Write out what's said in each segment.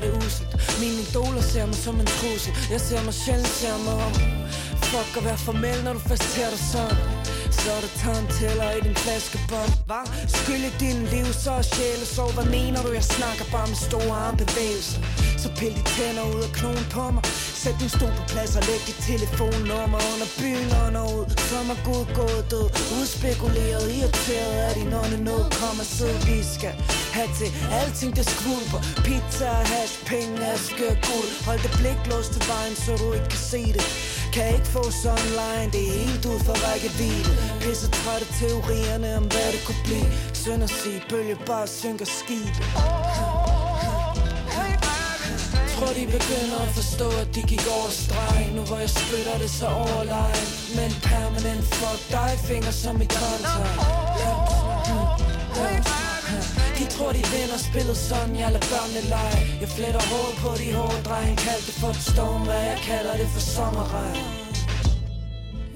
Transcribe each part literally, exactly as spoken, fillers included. har det uselt. Mine idoler ser mig som en trussel. Jeg ser mig sjældent, ser mig om. Fuck at være formel, når du først ser dig sådan. Så er der tandtæller i din flaskebånd. Hva? Skyld i din liv, så er sjæle. Så hvad mener du? Jeg snakker bare med store armbevægelser. Så pil de tænder ud og knogen på mig. Sæt din stol på plads og læg dit telefonnummer under byen under ud. Som er god gået død. Udspekuleret, irriteret af din åndenød. Kom og sid, vi skal have til alting, der skvulper. Pizza, hash, penge, aske og guld. Hold det blik låst til vejen, så du ikke kan se det. Kan ikke få sådan line, det er helt ud for rækkevidde. Pisse trætte teorierne om hvad det kunne blive. Sønder sig, bølge bare synker skibet. Tror de begynder at forstå, at de gik over streg. Nu hvor jeg spytter det så overlegen. Men permanent fuck dig, finger som i kontakt. De tror de vinder spillet sådan, jeg lader børnene lege. Jeg fletter hovedet på de hårde drenge. Kald det for en storm, hvad jeg kalder det for sommerregn.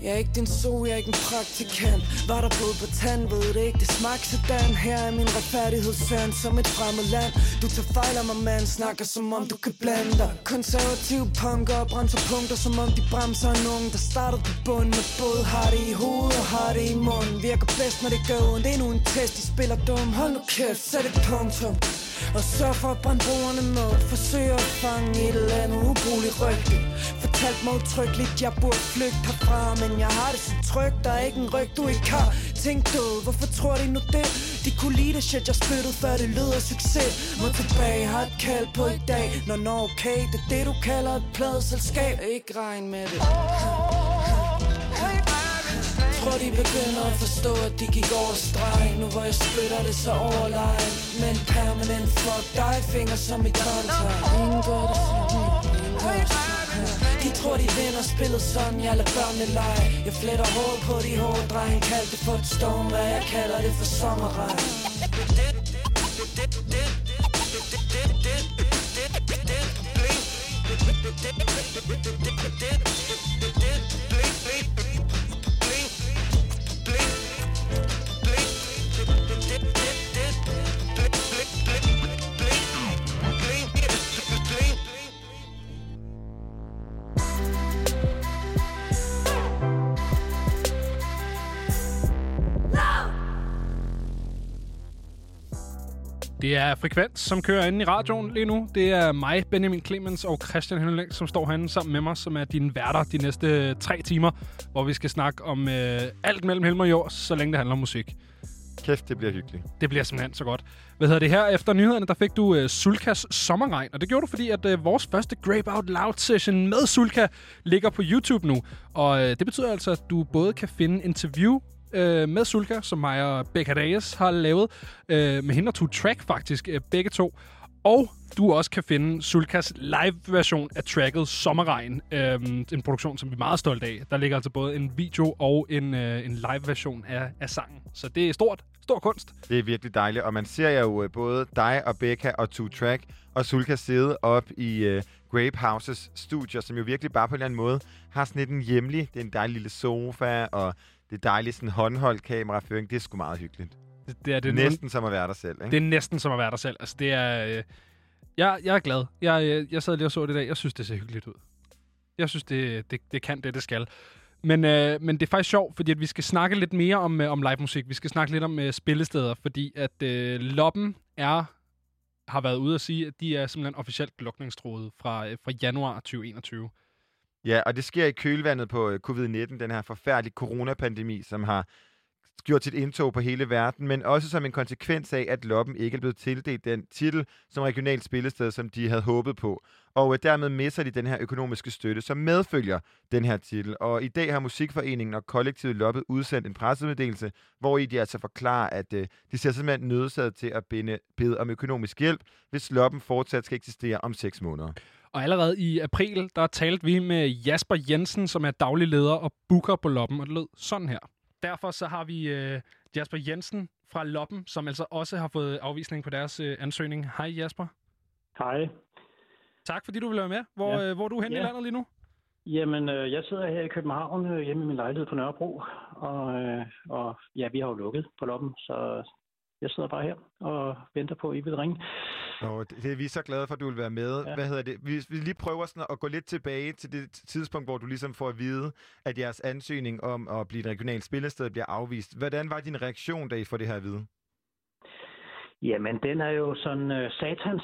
Jeg er ikke din sol, jeg er ikke en praktikant. Var der blod på tand, ved det ikke, det smagte sådan. Her er min retfærdighedssøren som et fremmed land. Du tager fejl af mig, mand, snakker som om du kan blande dig. Konservative punker og bremser punkter, som om de bremser en unge, der starter på bunden. Og både har det i hovedet og har det i munden. Virker bedst, når det gør ondt, endnu en test, de spiller dum. Hold nu kæft, sæt et punktum. Og sørg for at brænde brugerne med. Forsøger at fange et eller andet ubrugeligt rygte. Fortalt mig utryggeligt, jeg burde flygte herfra. Men jeg har det så trygt, der er ikke en ryg, du ikke har. Tænk død, hvorfor tror de nu det? De kunne lide det shit, jeg spyttede før det lød af succes. Må tilbage, har et kald på i dag. Nå, nå, okay, det er det du kalder et pladeselskab. Ikke regn med det. Tror de begynder at forstå, at de gik over streg. Nu hvor jeg spytter det så overlegen. Men permanent fuck dig, finger som i kontakt. Ingen gør det sådan, ingen gør det sådan. De tror de vinder spillet sådan, jeg lader børnene lege. Jeg fletter hovedet på de hårde drenge. Kald det for et storm, hvad jeg kalder det for sommerregn. Det er Frekvens, som kører inde i radioen lige nu. Det er mig, Benjamin Clemens og Christian Henning, som står herinde sammen med mig, som er dine værter de næste tre timer, hvor vi skal snakke om øh, alt mellem himmel og jord, så længe det handler om musik. Kæft, det bliver hyggeligt. Det bliver simpelthen så godt. Hvad hedder det her? Efter nyhederne, der fik du øh, Sulkas Sommerregn, og det gjorde du, fordi at øh, vores første Grape Out Loud session med Sulka ligger på YouTube nu. Og øh, det betyder altså, at du både kan finde interview med Sulka, som mig og Becca Reyes har lavet. Øh, med hende og to track, faktisk. Øh, begge to. Og du også kan finde Sulkas live-version af tracket Sommerregn. Øh, en produktion, som vi er meget stolte af. Der ligger altså både en video og en, øh, en live-version af, af sangen. Så det er stort. Stor kunst. Det er virkelig dejligt. Og man ser jo både dig og Becca og to track og Sulka sidde op i... Øh Grape Houses studier, som jo virkelig bare på en eller anden måde har sådan lidt en hjemlig, det er en dejlig lille sofa, og det dejlige sådan håndholdt kameraføring, det er sgu meget hyggeligt. Det, det er det næsten nu... som at være dig selv, ikke? Det er næsten som at være dig selv. Altså, det er... Øh... Jeg, jeg er glad. Jeg, øh, jeg sad lige og så det i dag. Jeg synes, det ser hyggeligt ud. Jeg synes, det, det, det kan det, det skal. Men, øh, men det er faktisk sjovt, fordi at vi skal snakke lidt mere om, øh, om livemusik. Vi skal snakke lidt om øh, spillesteder, fordi at øh, Loppen er... har været ude at sige, at de er simpelthen officielt lukningstruede fra, fra januar tyve enogtyve. Ja, og det sker i kølvandet på covid nitten, den her forfærdelige coronapandemi, som har gjort sit indtog på hele verden, men også som en konsekvens af, at Loppen ikke er blevet tildelt den titel som regionalt spillested, som de havde håbet på. Og dermed misser de den her økonomiske støtte, som medfølger den her titel. Og i dag har Musikforeningen og kollektivet Loppen udsendt en pressemeddelelse, hvori de altså forklarer, at øh, de ser simpelthen nødsaget til at binde, bede om økonomisk hjælp, hvis Loppen fortsat skal eksistere om seks måneder. Og allerede i april, der talte vi med Jasper Jensen, som er daglig leder og booker på Loppen, og det lød sådan her. Derfor så har vi øh, Jasper Jensen fra Loppen, som altså også har fået afvisning på deres øh, ansøgning. Hej Jasper. Hej. Tak fordi du vil være med. Hvor, ja. øh, hvor er du henne ja. i landet lige nu? Jamen, øh, jeg sidder her i København øh, hjemme i min lejlighed på Nørrebro. Og, øh, og ja, vi har jo lukket på Loppen, så jeg sidder bare her og venter på, at I vil ringe. Nå, det er vi så glade for, at du vil være med. Ja. Hvad hedder det? Vi, vi lige prøver sådan at gå lidt tilbage til det tidspunkt, hvor du ligesom får at vide, at jeres ansøgning om at blive et regionalt spillested bliver afvist. Hvordan var din reaktion, da I får det her at vide? Jamen, den er jo sådan øh, satans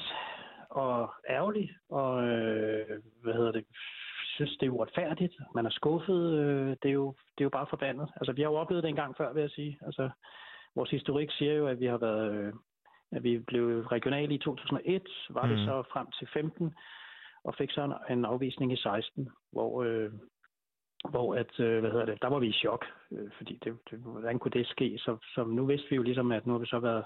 og ærgerlig, og øh, hvad hedder det... synes, det er uretfærdigt. Man er skuffet. Det er, jo, det er jo bare forbandet. Altså, vi har jo oplevet det en gang før, vil jeg sige. Altså, vores historik siger jo, at vi har været, at vi blev regionale i to tusind og et, var det mm. så frem til femten, og fik så en, en afvisning i seksten, hvor, øh, hvor at, øh, hvad hedder det, der var vi i chok, øh, fordi det, det, hvordan kunne det ske? Så, så nu vidste vi jo ligesom, at nu har vi så været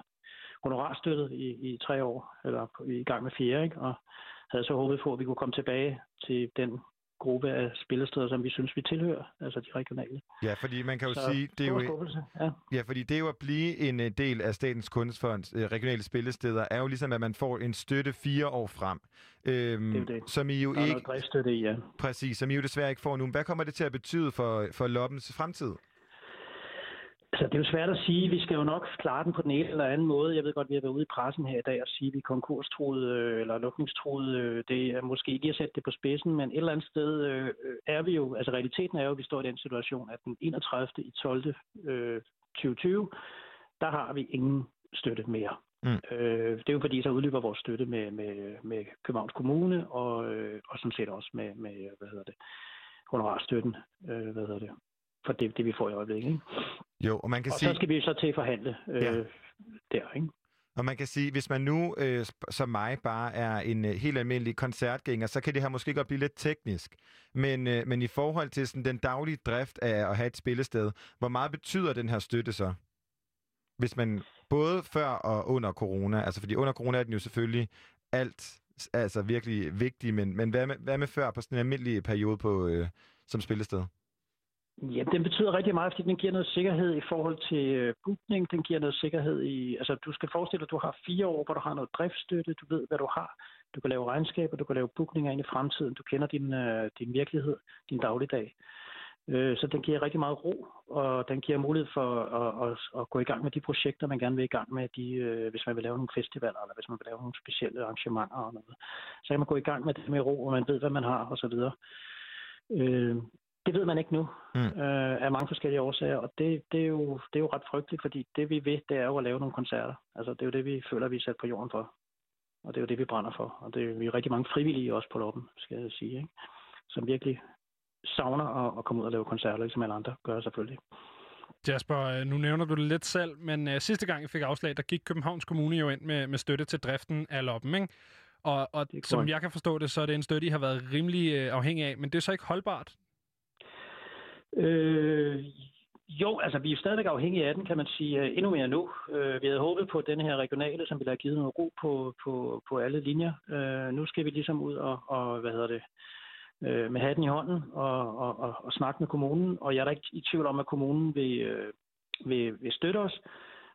honorarstøttet i, i tre år, eller i gang med fire, ikke? Og havde så håbet på, at vi kunne komme tilbage til den gruppe af spillesteder, som vi synes, vi tilhører, altså de regionale. Ja, fordi man kan jo så sige, det er jo, ja. ja, fordi det er jo at blive en del af Statens Kunstfonds øh, regionale spillesteder, er jo ligesom, at man får en støtte fire år frem. Øhm, det er det. Som I jo der ikke... driftstøtte i, ja. Præcis, som I jo desværre ikke får nu. Hvad kommer det til at betyde for, for Loppens fremtid? Altså, det er jo svært at sige. Vi skal jo nok klare den på den ene eller anden måde. Jeg ved godt, vi har været ude i pressen her i dag og sige, at vi er konkurstruede øh, eller lukningstruede. Øh, det er måske ikke at sætte det på spidsen, men et eller andet sted øh, er vi jo... Altså, realiteten er jo, at vi står i den situation, at den enogtredivte i tolvte tyve tyve, der har vi ingen støtte mere. Mm. Øh, det er jo fordi, så udløber vores støtte med, med, med Københavns Kommune og, øh, og sådan set også med, med hvad hedder det, honorarstøtten, øh, hvad hedder det, for det, det vi får i øjeblikket, ikke? Jo, og man kan og sige... så skal vi så til at forhandle øh, ja. der, ikke? Og man kan sige, hvis man nu, øh, som mig, bare er en øh, helt almindelig koncertgænger, så kan det her måske godt blive lidt teknisk. Men, øh, men i forhold til sådan, den daglige drift af at have et spillested, hvor meget betyder den her støtte så? Hvis man både før og under corona, altså fordi under corona er den jo selvfølgelig alt, altså virkelig vigtig, men, men hvad, med, hvad med før på sådan en almindelig periode på, øh, som spillested? Ja, den betyder rigtig meget, fordi den giver noget sikkerhed i forhold til bookning. Den giver noget sikkerhed i... Altså, du skal forestille dig, at du har fire år, hvor du har noget driftsstøtte. Du ved, hvad du har. Du kan lave regnskaber, du kan lave bookninger ind i fremtiden. Du kender din, øh, din virkelighed, din dagligdag. Øh, så den giver rigtig meget ro, og den giver mulighed for at, at, at gå i gang med de projekter, man gerne vil i gang med, de, øh, hvis man vil lave nogle festivaler, eller hvis man vil lave nogle specielle arrangementer og noget. Så kan man gå i gang med det med ro, og man ved, hvad man har, og så videre. Øh, Det ved man ikke nu, mm. øh, af mange forskellige årsager, og det, det, er jo, det er jo ret frygteligt, fordi det vi ved, det er jo at lave nogle koncerter. Altså det er jo det, vi føler, vi er sat på jorden for, og det er jo det, vi brænder for. Og det er jo rigtig mange frivillige også på Loppen, skal jeg sige, ikke? Som virkelig savner at, at komme ud og lave koncerter, ligesom alle andre gør selvfølgelig. Jasper, nu nævner du det lidt selv, men øh, sidste gang jeg fik afslag, der gik Københavns Kommune jo ind med, med støtte til driften af Loppen, ikke? Og, og som jeg kan forstå det, så er det en støtte, I har været rimelig øh, afhængig af, men det er så ikke holdbart? Øh, jo, altså vi er stadigvæk afhængige af den, kan man sige, endnu mere nu. Øh, vi havde håbet på den her regionale, som ville have givet noget ro på, på, på alle linjer. Øh, nu skal vi ligesom ud og, og hvad hedder det, øh, med hatten i hånden og, og, og, og snakke med kommunen. Og jeg er da ikke i tvivl om, at kommunen vil, øh, vil, vil støtte os.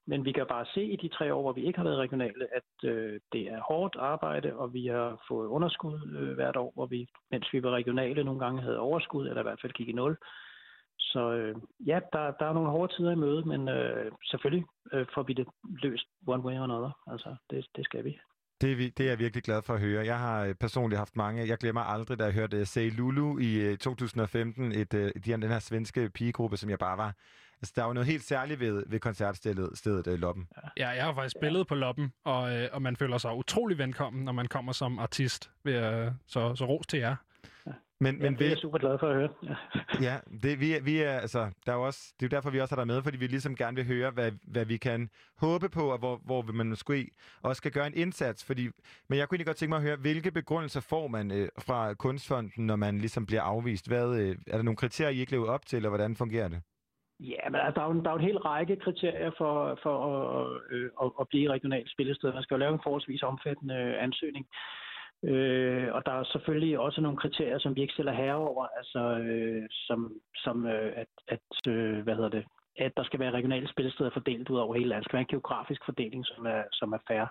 Men vi kan bare se i de tre år, hvor vi ikke har været regionale, at øh, det er hårdt arbejde, og vi har fået underskud øh, hvert år, hvor vi, mens vi var regionale, nogle gange havde overskud, eller i hvert fald gik i nul. Så øh, ja, der, der er nogle hårde tider i møde, men øh, selvfølgelig øh, får vi det løst one way or another. Altså, det, det skal vi. Det er, vi, det er jeg virkelig glad for at høre. Jeg har personligt haft mange... Jeg glemmer aldrig, da jeg hørte Say Lulu i to tusind og femten, et, de, den her svenske pigegruppe, som jeg bare var... Altså, der er jo noget helt særligt ved, ved koncertstedet øh, Loppen. Ja, jeg har faktisk spillet ja. på Loppen, og, øh, og man føler sig utrolig velkommen, når man kommer som artist. Ved, øh, så, så ros til jer. Ja. Men, men ja, det er jeg super glad for at høre. Ja, ja det, vi, vi er, altså, der er også, det er jo derfor, vi også har dig med, fordi vi ligesom gerne vil høre, hvad, hvad vi kan håbe på, og hvor, hvor man måske også skal gøre en indsats. Fordi, men jeg kunne egentlig godt tænke mig at høre, hvilke begrundelser får man øh, fra Kunstfonden, når man ligesom bliver afvist? Hvad, øh, er der nogle kriterier, I ikke lever op til, og hvordan fungerer det? Ja, men altså, der er jo en, der er en hel række kriterier for, for at, øh, at, at blive regionalt spillested. Man skal jo lave en forholdsvis omfattende ansøgning. Øh, og der er selvfølgelig også nogle kriterier, som vi ikke selv er herre over, altså øh, som, som øh, at, at øh, hvad hedder det, at der skal være regionale spillesteder fordelt ud over hele landet. Der skal være en geografisk fordeling, som er, som er fair.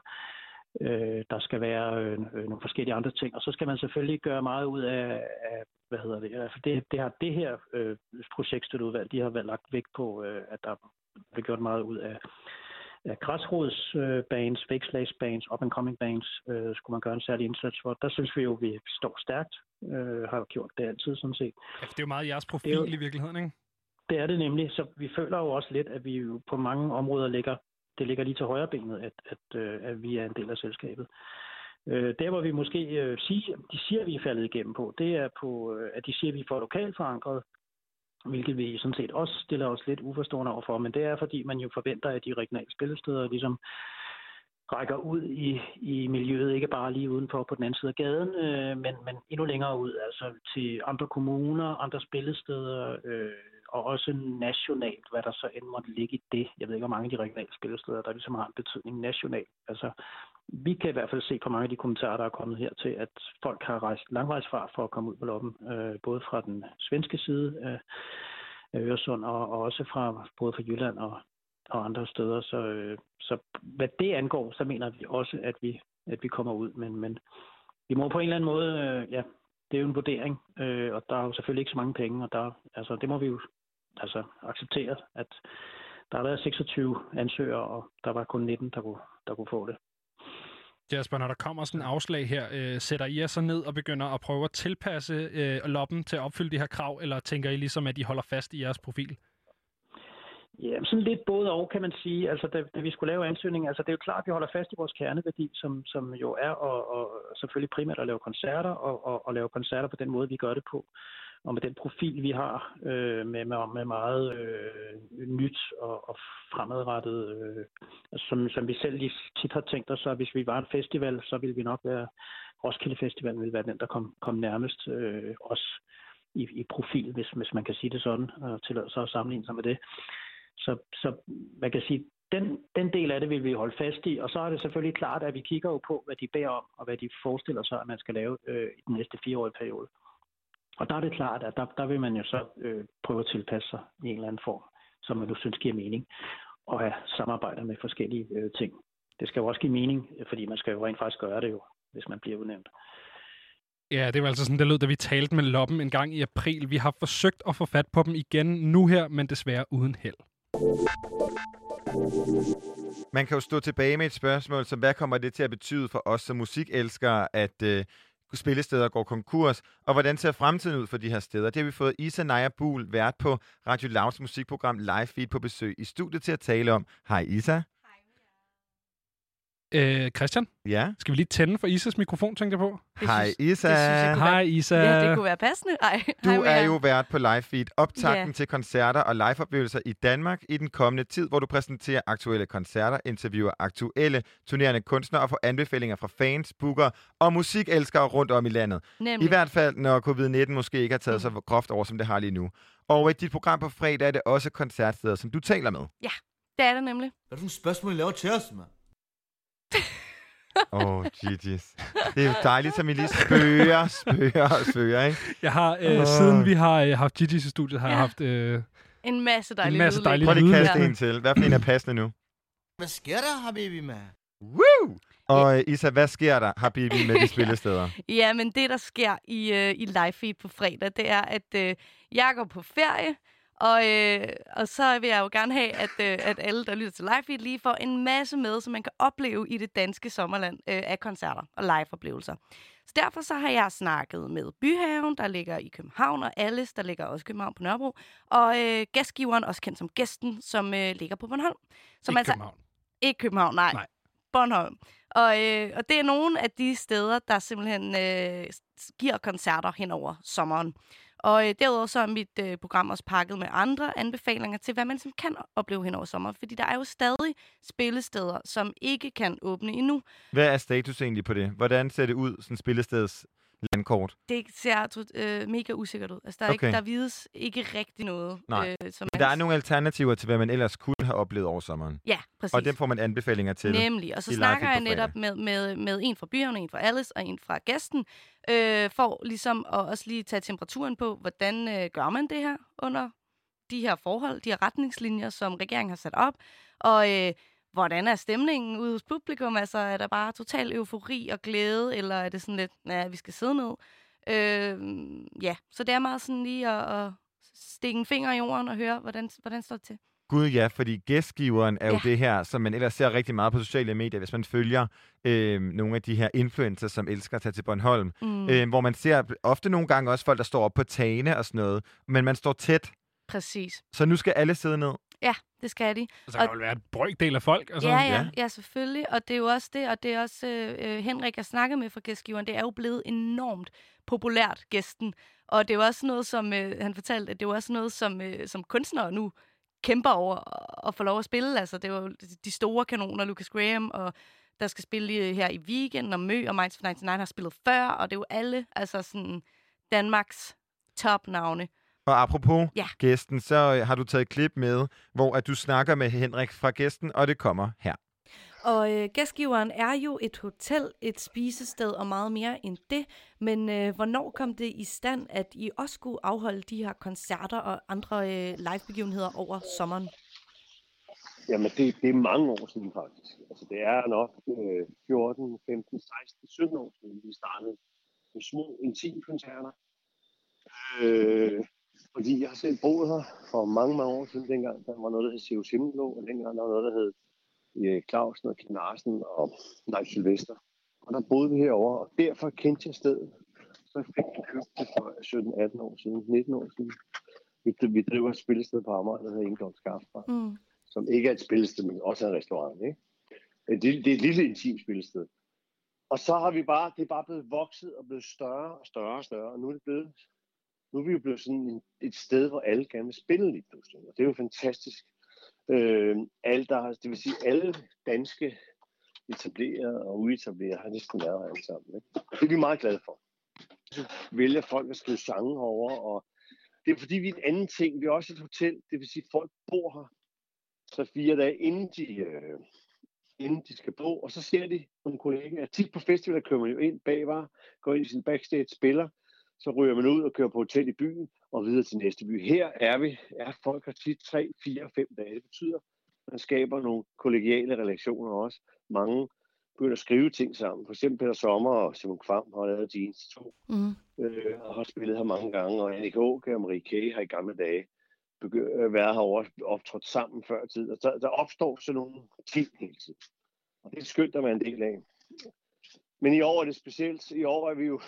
Øh, der skal være øh, nogle forskellige andre ting, og så skal man selvfølgelig gøre meget ud af, af hvad hedder det, altså det, det har det her øh, projektstøtteudvalg, de har lagt vægt på, øh, at der bliver gjort meget ud af græsrodsbands, vækslagsbands, up-and-coming bands, øh, skulle man gøre en særlig indsats for. Der synes vi jo, at vi står stærkt, øh, har gjort det altid sådan set. Ja, det er jo meget jeres profil jo, i virkeligheden, ikke? Det er det nemlig, så vi føler jo også lidt, at vi jo på mange områder ligger, det ligger lige til højre benet, at, at, at vi er en del af selskabet. Der, hvor vi måske øh, siger, de siger, vi er faldet igennem på, det er på, øh, at de siger, vi er for lokalt forankret, hvilket vi sådan set også stiller os lidt uforstående overfor, men det er, fordi man jo forventer, at de regionale spillesteder ligesom rækker ud i, i miljøet, ikke bare lige udenfor på den anden side af gaden, øh, men, men endnu længere ud, altså til andre kommuner, andre spillesteder, øh, og også nationalt, hvad der så end måtte ligge i det. Jeg ved ikke, hvor mange af de regionale spillesteder, der ligesom har en betydning nationalt. Altså, vi kan i hvert fald se på mange af de kommentarer, der er kommet her til, at folk har rejst langvejs fra for at komme ud på Loppen, øh, både fra den svenske side af Øresund, og, og også fra både fra Jylland og og andre steder, så, øh, så hvad det angår, så mener vi også, at vi, at vi kommer ud, men, men vi må på en eller anden måde, øh, ja, det er jo en vurdering, øh, og der er jo selvfølgelig ikke så mange penge, og der, altså, det må vi jo altså, acceptere, at der har været seksogtyve ansøgere, og der var kun nitten, der kunne, der kunne få det. Jasper, når der kommer sådan en afslag her, øh, sætter I jer så ned og begynder at prøve at tilpasse øh, Loppen til at opfylde de her krav, eller tænker I ligesom, at I holder fast i jeres profil? Ja, sådan lidt både og, kan man sige. Altså, da, da vi skulle lave ansøgning, altså det er jo klart, at vi holder fast i vores kerneværdi, som, som jo er og, og selvfølgelig primært at lave koncerter, og, og, og lave koncerter på den måde, vi gør det på, og med den profil, vi har, øh, med, med, med meget øh, nyt og, og fremadrettet, øh, som, som vi selv lige tit har tænkt os, så hvis vi var en festival, så ville vi nok være, Roskilde Festival ville være den, der kom, kom nærmest øh, os i, i profil, hvis, hvis man kan sige det sådan, og tillade sig at sammenligne sig med det. Så, så man kan sige, den, den del af det vil vi holde fast i, og så er det selvfølgelig klart, at vi kigger jo på, hvad de beder om, og hvad de forestiller sig, at man skal lave øh, i den næste fireårige periode. Og der er det klart, at der, der vil man jo så øh, prøve at tilpasse sig i en eller anden form, som man nu synes giver mening, og have samarbejder med forskellige øh, ting. Det skal jo også give mening, fordi man skal jo rent faktisk gøre det jo, hvis man bliver udnævnt. Ja, det var altså sådan, det lød, da vi talte med Loppen en gang i april. Vi har forsøgt at få fat på dem igen nu her, men desværre uden held. Man kan jo stå tilbage med et spørgsmål, som hvad kommer det til at betyde for os som musikelskere, at øh, spillesteder går konkurs, og hvordan ser fremtiden ud for de her steder? Det har vi fået Isa Naya Buhl, vært på Radio Louds musikprogram Live Feed, på besøg i studiet til at tale om. Hej Isa. Øh, Christian? Ja? Skal vi lige tænde for Isas mikrofon, tænkte jeg på? Det hej synes, Isa! Det hej være... Isa! Ja, det kunne være passende. Ej. Du hej, er jo vært på Live Feed, optakten yeah. til koncerter og liveoplevelser i Danmark i den kommende tid, hvor du præsenterer aktuelle koncerter, interviewer aktuelle turnerende kunstnere og får anbefalinger fra fans, bookere og musikelskere rundt om i landet. Nemlig. I hvert fald, når covid nitten måske ikke har taget mm. så groft over, som det har lige nu. Og i dit program på fredag er det også koncertsteder, som du taler med. Ja, det er det nemlig. Hvad er det spørgsmål, I laver til os, mand? Åh, oh, Gigi's. Det er jo dejligt, som I lige spørger, spørger, spørger, ikke? Jeg har, øh, oh. siden vi har øh, haft Gigi's i studiet, har ja. jeg haft øh, en masse dejlige lyde. Prøv lige at kaste en til. Hvad for en er passende nu? Hvad sker der, habibi, med? Woo! Og Isa, hvad sker der, habibi, med de spillesteder? Ja, men det, der sker i, øh, i Live Feed på fredag, det er, at øh, jeg går på ferie, Og, øh, og så vil jeg jo gerne have, at, øh, at alle, der lytter til Live Feed, lige får en masse med, som man kan opleve i det danske sommerland øh, af koncerter og liveoplevelser. Så derfor så har jeg snakket med Byhaven, der ligger i København, og Alice, der ligger også i København på Nørrebro, og øh, Gæstgiveren, også kendt som Gæsten, som øh, ligger på Bornholm. Som ikke altså, København. Ikke København, nej. nej. Bornholm. Og, øh, og det er nogle af de steder, der simpelthen øh, giver koncerter hen over sommeren. Og øh, derudover så er mit øh, program også pakket med andre anbefalinger til, hvad man som kan opleve hen over sommeren. Fordi der er jo stadig spillesteder, som ikke kan åbne endnu. Hvad er status egentlig på det? Hvordan ser det ud, sådan spillesteds landkort? Det ser øh, mega usikkert ud. Altså, der, er okay. ikke, der vides ikke rigtig noget. Nej. Øh, som der er nogle alternativer til, hvad man ellers kunne have oplevet over sommeren. Ja, præcis. Og dem får man anbefalinger til. Nemlig. Og så snakker jeg netop med, med, med en fra Byhavn, en fra Alice og en fra Gæsten, øh, for ligesom at også lige tage temperaturen på, hvordan øh, gør man det her under de her forhold, de her retningslinjer, som regeringen har sat op. Og øh, hvordan er stemningen ude hos publikum? Altså, er der bare total eufori og glæde, eller er det sådan lidt, nej, vi skal sidde ned? Øh, ja, så det er meget sådan lige at, at stikke en finger i jorden og høre, hvordan, hvordan står det til. Gud ja, fordi gæstgiveren er jo ja. det her, som man ellers ser rigtig meget på sociale medier, hvis man følger øh, nogle af de her influencers, som elsker at tage til Bornholm. Mm. Øh, hvor man ser ofte nogle gange også folk, der står op på tagene og sådan noget, men man står tæt. Præcis. Så nu skal alle sidde ned. Ja, det skal de. Så kan og, jo være et brøkdel af folk. Og sådan. Ja, ja, ja, selvfølgelig. Og det er jo også det, og det er også øh, Henrik, jeg snakker med fra gæstgiveren, det er jo blevet enormt populært, gæsten. Og det er jo også noget, som øh, han fortalte, at det er jo også noget, som, øh, som kunstnere nu kæmper over at få lov at spille. Altså, det var jo de store kanoner, Lucas Graham, og der skal spille her i weekenden, og Mø og Minds for nioghalvfems har spillet før, og det er jo alle, altså sådan Danmarks topnavne. Og apropos ja. gæsten, så har du taget et klip med, hvor at du snakker med Henrik fra gæsten, og det kommer her. Og øh, Gæstgiveren er jo et hotel, et spisested og meget mere end det. Men øh, hvornår kom det i stand, at I også skulle afholde de her koncerter og andre øh, livebegivenheder over sommeren? Jamen, det, det er mange år siden faktisk. Altså, det er nok øh, fjorten, femten, seksten, sytten år siden, vi startede med små intime koncerter. Øh, fordi jeg har selv boet her for mange, mange år siden. Dengang der var noget, der hed C O. Simmelå, og dengang der var noget, der hed Clausen og Kim Larsen og Leif Sylvester. Og der boede vi herover, og derfor kendte jeg stedet. Så fik jeg købt det for sytten atten år siden, nitten år siden. Vi driver et spillested på Amager, der hedder Ingolds Gafra, mm. som ikke er et spillested, men også er en restaurant. Ikke? Det, det er et lille intimt spillested. Og så har vi bare, det er bare blevet vokset og blevet større og større og større. Og nu er det blevet, nu er vi jo blevet sådan et sted, hvor alle gerne vil spille lige pludselig. Og det er jo fantastisk. Øh, alle der har, det vil sige alle danske etablerede og uetablerede har næsten været her alle sammen, ikke? Det er vi meget glade for. Så vælger folk at skrive sange over, og det er fordi vi er en anden ting. Vi er også et hotel, det vil sige folk bor her så fire dage inden de, øh, inden de skal bo, og så ser de nogle kollegaer. Tit på festivaler kører man jo ind bagvare, går ind i sin backstage, spiller, så ryger man ud og kører på hotel i byen og videre til næste by. Her er vi, er folk har tit tre, fire, fem dage. Det betyder, at man skaber nogle kollegiale relationer også. Mange begynder at skrive ting sammen. For eksempel Peter Sommer og Simon Kvam har lavet Jeans to, mm. øh, og har spillet her mange gange. Og Annika Åke og Marie Kay har i gamle dage begy- været herovre optrådt sammen før tid. Og der, der opstår sådan nogle ting hele tiden. Og det er skønt, at man er en del af. Men i år er det specielt. I år er vi jo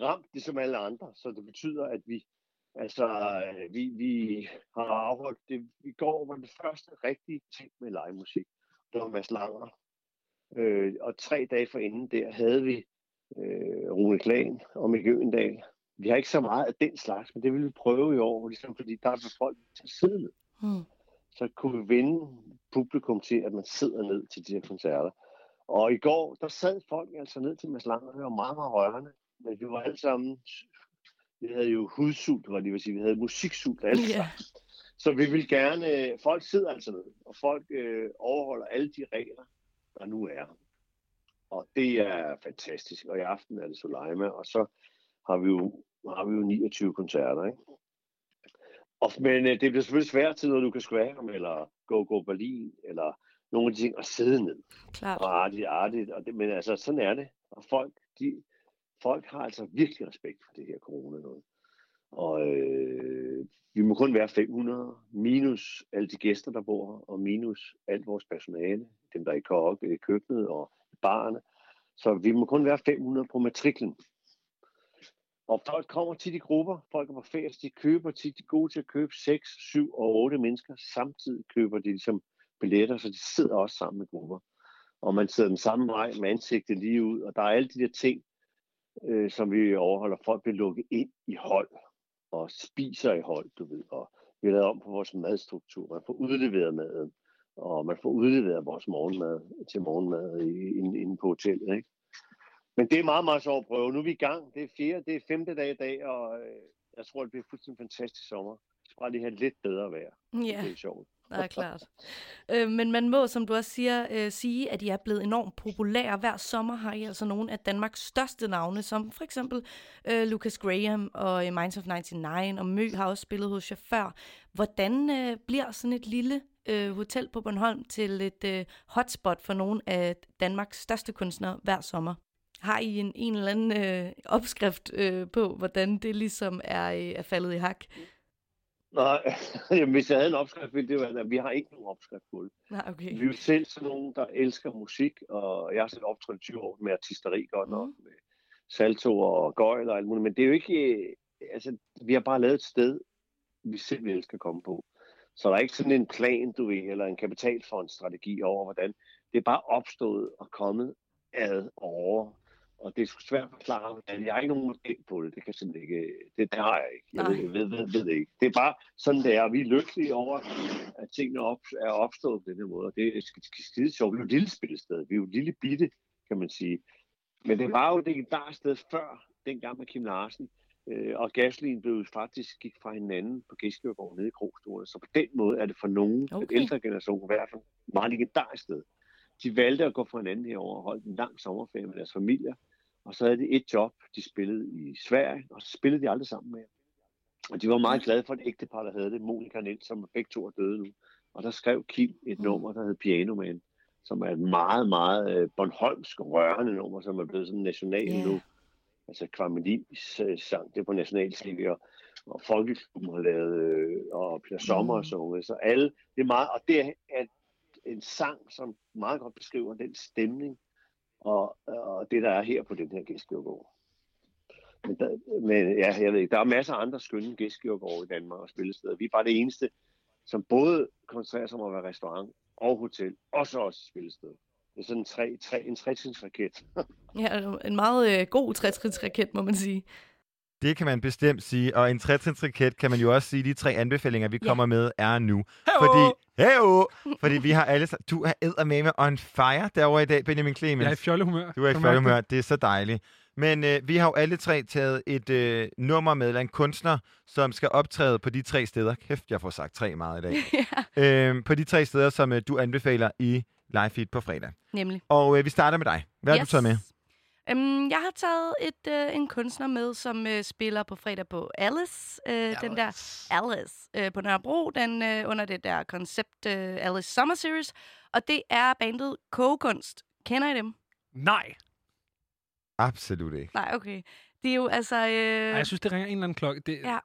ramt ligesom alle andre, så det betyder, at vi altså vi, vi har afholdt det. I går var det første rigtige ting med livemusik. Det var Mads Langer. Øh, og tre dage forinden der havde vi øh, Rune Klagen og Mikke Øgendal. Vi har ikke så meget af den slags, men det ville vi prøve i år, ligesom, fordi der er folk til sidde ned. Mm. Så kunne vi vende publikum til, at man sidder ned til de her koncerter. Og i går, der sad folk altså ned til Mads Langer, og det var meget, meget rørende. Men vi var alle sammen, vi havde jo hudsult, var det, vil sige, vi havde musiksult alle sammen. Yeah. Så vi vil gerne, folk sidder altså ned, og folk øh, overholder alle de regler, der nu er. Og det er fantastisk, og i aften er det Soleima, og så har vi jo, har vi jo niogtyve koncerter, ikke? Og, men øh, det bliver selvfølgelig svært til, når du kan Graham, eller Go Go Berlin, eller nogle af de ting, og sidde ned. Klart. Og artigt, artigt, og det, men altså, sådan er det. Og folk, de... Folk har altså virkelig respekt for det her corona noget. Og øh, vi må kun være fem hundrede, minus alle de gæster, der bor her, og minus alt vores personale, dem der er i kok, i køkkenet og i barerne. Så vi må kun være fem hundrede på matriklen. Og folk kommer tit i grupper, folk er på fest, de køber tit, de er gode til at købe seks, syv og otte mennesker. Samtidig køber de ligesom billetter, så de sidder også sammen med grupper. Og man sidder den samme vej med ansigtet lige ud, og der er alle de der ting, Øh, som vi overholder. Folk bliver lukket ind i hold og spiser i hold, du ved. Og vi lader om på vores madstruktur. Man får udleveret maden, og man får udleveret vores morgenmad til morgenmad inde på hotellet, ikke? Men det er meget, meget sjovt at prøve. Nu er vi i gang. Det er fjerde, det er femte dag i dag, og øh, jeg tror, det bliver fuldstændig fantastisk sommer. Vi skal bare lige have lidt bedre vejr. Yeah. Det er sjovt. Det er klart. Øh, men man må, som du også siger, øh, sige, at I er blevet enormt populære. Hver sommer har I altså nogle af Danmarks største navne, som for eksempel øh, Lucas Graham og øh, Minds of nioghalvfems, og Mø har også spillet hos jer før. Hvordan øh, bliver sådan et lille øh, hotel på Bornholm til et øh, hotspot for nogle af Danmarks største kunstnere hver sommer? Har I en, en eller anden øh, opskrift øh, på, hvordan det ligesom er, øh, er faldet i hak? Nej, jamen, hvis jeg havde en opskrift, ville det være, at vi har ikke nogen opskrift på det. Nej, okay. Vi er jo selv sådan nogen, der elsker musik, og jeg har selv optrådt tyve år med artisteri godt nok, mm. med salto og gøjl og alt muligt, men det er jo ikke, altså, vi har bare lavet et sted, vi selv elsker at komme på. Så der er ikke sådan en plan, du ved, eller en kapitalfondsstrategi over, hvordan det er bare opstået og kommet ad over. Og det er sgu svært at forklare, at jeg er ikke nogen model på det. Det kan simpelthen ikke. Det, det har jeg ikke. Jeg ved, ved, ved, ved det ikke. Det er bare sådan, det er. Vi er lykkelige over, at tingene op, er opstået på denne måde. Og det er skide sjovt. Vi er jo et lille spillested. Vi er jo et lille bitte, kan man sige. Men det var jo det et bare sted før, dengang med Kim Larsen. Øh, og gaslinen blev faktisk gik fra hinanden på Gæstgiveren nede i Krogstuen. Så på den måde er det for nogen, okay. den ældre generation, i hvert fald meget legendarisk sted. De valgte at gå fra hinanden herover og holde en lang sommerferie med deres familier. Og så havde de et job, de spillede i Sverige, og så spillede de aldrig sammen med. Og de var meget glade for et ægtepar, der havde det, Monika og Niels, som begge to er døde nu. Og der skrev Kim et nummer, der hed Piano Man, som er et meget, meget bornholmsk rørende nummer, som er blevet sådan national yeah. nu. Altså Kvarmelins sang, det er på nationalslivet, og, og Folkeklubben har lavet, og Peter Sommer og sådan noget. Så alle, det er meget, og det er en sang, som meget godt beskriver den stemning, Og, og det, der er her på den her Gæstgivergård. Men, der, men ja, jeg ved ikke, der er masser af andre skønne Gæstgivergård i Danmark og spillesteder. Vi er bare det eneste, som både koncentrerer sig om at være restaurant og hotel, og så også spillested. Det er sådan en, tre, tre, en tre-trins-raket. Ja, en meget øh, god tre-trins-raket, må man sige. Det kan man bestemt sige, og en tre-trins-raket kan man jo også sige, de tre anbefalinger, vi kommer ja. med, er nu. Hello. Fordi Heyo! Fordi vi har alle... Du er eddermame on fire derovre i dag, Benjamin Clemens. Jeg er i fjollehumør. Du er i fjollehumør, det er så dejligt. Men øh, vi har jo alle tre taget et øh, nummer med, eller en kunstner, som skal optræde på de tre steder. Kæft, jeg får sagt tre meget i dag. ja. øhm, på de tre steder, som øh, du anbefaler i Live Feed på fredag. Nemlig. Og øh, vi starter med dig. Hvad yes. har du taget med? Um, jeg har taget et, øh, en kunstner med, som øh, spiller på fredag på Alice. Øh, Alice. Den der Alice øh, på Nørrebro, den øh, under det der koncept øh, Alice Summer Series. Og det er bandet Kogekunst. Kender I dem? Nej. Absolut ikke. Nej, okay. Det er jo altså... Øh... Ej, jeg synes, det ringer en eller anden klokke. Det, ja.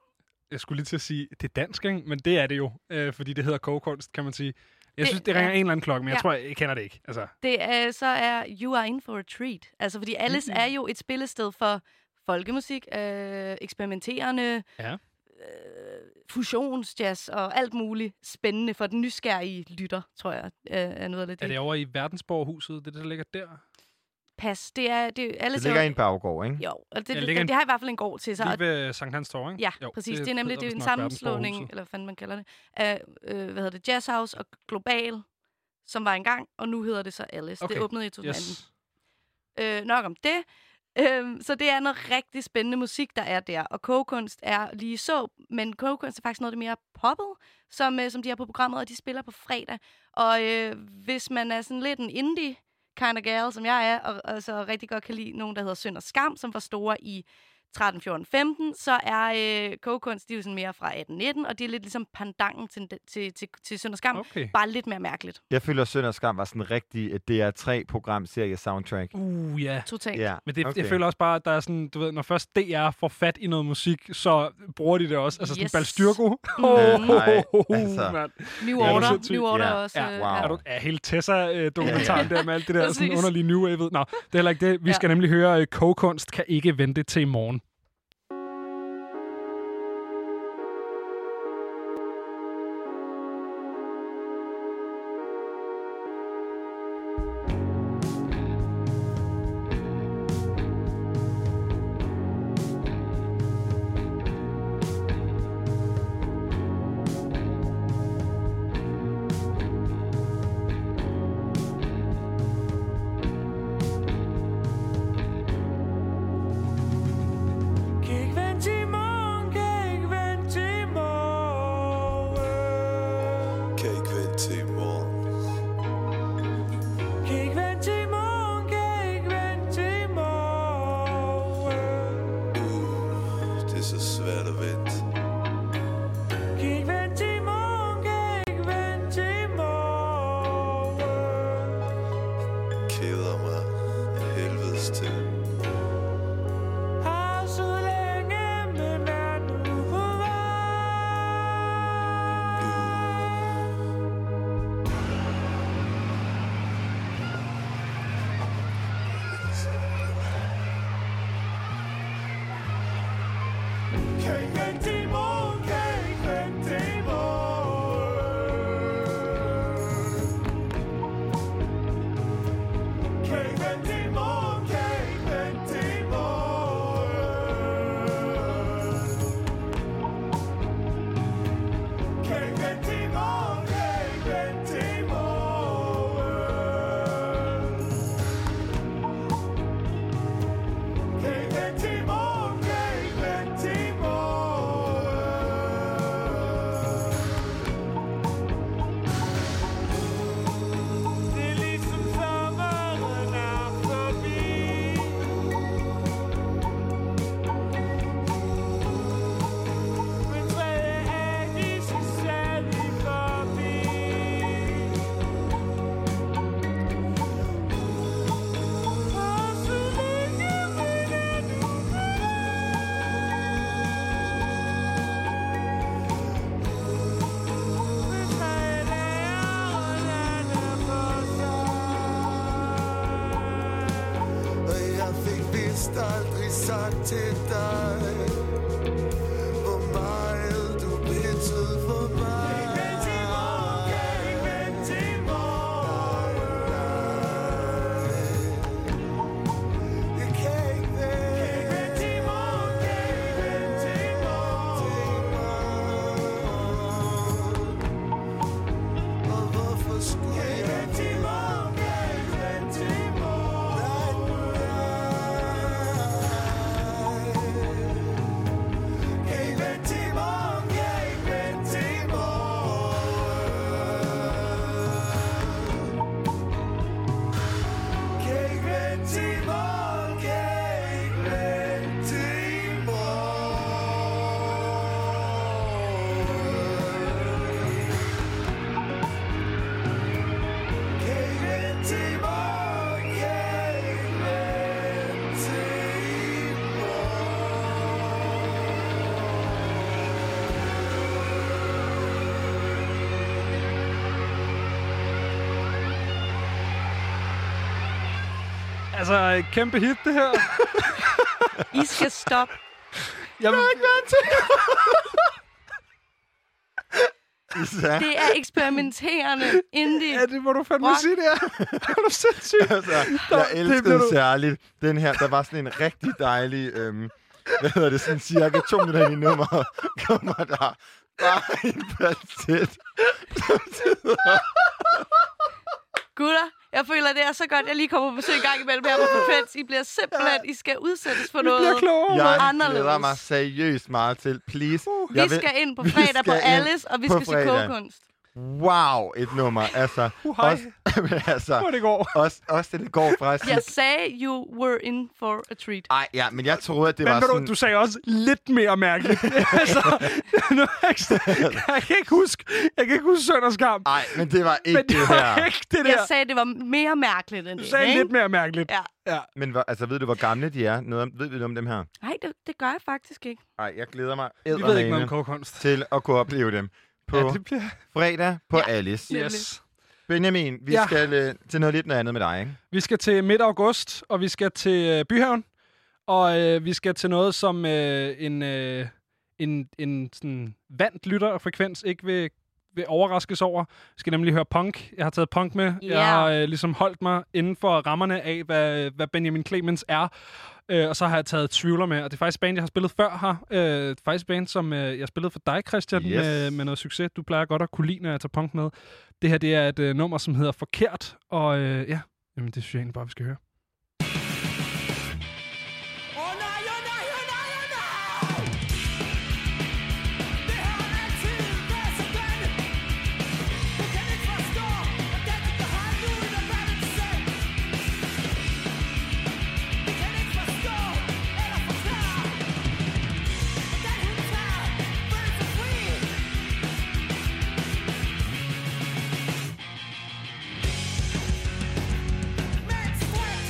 Jeg skulle lige til at sige, det er dansk, ikke? Men det er det jo, øh, fordi det hedder Kogekunst, kan man sige. Jeg synes, det, det ringer øh, en eller anden klokke, men ja. jeg tror, jeg kender det ikke. Altså. Det øh, så er You Are In For A Treat. Altså, fordi Alice mm-hmm. er jo et spillested for folkemusik, øh, eksperimenterende, ja. øh, fusionsjazz og alt muligt spændende for den nysgerrige lytter, tror jeg. Øh, er, noget af det. Er det over i Verdensborghuset, det er det, der ligger der? Pas, det er... Det, Alice det ligger i en baggård, ikke? Jo, og det, det, det, en, det har i hvert fald en gård til sig. Lige ved Sankt Hans Torv, ikke? Ja, jo, præcis. Det, det er nemlig det, det er en sammenslåning, eller hvad fanden man kalder det, af, øh, hvad hedder det, Jazz House og Global, som var engang, og nu hedder det så Alice. Okay. Det åbnede i to tusind atten. Yes. Øh, nok om det. Øh, så det er noget rigtig spændende musik, der er der, og kogekunst er lige så, men kogekunst er faktisk noget, det mere poppet, som, øh, som de har på programmet, og de spiller på fredag. Og øh, hvis man er sådan lidt en indie kind of girl, som jeg er, og, og så rigtig godt kan lide nogen, der hedder Synd og Skam, som var store i tretten, fjorten, femten, så er øh, kogekunst, de er jo sådan mere fra atten, nitten, og det er lidt ligesom pandangen til, til, til, til Synd og Skam, okay. bare lidt mere mærkeligt. Jeg føler, at Synd og Skam var sådan en rigtig D R tre-programserie-soundtrack. Uh, ja. Yeah. Totalt. Yeah. Men det, okay. jeg føler også bare, at der er sådan, du ved, når først D R får fat i noget musik, så bruger de det også. Altså sådan yes. Balstyrko. Mm. oh, nej, altså. Man. New Order. Ja, New Order yeah. også. Ja, wow. Er du er helt Tessa-dokumentaren yeah. der med alt det der sådan underlige new wave? Nå, det er heller ikke det. Vi skal ja. nemlig høre, at kogekunst kan ikke vente til i morgen. Altså, kæmpe hit, det her. I skal stoppe. Jamen, det er eksperimenterende indie. Ja, det må du fandme rock. Sige, det er. Det er du sindssygt. Altså, jeg elskede særligt den her. Der var sådan en rigtig dejlig, øhm, hvad hedder det, sådan cirka to minutter ind i nummeret. Kommer der bare en balset. Gutter. Jeg føler, det er så godt, jeg lige kommer på besøg en gang imellem her på Frekvens. I bliver simpelthen, I skal udsættes for noget anderledes. Jeg glæder mig seriøst meget til. Please. Uh, vi vil, skal ind på fredag på Alice, og vi skal se kogekunst. Wow, et nummer. Altså, uh, hej. Også, men altså, hvor det går. Også, også det går fra. Jeg sagde, you were in for a treat. Nej, ja, men jeg troede, at det men, var men, sådan... Du, du sagde også lidt mere mærkeligt. altså, nu, jeg kan ikke huske, jeg kan ikke huske Sønderskam. Nej, men det var ikke men det, det var her. Ikke det der. Jeg sagde, det var mere mærkeligt end det. Du sagde ikke? Lidt mere mærkeligt. Ja. Ja. Men altså, ved du, hvor gamle de er? Noget om, ved vi om dem her? Nej, det, det gør jeg faktisk ikke. Nej, jeg glæder mig eddermane til at kunne opleve dem. På ja, det bliver... fredag på ja. Alice. Yes. Benjamin, vi ja. skal øh, til noget lidt noget andet med dig, ikke? Vi skal til midt august, og vi skal til øh, Byhaven, og øh, vi skal til noget, som øh, en, øh, en, en sådan vant lytter og Frekvens ikke vil, vil overraskes over. Vi skal nemlig høre punk. Jeg har taget punk med. Yeah. Jeg har øh, ligesom holdt mig inden for rammerne af, hvad, hvad Benjamin Clemens er. Øh, og så har jeg taget Tvivler med, og det er faktisk band, jeg har spillet før her. Øh, faktisk band, som øh, jeg spillede for dig, Christian, yes. med, med noget succes. Du plejer godt at kunne lide, når jeg tager punk med. Det her, det er et øh, nummer, som hedder Forkert, og øh, ja, jamen, det synes jeg egentlig bare, vi skal høre. Max Flex!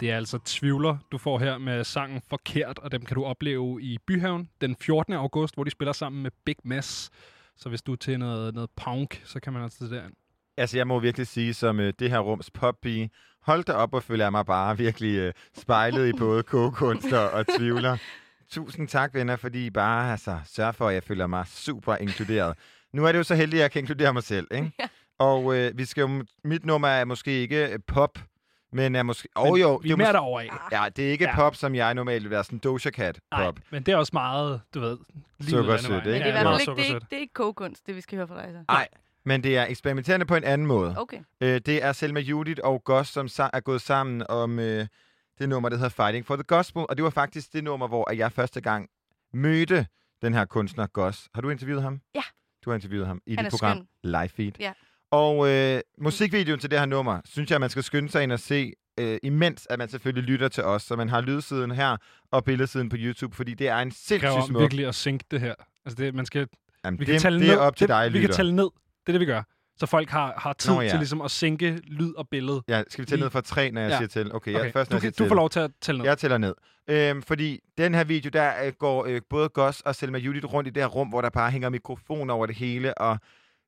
Det er altså Tvivler, du får her med sangen Forkert, og dem kan du opleve i Byhaven den fjortende august, hvor de spiller sammen med Big Mess. Så hvis du er til noget, noget punk, så kan man altså det derind. Altså, jeg må virkelig sige, som øh, det her rums poppige, hold da op og føler jeg mig bare virkelig øh, spejlet i både kogekunst og Tvivler. Tusind tak, venner, fordi I bare altså, sørger for, at jeg føler mig super inkluderet. Nu er det jo så heldigt, at jeg kan inkludere mig selv, ikke? Ja. Og øh, vi skal jo, mit nummer er måske ikke øh, pop, men er måske... Men oh, jo, vi det er mere derovre af. Ja, det er ikke ja. pop, som jeg normalt vil være sådan Doja Cat pop. Nej, men det er også meget, du ved... Sukkersødt, ikke? Ja, det er i hvert fald ikke kogekunst, det vi skal høre fra dig så. Nej, men det er eksperimenterende på en anden måde. Okay. Øh, det er Selma Judith og Goss, som sa- er gået sammen om øh, det nummer, der hedder Fighting for the Gospel. Og det var faktisk det nummer, hvor jeg første gang mødte den her kunstner Goss. Har du interviewet ham? Ja. Du har interviewet ham i dit program skøn. Live Feed. Ja. Og øh, musikvideoen til det her nummer, synes jeg, at man skal skynde sig ind og se, øh, imens at man selvfølgelig lytter til os. Så man har lydsiden her og billedsiden på YouTube, fordi det er en sindssygt smuk... Det kræver virkelig at synke det her. Altså det, man skal... Jamen, vi dem, kan tale det ned. Op til dem, dig, lytter. Vi kan tale ned. Det er det, vi gør. Så folk har, har tid Nå, ja. til ligesom at sænke lyd og billede. Ja, skal vi tælle ned fra tre, når jeg ja. siger til? Okay, okay. Jeg, først, når du, jeg siger du får lov til at tælle ned. Jeg tæller ned. Øhm, fordi den her video, der øh, går øh, både Goss og Selma Judith rundt i det her rum, hvor der bare hænger mikrofon over det hele, og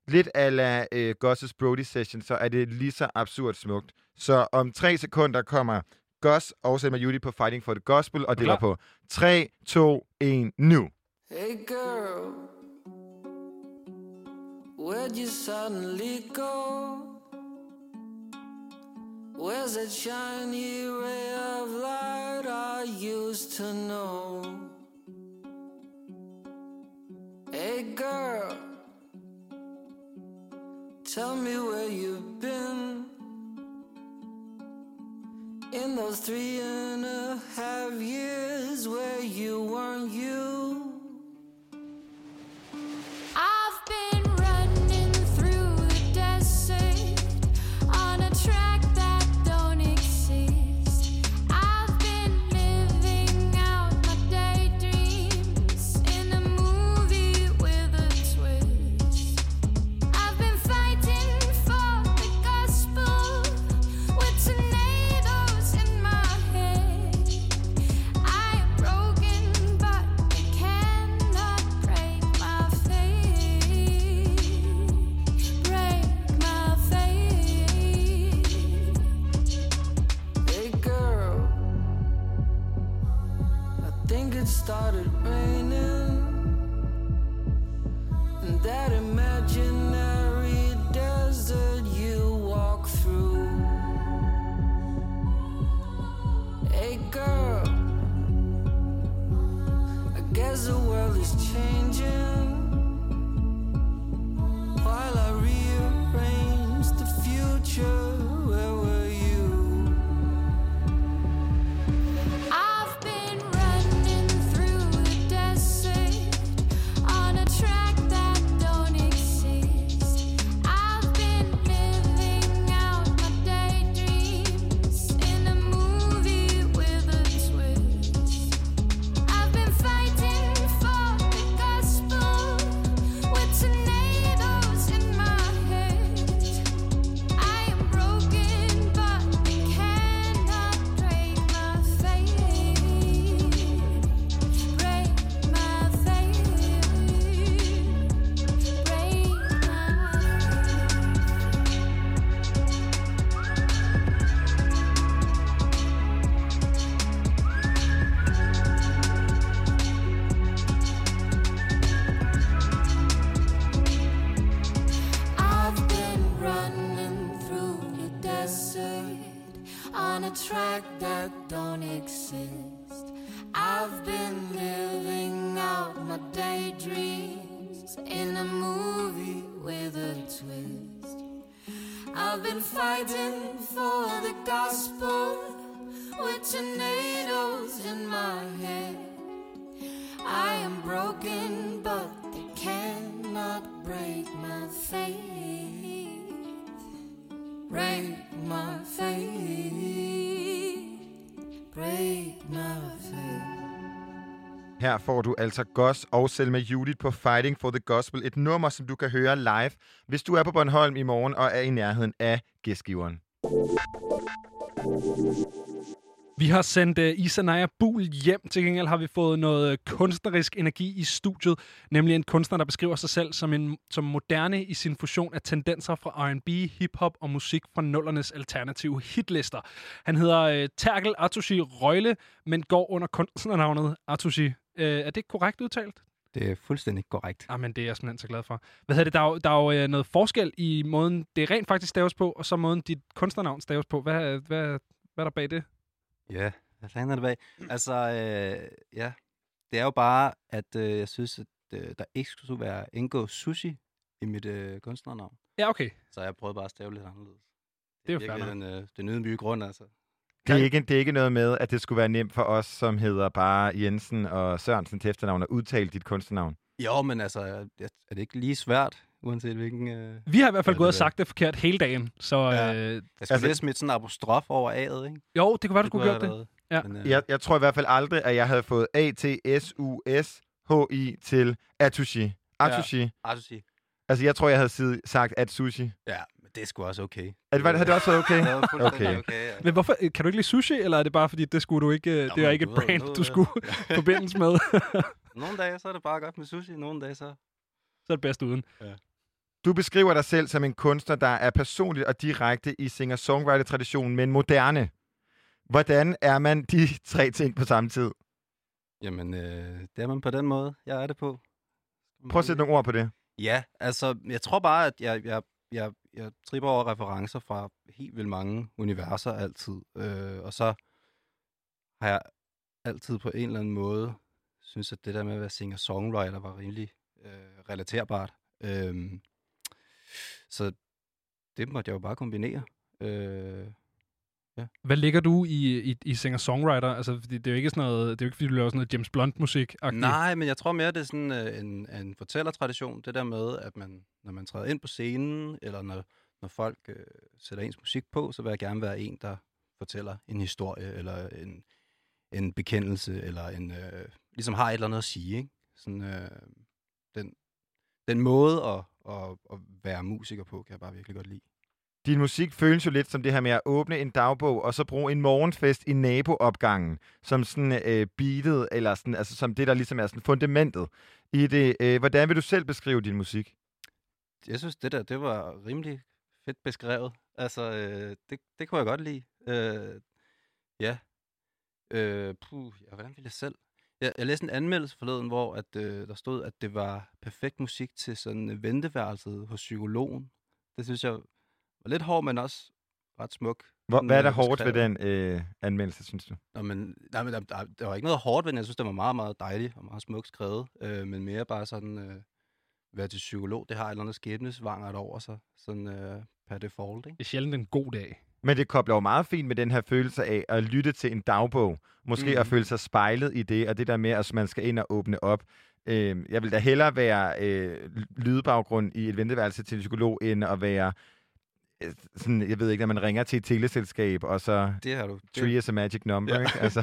lidt a la øh, Goss' Brody Session, så er det lige så absurd smukt. Så om tre sekunder kommer Goss og Selma Judith på Fighting for the Gospel, og det var på tre, to, et, nu. Hey girl. Where'd you suddenly go? Where's that shiny ray of light I used to know? Hey girl, tell me where you've been in those three and a half years where you weren't you. Started raining, and that imaginary desert you walk through. Hey girl, I guess the world is changing while I rearrange the future. Where were you? Her får du altså Goss og Selma Judith på Fighting for the Gospel, et nummer, som du kan høre live, hvis du er på Bornholm i morgen og er i nærheden af Gæstgiveren. Vi har sendt uh, Isa Naya Buhl hjem. Til gengæld har vi fået noget kunstnerisk energi i studiet, nemlig en kunstner, der beskriver sig selv som, en, som moderne i sin fusion af tendenser fra R og B, hiphop og musik fra nullernes alternative hitlister. Han hedder uh, Terkel Atushi Røgle, men går under kunstnernavnet Atushi. Uh, er det korrekt udtalt? Det er fuldstændig korrekt. Jamen, det er jeg simpelthen så glad for. Hvad hedder det? Der er jo, der er jo noget forskel i måden, det rent faktisk staves på, og så måden, dit kunstnernavn staves på. Hvad, hvad, hvad er der bag det? Ja, hvad fanden er der bag? Altså, øh, ja. Det er jo bare, at øh, jeg synes, at øh, der ikke skulle være indgå sushi i mit øh, kunstnernavn. Ja, okay. Så jeg prøvede bare at stave lidt anderledes. Det er jo virkelig den, øh, den ydmyge grund, altså. Det er, ikke, det er ikke noget med, at det skulle være nemt for os, som hedder bare Jensen og Sørensen til efternavn, at udtale dit kunstnernavn. Jo, men altså, er det ikke lige svært, uanset hvilken... Øh... Vi har i hvert fald gået og sagt det forkert hele dagen, så... Ja. Øh... Jeg skulle altså... lige smitte sådan en apostrof over A'et, ikke? Jo, det kunne være, du skulle gøre det. Ja. Men, øh... jeg, jeg tror i hvert fald aldrig, at jeg havde fået A T S U S H I til Atushi. Atushi. Ja. Atushi. Altså, jeg tror, jeg havde sagt Atsushi. Ja. Det er sgu også okay. Er det, har det også været okay? Ja, okay. okay ja. Men hvorfor, kan du ikke lide sushi, eller er det bare fordi, det skulle du ikke, nå, det er ikke et brand, noget, du skulle ja. forbindes med? Nogle dage, så er det bare godt med sushi, nogle dage, så... Så er det bedst uden. Ja. Du beskriver dig selv som en kunstner, der er personligt og direkte i singer-songwriter-traditionen, men moderne. Hvordan er man de tre ting på samme tid? Jamen, øh, det er man på den måde. Jeg er det på. Prøv at sætte nogle ord på det. Ja, altså, jeg tror bare, at jeg... jeg Jeg, jeg tripper over referencer fra helt vildt mange universer altid, øh, og så har jeg altid på en eller anden måde synes, at det der med at være singer-songwriter var rimelig øh, relaterbart. Øh, så det måtte jeg jo bare kombinere. Øh, ja. Hvad ligger du i, i, i singer-songwriter? Altså, det, det er jo ikke sådan noget, det er jo ikke, fordi du laver sådan noget James Blunt-musik. Nej, men jeg tror mere, det er sådan øh, en, en fortællertradition, det der med, at man når man træder ind på scenen, eller når, når folk øh, sætter ens musik på, så vil jeg gerne være en, der fortæller en historie, eller en, en bekendelse, eller en, øh, ligesom har et eller andet at sige. Ikke? Sådan, øh, den, den måde at, at, at være musiker på, kan jeg bare virkelig godt lide. Din musik føles jo lidt som det her med at åbne en dagbog, og så bruge en morgenfest i naboopgangen, som sådan øh, beatet, eller sådan, altså, som det, der ligesom er sådan fundamentet i det. Øh, hvordan vil du selv beskrive din musik? Jeg synes, det der, det var rimelig fedt beskrevet. Altså, øh, det, det kunne jeg godt lide. Øh, ja. Øh, puh, ja, hvordan ville jeg selv? Jeg, jeg læste en anmeldelse forleden, hvor at, øh, der stod, at det var perfekt musik til sådan venteværelset hos psykologen. Det synes jeg var lidt hård, men også ret smuk. Hvor, hvad er der hårdt ved den øh, anmeldelse, synes du? Nå, men, nej, men der, der, der var ikke noget hårdt ved den. Jeg synes, det var meget, meget dejligt og meget smukt skrevet. Øh, men mere bare sådan... Øh, være til psykolog, det har et eller andet skæbnesvangert over sig, sådan øh, per default, ikke? Det er sjældent en god dag. Men det kobler jo meget fint med den her følelse af at lytte til en dagbog. Måske mm-hmm. at føle sig spejlet i det, og det der med, at man skal ind og åbne op. Øh, jeg vil da hellere være øh, lydbaggrund i et venteværelse til en psykolog, end at være øh, sådan, jeg ved ikke, når man ringer til et teleselskab, og så det har du. Three is a magic number, ja. Ikke? Altså.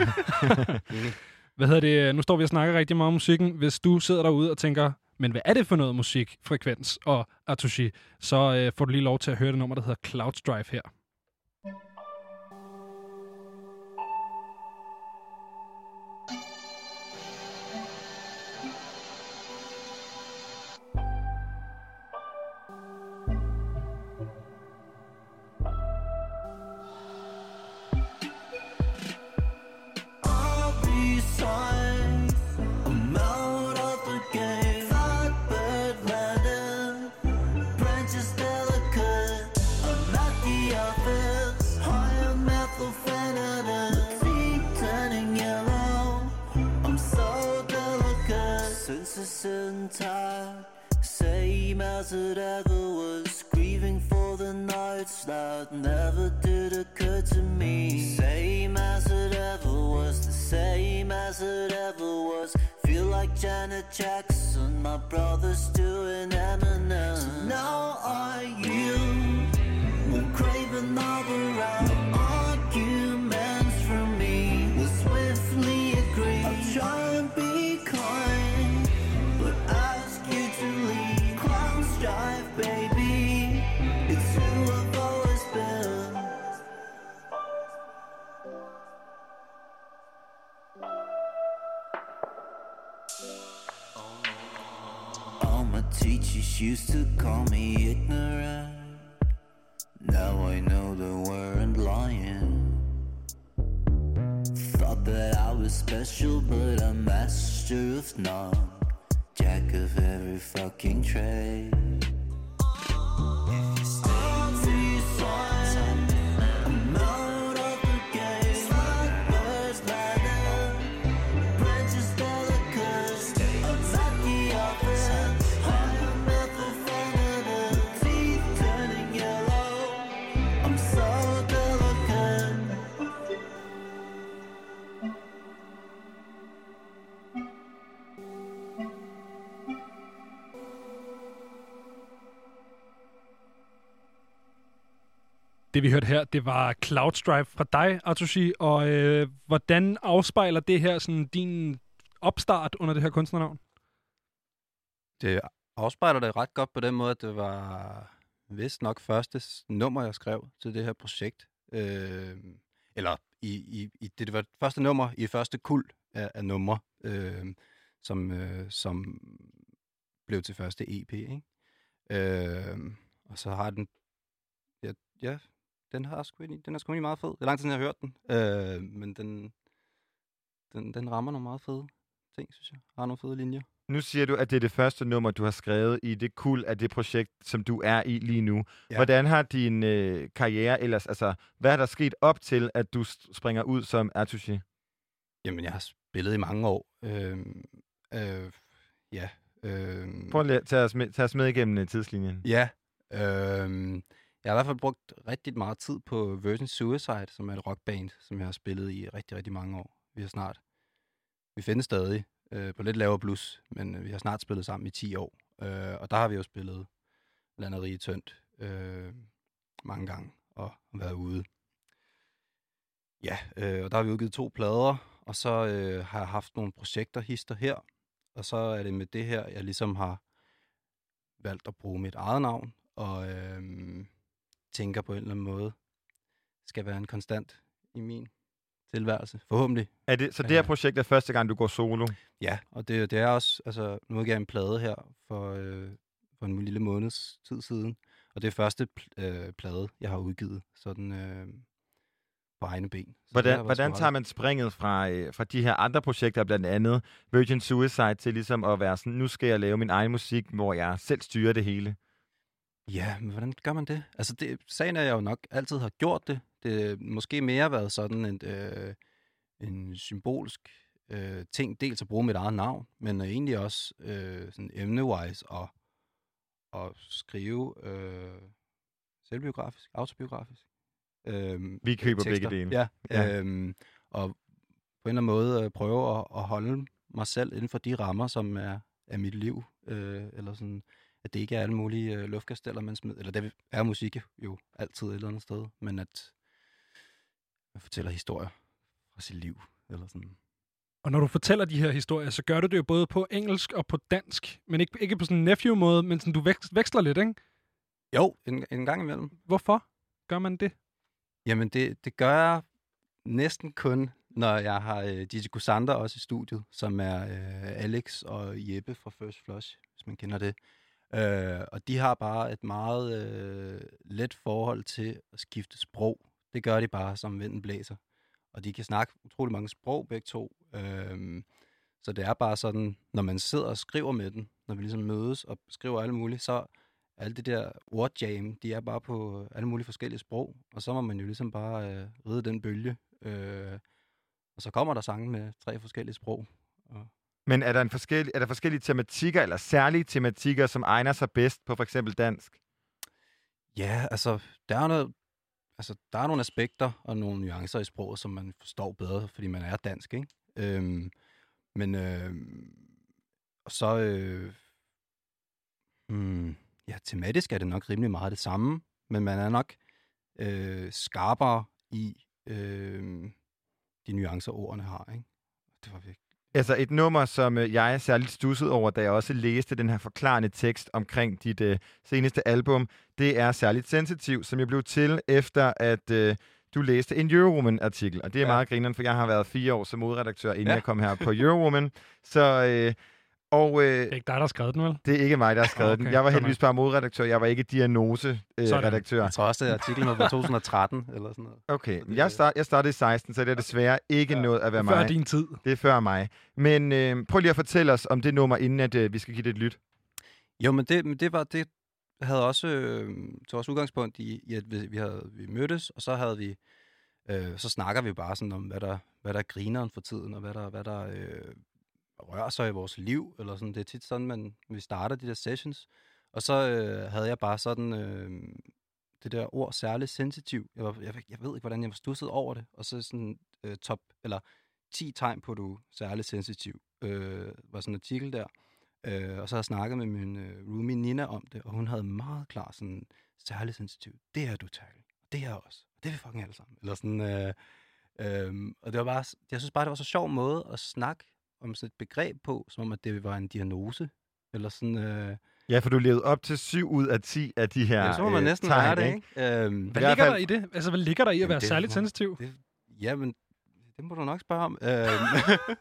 Hvad hedder det? Nu står vi og snakker rigtig meget om musikken. Hvis du sidder derude og tænker... Men hvad er det for noget musik, Frekvens og Atushi? Så øh, får du lige lov til at høre det nummer, der hedder Clouds Drive her. Same as it ever was, grieving for the nights that never did occur to me. Same as it ever was, the same as it ever was. Feel like Janet Jackson, my brother's doing Eminem. So now I, you, will crave another round. Arguments from me will swiftly agree. I'll try and be kind. Drive, baby, it's who I've always been. teachers used to call me ignorant. Now I know they weren't lying. Thought that I was special, but a master of none. Jack of every fucking trade. If you stay with me, I'm out of the game. Like birds ladder, branches that are cursed. I'm lucky off it. I'm a method, teeth turning yellow. I'm so delicate. Det vi hørte her, det var Cloud Strife fra dig, Artushi, og øh, hvordan afspejler det her sådan din opstart under det her kunstnernavn? Det afspejler det ret godt på den måde, at det var vist nok første nummer, jeg skrev til det her projekt. Øh, eller i, i, i, det, det var det første nummer i første kul af, af numre, øh, som, øh, som blev til første E P. Ikke? Øh, og så har den... Ja, ja, den har sgu ind i, den er sgu ind i meget fed. Det er lang tid siden, jeg har hørt den, øh, men den, den, den rammer nogle meget fede ting, synes jeg. Har nogle fede linjer. Nu siger du, at det er det første nummer, du har skrevet i det kul af det projekt, som du er i lige nu. Ja. Hvordan har din øh, karriere ellers, altså, hvad er der sket op til, at du springer ud som Artushi? Jamen, jeg har spillet i mange år. Øh, øh, ja. Øh, Prøv at tage os med, tage os med igennem tidslinjen. Ja. Øh, Jeg har i hvert fald brugt rigtig meget tid på Virgin Suicide, som er et rockband, som jeg har spillet i rigtig, rigtig mange år. Vi har snart... Vi findes stadig øh, på lidt lavere blues, men vi har snart spillet sammen i ti år. Øh, og der har vi jo spillet Landerige Tønt øh, mange gange og været ude. Ja, øh, og der har vi udgivet to plader, og så øh, har jeg haft nogle projekter, hister her. Og så er det med det her, jeg ligesom har valgt at bruge mit eget navn, og... Øh, tænker på en eller anden måde, skal være en konstant i min tilværelse, forhåbentlig. Er det, så det her projekt er første gang, du går solo? Ja, og det, det er også, altså, nu udgav jeg en plade her for, øh, for en lille måneds tid siden, og det er første øh, plade, jeg har udgivet, sådan øh, på egne ben. Så hvordan hvordan tager man springet fra, øh, fra de her andre projekter, blandt andet Virgin Suicide, til ligesom at være sådan, nu skal jeg lave min egen musik, hvor jeg selv styrer det hele? Ja, men hvordan gør man det? Altså, det, sagen er, jeg jo nok altid har gjort det. Det måske mere været sådan en, øh, en symbolsk øh, ting, dels at bruge mit eget navn, men egentlig også øh, sådan emnewise at, at skrive øh, selvbiografisk, autobiografisk. Øh, Vi køber tekster. Begge dele. Ja, ja. Øh, og på en eller anden måde prøve at, at holde mig selv inden for de rammer, som er, er mit liv, øh, eller sådan... at det ikke er alle mulige øh, luftkasteller, man smider, eller det er musik jo altid et eller andet sted, men at man fortæller historier fra sit liv, eller sådan. Og når du fortæller de her historier, så gør du det jo både på engelsk og på dansk, men ikke, ikke på sådan en nephew-måde, men sådan, du veksler lidt, ikke? Jo, en, en gang imellem. Hvorfor gør man det? Jamen, det, det gør jeg næsten kun, når jeg har øh, Gigi Kusander også i studiet, som er øh, Alex og Jeppe fra First Flush, hvis man kender det. Øh, og de har bare et meget øh, let forhold til at skifte sprog. Det gør de bare, som vinden blæser. Og de kan snakke utrolig mange sprog, begge to. Øh, så det er bare sådan, når man sidder og skriver med den, når vi ligesom mødes og skriver alle mulige, så alle det der wordjam, de er bare på alle mulige forskellige sprog. Og så må man jo ligesom bare øh, ride den bølge. Øh, og så kommer der sange med tre forskellige sprog. Og men er der, en forskellig, er der forskellige tematikker, eller særlige tematikker, som egner sig bedst på for eksempel dansk? Ja, altså der, er noget, altså, der er nogle aspekter og nogle nuancer i sproget, som man forstår bedre, fordi man er dansk, ikke? Øhm, men øhm, og så... Øh, hmm, ja, tematisk er det nok rimelig meget det samme, men man er nok øh, skarpere i øh, de nuancer, ordene har, ikke? Det var virkelig... Altså et nummer, som jeg særligt stussede over, da jeg også læste den her forklarende tekst omkring dit øh, seneste album, det er Særligt Sensitiv, som jeg blev til efter, at øh, du læste en Eurowoman-artikel. Og det er ja. meget grineren, for jeg har været fire år som modredaktør, inden ja. jeg kom her på Eurowoman. Så, øh, Og, øh, det er ikke dig, der har skrevet den, vel? Det er ikke mig, der har skrevet okay, den. Jeg var heldigvis bare modredaktør. Jeg var ikke diagnose-redaktør. Øh, jeg tror også, det er artiklen fra to tusind og tretten eller sådan noget. Okay, jeg, start, jeg startede i seksten, så det er desværre ikke ja, noget at være mig. Det er før din tid. Det er før mig. Men øh, prøv lige at fortælle os om det nummer, inden at, øh, vi skal give det et lyt. Jo, men det, men det var det havde også øh, til vores udgangspunkt i, i at vi, vi, havde, vi mødtes, og så havde vi øh, så snakker vi bare sådan om, hvad der, hvad der griner for tiden, og hvad der... Hvad der øh, rører sig i vores liv, eller sådan. Det er tit sådan, man, vi starter de der sessions. Og så øh, havde jeg bare sådan, øh, det der ord, særligt sensitiv. Jeg, var, jeg, jeg ved ikke, hvordan jeg var stusset over det. Og så sådan øh, top, eller ti tegn på, du særligt sensitiv. Øh, var sådan en artikel der. Øh, og så havde jeg snakket med min øh, roomie Nina om det, og hun havde meget klar sådan, særligt sensitiv. Det er du, tackle. Det er også. Det er vi fucking alle sammen. Eller sådan, øh, øh, og det var bare, jeg synes bare, det var så sjov måde at snakke om sådan et begreb på, som om at det var en diagnose, eller sådan... Øh... Ja, for du levede op til syv ud af ti af de her tegn, ja, så må man øh, næsten tegn, være det, ikke? ikke? Øhm, hvad ligger fald... der i det? Altså, hvad ligger der i at være særligt sensitiv? Det... Jamen, det må du nok spørge om. Øhm... hvad, jeg, jeg, jeg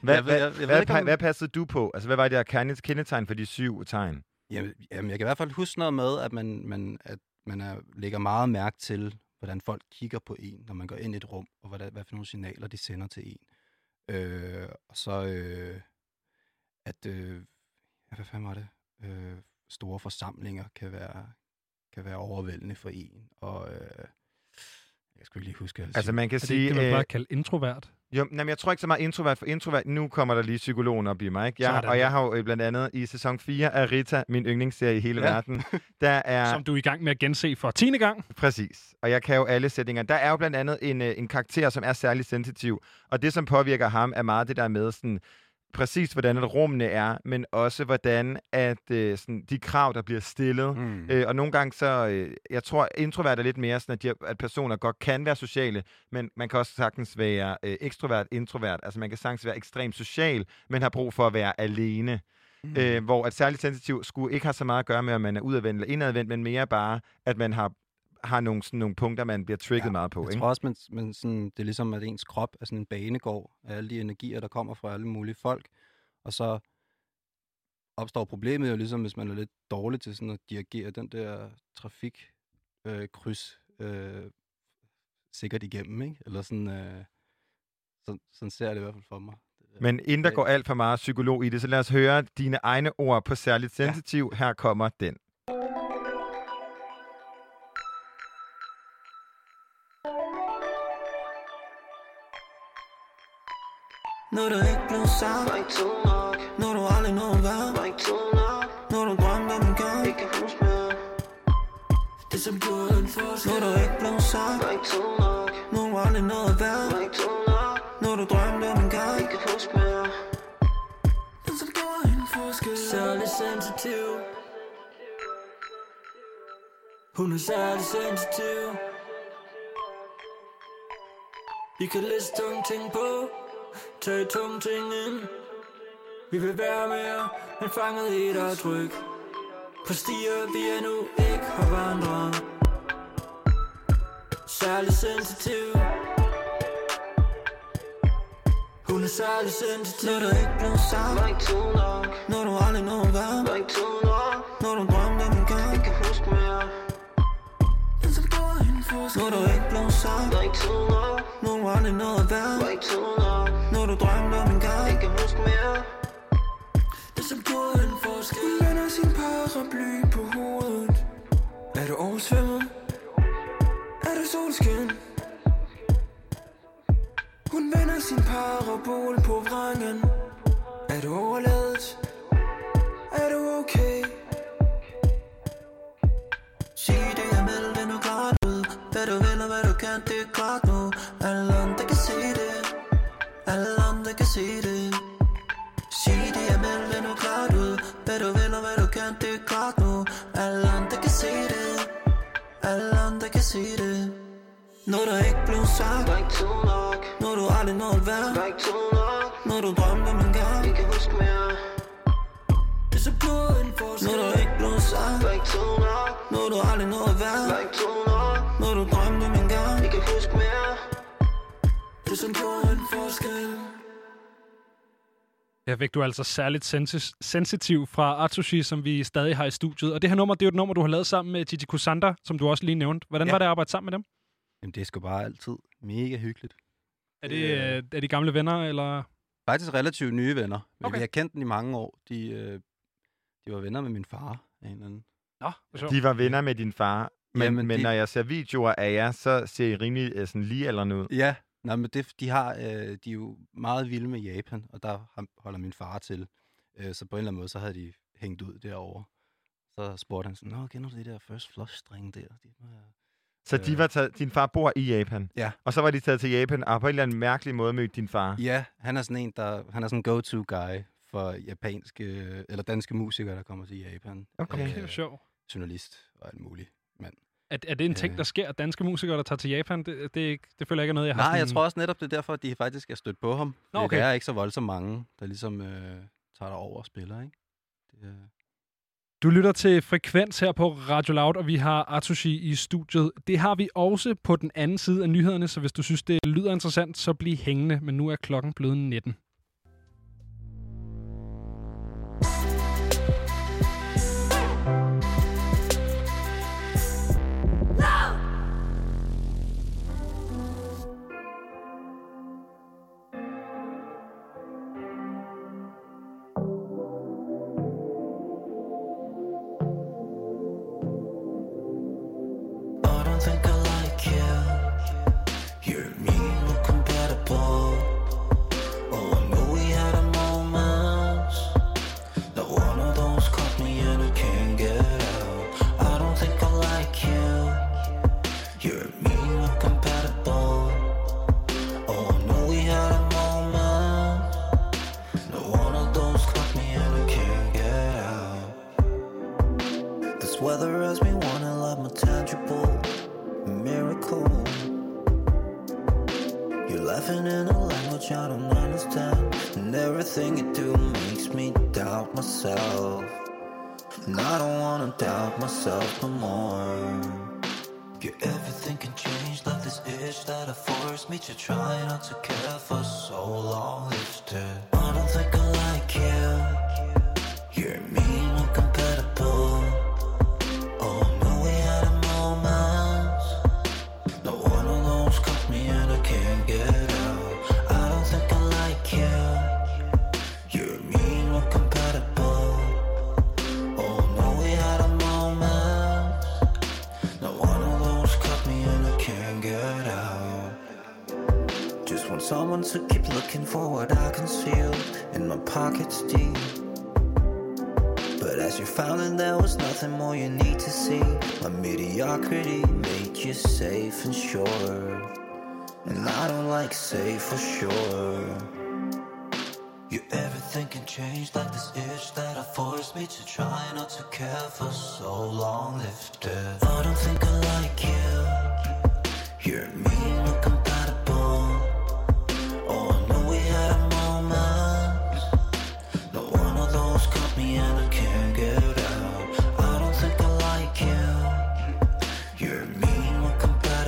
hvad, hvad, ikke, om... hvad passede du på? Altså, hvad var det her kendetegn for de syv tegn? Jamen, jamen, jeg kan i hvert fald huske noget med, at man, man, at man er, lægger meget mærke til, hvordan folk kigger på en, når man går ind i et rum, og hvad, hvad for nogle signaler de sender til en. Øh, og så, øh, at, øh, hvad fanden var det? Øh, store forsamlinger kan være, kan være overvældende for en, og øh, jeg skulle lige huske at altså, man kan er sige... Det, det man øh, bare kalde introvert? Jo, jamen, jeg tror ikke så meget introvert, for introvert, nu kommer der lige psykologen op i mig, ikke? Jeg, og jeg har jo blandt andet i sæson fire af Rita, min yndlingsserie i hele ja. verden, der er... Som du er i gang med at gense for tiende gang. Præcis, og jeg kan jo alle sætninger. Der er jo blandt andet en, en karakter, som er særligt sensitiv, og det, som påvirker ham, er meget det der med sådan... Præcis, hvordan rummene er, men også hvordan at, øh, sådan, de krav, der bliver stillet. Mm. Øh, og nogle gange så, øh, jeg tror, introvert er lidt mere sådan, at, de, at personer godt kan være sociale, men man kan også sagtens være øh, ekstrovert, introvert. Altså man kan sagtens være ekstremt social, men har brug for at være alene. Mm. Øh, hvor at særligt sensitiv skulle ikke have så meget at gøre med, om man er udadvendt eller indadvendt, men mere bare, at man har, har nogle, sådan, nogle punkter, man bliver trigget ja, meget på. Jeg ikke? Tror også, man, man sådan, det er ligesom, at ens krop er sådan en banegård af alle de energier, der kommer fra alle mulige folk. Og så opstår problemet jo ligesom, hvis man er lidt dårlig til sådan at dirigere den der trafik øh, kryds øh, sikkert igennem, ikke? Eller sådan, øh, sådan, sådan ser jeg det i hvert fald for mig. Men inden der går alt for meget psykolog i det, så lad os høre dine egne ord på særligt sensitiv. Ja. Her kommer den. Når du ikke blev sagt, når du aldrig nåede værd, når du drømte om en gang, når du ikke blev sagt, når du aldrig nåede værd, når du drømte om en gang, så gjorde en forskel. Særlig sensitiv, hun er særlig sensitiv. I kan læse tunge ting på, tag tunge ting ind. Vi vil være mere, men fanget i et tryk på stier, vi er nu ikke har vandret. Særlig sensitiv, hun er særlig sensitiv. Når du ikke blev sagt, når du aldrig nåede værd, når du drømte om en gang, når du ikke blev sagt, når du aldrig nåede værd, når du drømte om en gang, ikke huske mere. Det som gjorde en forskel. Hun vender sin paraply på hovedet. Er du oversvømmet? Er du solskin? Hun vender sin parabol på vrangen. Er du overladet? Er du okay? Sig det jeg vil, vil du klart ud. Hvad du vil og hvad du kan, det er klart nu. Alle andre kan se det. Alle andre kan se det. Sig det jeg vil, vil nu klart ud. Hvad du vil og hvad du kan, det er klart nu. Alle andre kan se det. Alle andre kan se det. Når du ikke blev sagt, når du aldrig nåede værd, når du drømte om en gang, det er så på en forskel. Når du ikke blev sagt, når du aldrig nåede værd, når du drømte om en gang, ikke husk mere. Det som gjorde en forskel. Her væk du altså særligt sensi- sensitiv fra Atsushi, som vi stadig har i studiet. Og det her nummer, det er jo et nummer, du har lavet sammen med Gigi Kusanda, som du også lige nævnte. Hvordan ja. var det at arbejde sammen med dem? Jamen, det er sgu bare altid mega hyggeligt. Er det øh... er de gamle venner, eller...? Faktisk relativt nye venner. Men okay. Vi har kendt dem i mange år. De, øh, de var venner med min far. Af en eller anden. Nå, de var venner med din far. Men, Jamen, men de... når jeg ser videoer af jer, så ser I rimelig sådan lige alderen ud. Ja, nej, men det, de, har, øh, de er jo meget vilde med Japan, og der holder min far til. Øh, så på en eller anden måde, så havde de hængt ud derovre. Så spurgte han sådan, nå, kender du det der First Flush-dreng der? De var... Så de var taget, din far bor i Japan, ja. Og så var de taget til Japan, og på en eller anden mærkelig måde mødte din far. Ja, han er sådan en, der, han er sådan en go-to-guy for japanske, eller danske musikere, der kommer til Japan. Okay, okay. Det er sjovt. Journalist og alt muligt, mand. Er, er det en ting, der sker, at danske musikere, der tager til Japan? Det, det, er ikke, det føler jeg ikke er noget, jeg har. Nej, sådan... jeg tror også netop, det er derfor, at de faktisk er stødt på ham. Nå, okay. Det er ikke så voldsomt mange, der ligesom øh, tager dig over og spiller, ikke? Det er... Du lytter til Frekvens her på Radio Loud, og vi har Atsushi i studiet. Det har vi også på den anden side af nyhederne, så hvis du synes, det lyder interessant, så bliv hængende. Men nu er klokken blevet nitten. Say for sure you everything can change like this itch that I forced me to try not to care for so long lifted. I don't think I like you. You're mean, not compatible. Oh, I know we had a moment. No one of those caught me and I can't get out. I don't think I like you. You're mean, not compatible.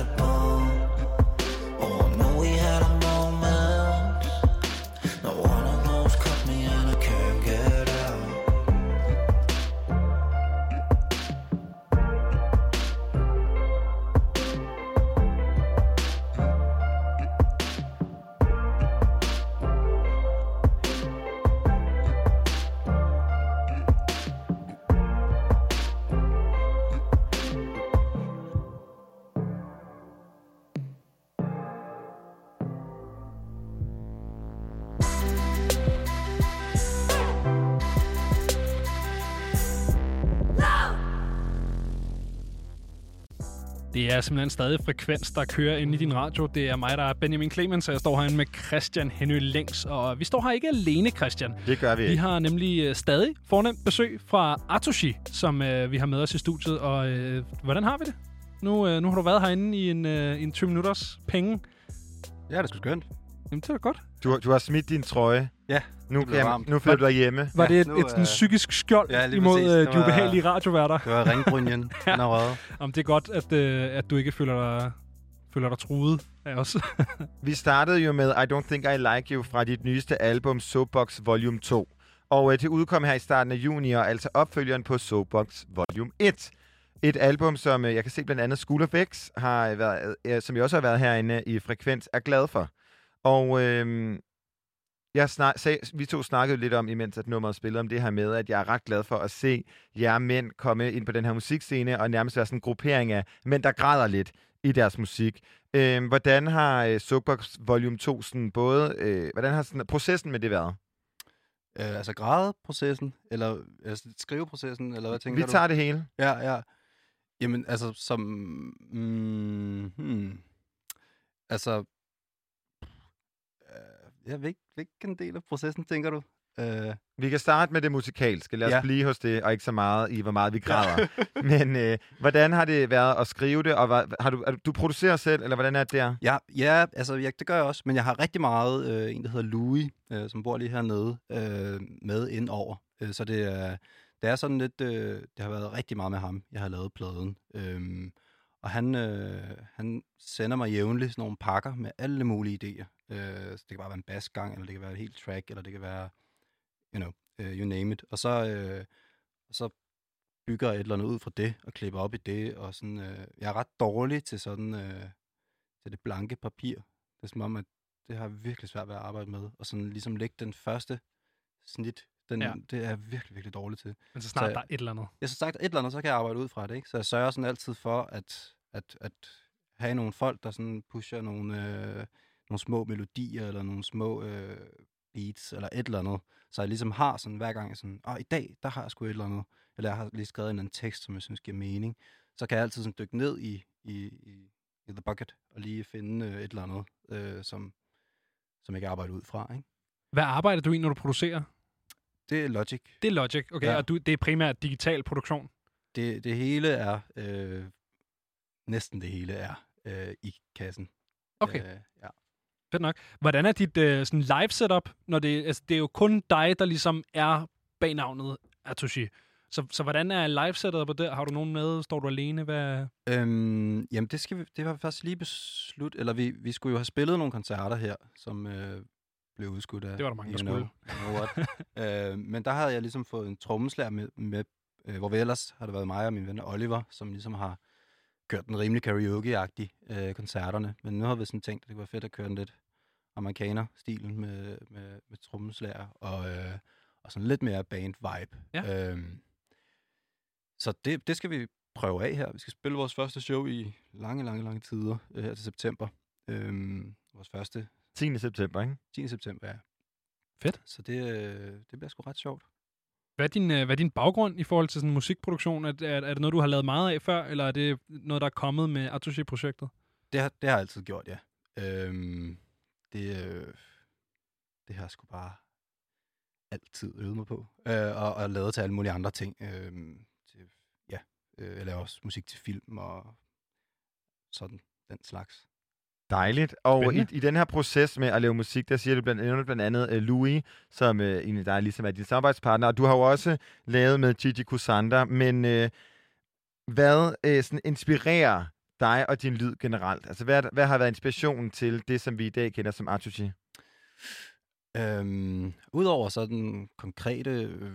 Det er simpelthen stadig Frekvens, der kører inde i din radio. Det er mig, der er Benjamin Clemens, og jeg står herinde med Christian Henning Længs. Og vi står her ikke alene, Christian. Det gør vi ikke. Vi har nemlig stadig fornemt besøg fra Atsushi, som øh, vi har med os i studiet. Og øh, hvordan har vi det? Nu, øh, nu har du været herinde i en, øh, en tyve minutters penge. Ja, det er sgu skønt. Jamen, det er godt. Du, du har smidt din trøje. Ja. Nu føler du dig hjemme. Var det et, nu, et, et sådan, øh... psykisk skjold ja, imod øh, de ubehagelige radioværter? Det var ringbrynjen. Den er røget. Jamen, det er godt, at, øh, at du ikke føler dig føler dig truet af os. Vi startede jo med I Don't Think I Like You fra dit nyeste album Soapbox Volume to. Og øh, det udkom her i starten af juni, og altså opfølgeren på Soapbox Volume et. Et album, som øh, jeg kan se blandt andet School of X, har været, øh, som jeg også har været herinde i Frekvens, er glad for. Og øh, jeg snak, sag, vi to snakkede lidt om, imens at nummeret spillede, om det her med, at jeg er ret glad for at se jer mænd komme ind på den her musikscene, og nærmest være sådan en gruppering af mænd, der græder lidt i deres musik. Øh, hvordan har øh, Soapbox Volume to sådan både... Øh, hvordan har sådan, processen med det været? Øh, altså grædeprocessen, eller altså, skriveprocessen, eller hvad tænker vi du? Vi tager det hele. Ja, ja. Jamen, altså, som... Mm, hmm, altså... Øh, ja, hvilken del af processen, tænker du? Øh, vi kan starte med det musikalske. Lad os ja. blive hos det, og ikke så meget i, hvor meget vi græder. Men øh, hvordan har det været at skrive det? Og hvad, har du, er, du producerer selv, eller hvordan er det der? Ja, ja altså, jeg, det gør jeg også. Men jeg har rigtig meget øh, en, der hedder Louis, øh, som bor lige hernede, øh, med indover. Øh, så det er... Øh, Det er sådan lidt, øh, det har været rigtig meget med ham, jeg har lavet pladen. Øhm, og han, øh, han sender mig jævnligt sådan nogle pakker med alle mulige idéer. Øh, det kan bare være en bassgang, eller det kan være et helt track, eller det kan være, you know, uh, you name it. Og så, øh, så bygger jeg et eller andet ud fra det, og klipper op i det. Og sådan, øh, jeg er ret dårlig til sådan, øh, til det blanke papir. Det er som om, at det har virkelig svært ved at arbejde med. Og sådan ligesom lægge den første snit. Den, ja. Det er jeg virkelig, virkelig dårligt til. Men så snart så, der er et eller andet. Ja, så snart der er et eller andet, så kan jeg arbejde ud fra det, ikke? Så jeg sørger sådan altid for at, at, at have nogle folk, der sådan pusher nogle, øh, nogle små melodier, eller nogle små øh, beats, eller et eller andet. Så jeg ligesom har sådan hver gang sådan, åh, i dag, der har jeg sgu et eller andet. Eller jeg har lige skrevet en eller anden tekst, som jeg synes giver mening. Så kan jeg altid sådan dykke ned i, i, i, i the bucket, og lige finde øh, et eller andet, øh, som, som jeg kan arbejde ud fra, ikke? Hvad arbejder du i, når du producerer? Det er Logic. Det er Logic, okay. Ja. Og du, det er primært digital produktion? Det, det hele er, øh, næsten det hele er øh, i kassen. Okay. Øh, ja. Fedt nok. Hvordan er dit øh, sådan live setup, når det, altså, det er jo kun dig, der ligesom er bag navnet Atoshi. Så, så hvordan er live setupet der? Har du nogen med? Står du alene? Hvad? Øhm, jamen, det, skal vi, det var faktisk lige beslut, eller vi, vi skulle jo have spillet nogle koncerter her, som... Øh, blev udskudt af. Det var der mange, der know, skulle. øh, men der havde jeg ligesom fået en trommeslager med, med øh, hvor vi ellers har det været mig og min ven Oliver, som ligesom har kørt den rimelig karaoke-agtig øh, koncerterne. Men nu har vi sådan tænkt, at det var fedt at køre en lidt amerikaner-stilen med, med, med trommeslager og, øh, og sådan lidt mere band-vibe. Ja. Øh, så det, det skal vi prøve af her. Vi skal spille vores første show i lange, lange, lange tider øh, her til september. Øh, vores første tiende september, ikke? tiende september, ja. Fedt. Så det, øh, det bliver sgu ret sjovt. Hvad er, din, øh, hvad er din baggrund i forhold til sådan musikproduktion? Er, er, er det noget, du har lavet meget af før, eller er det noget, der er kommet med Atoshi-projektet? Det har, det har jeg altid gjort, ja. Øhm, det, øh, det har jeg sgu bare altid øvet mig på. Øh, og, og lavet til alle mulige andre ting. Øh, til, ja, øh, jeg laver også musik til film og sådan den slags. Dejligt. Og i, i den her proces med at lave musik, der siger du blandt, blandt andet uh, Louis, som uh, egentlig der ligesom er din samarbejdspartner, og du har jo også lavet med Gigi Kusanda, men uh, hvad uh, sådan inspirerer dig og din lyd generelt? Altså hvad, hvad har været inspirationen til det, som vi i dag kender som Atoshi? Øhm, Udover sådan konkrete øh,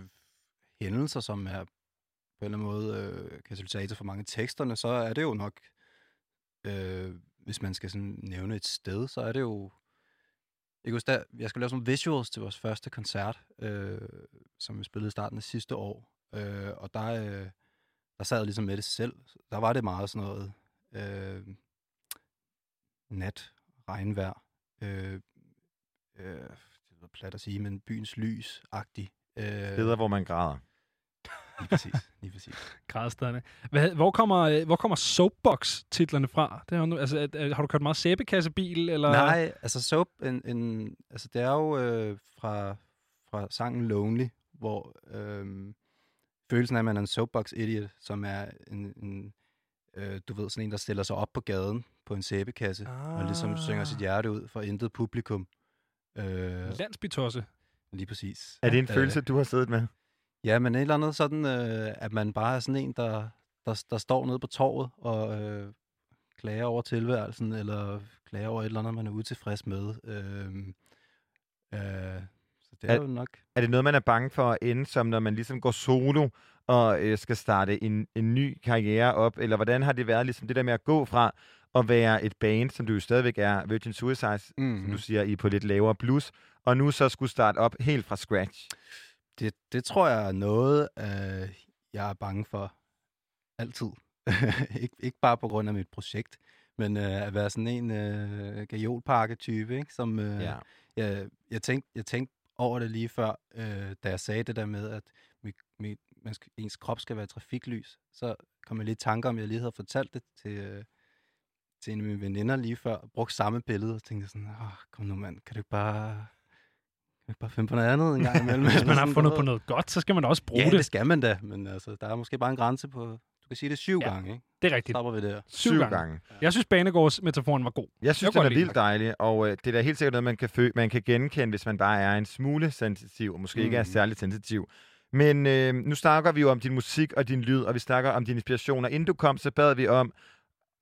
hændelser, som er på en eller anden måde øh, katalysator for mange teksterne, så er det jo nok... Øh, hvis man skal sådan nævne et sted, så er det jo... Jeg, huske, der, jeg skulle lave sådan visuals til vores første koncert, øh, som vi spillede i starten af sidste år. Øh, og der, øh, der sad jeg ligesom med det selv. Der var det meget sådan noget øh, nat, regnvejr, øh, øh, det var plat at sige, men byens lys-agtig. Øh, Steder, hvor man græder. Lige præcis, lige præcis. Grædstederne. Hvor kommer, hvor kommer Soapbox-titlerne fra? Det har, altså, har du kørt meget sæbekassebil? Eller? Nej, altså soap, en, en, altså det er jo øh, fra, fra sangen Lonely, hvor øh, følelsen af, at man er en soapbox-idiot, som er en, en øh, du ved, sådan en, der stiller sig op på gaden på en sæbekasse, ah. og ligesom synger sit hjerte ud for intet publikum. Øh, Landsbytosse. Lige præcis. Er det en følelse, øh, du har siddet med? Ja, men et eller andet sådan, øh, at man bare er sådan en, der, der, der står nede på torvet og øh, klager over tilværelsen, eller klager over et eller andet, man er utilfreds med. Øh, øh, så det er, er jo nok... Er det noget, man er bange for at ende som, når man ligesom går solo og øh, skal starte en, en ny karriere op? Eller hvordan har det været ligesom det der med at gå fra at være et band, som du jo stadigvæk er, Virgin Suicide, mm-hmm. som du siger, I på lidt lavere blues, og nu så skulle starte op helt fra scratch? Det, det tror jeg er noget, øh, jeg er bange for altid. Ik- ikke bare på grund af mit projekt, men øh, at være sådan en øh, gajolpakke-type, ikke? Som, øh, ja. jeg, jeg, tænkte, jeg tænkte over det lige før, øh, da jeg sagde det der med, at mit, mit, man skal, ens krop skal være trafiklys. Så kom jeg lige i tanke om, jeg lige havde fortalt det til, øh, til en af mine veninder lige før, og brugte samme billede, og tænkte sådan, åh, kom nu mand, kan du ikke bare... Jeg kan bare finde på noget andet en gang imellem. Hvis man har fundet på noget godt, så skal man også bruge det. Ja, det skal man da, men altså, der er måske bare en grænse på, du kan sige det syv ja, gange, ikke? Det er rigtigt. Så stopper vi der. Syv, syv gange. gange. Ja. Jeg synes, banegårdsmetaforen var god. Jeg synes, jeg den er vildt dejlig, og øh, det er da helt sikkert noget, man kan, fø- man kan genkende, hvis man bare er en smule sensitiv, og måske mm. ikke er særligt sensitiv. Men øh, nu snakker vi jo om din musik og din lyd, og vi snakker om dine inspirationer. Inden du kom, så bad vi om,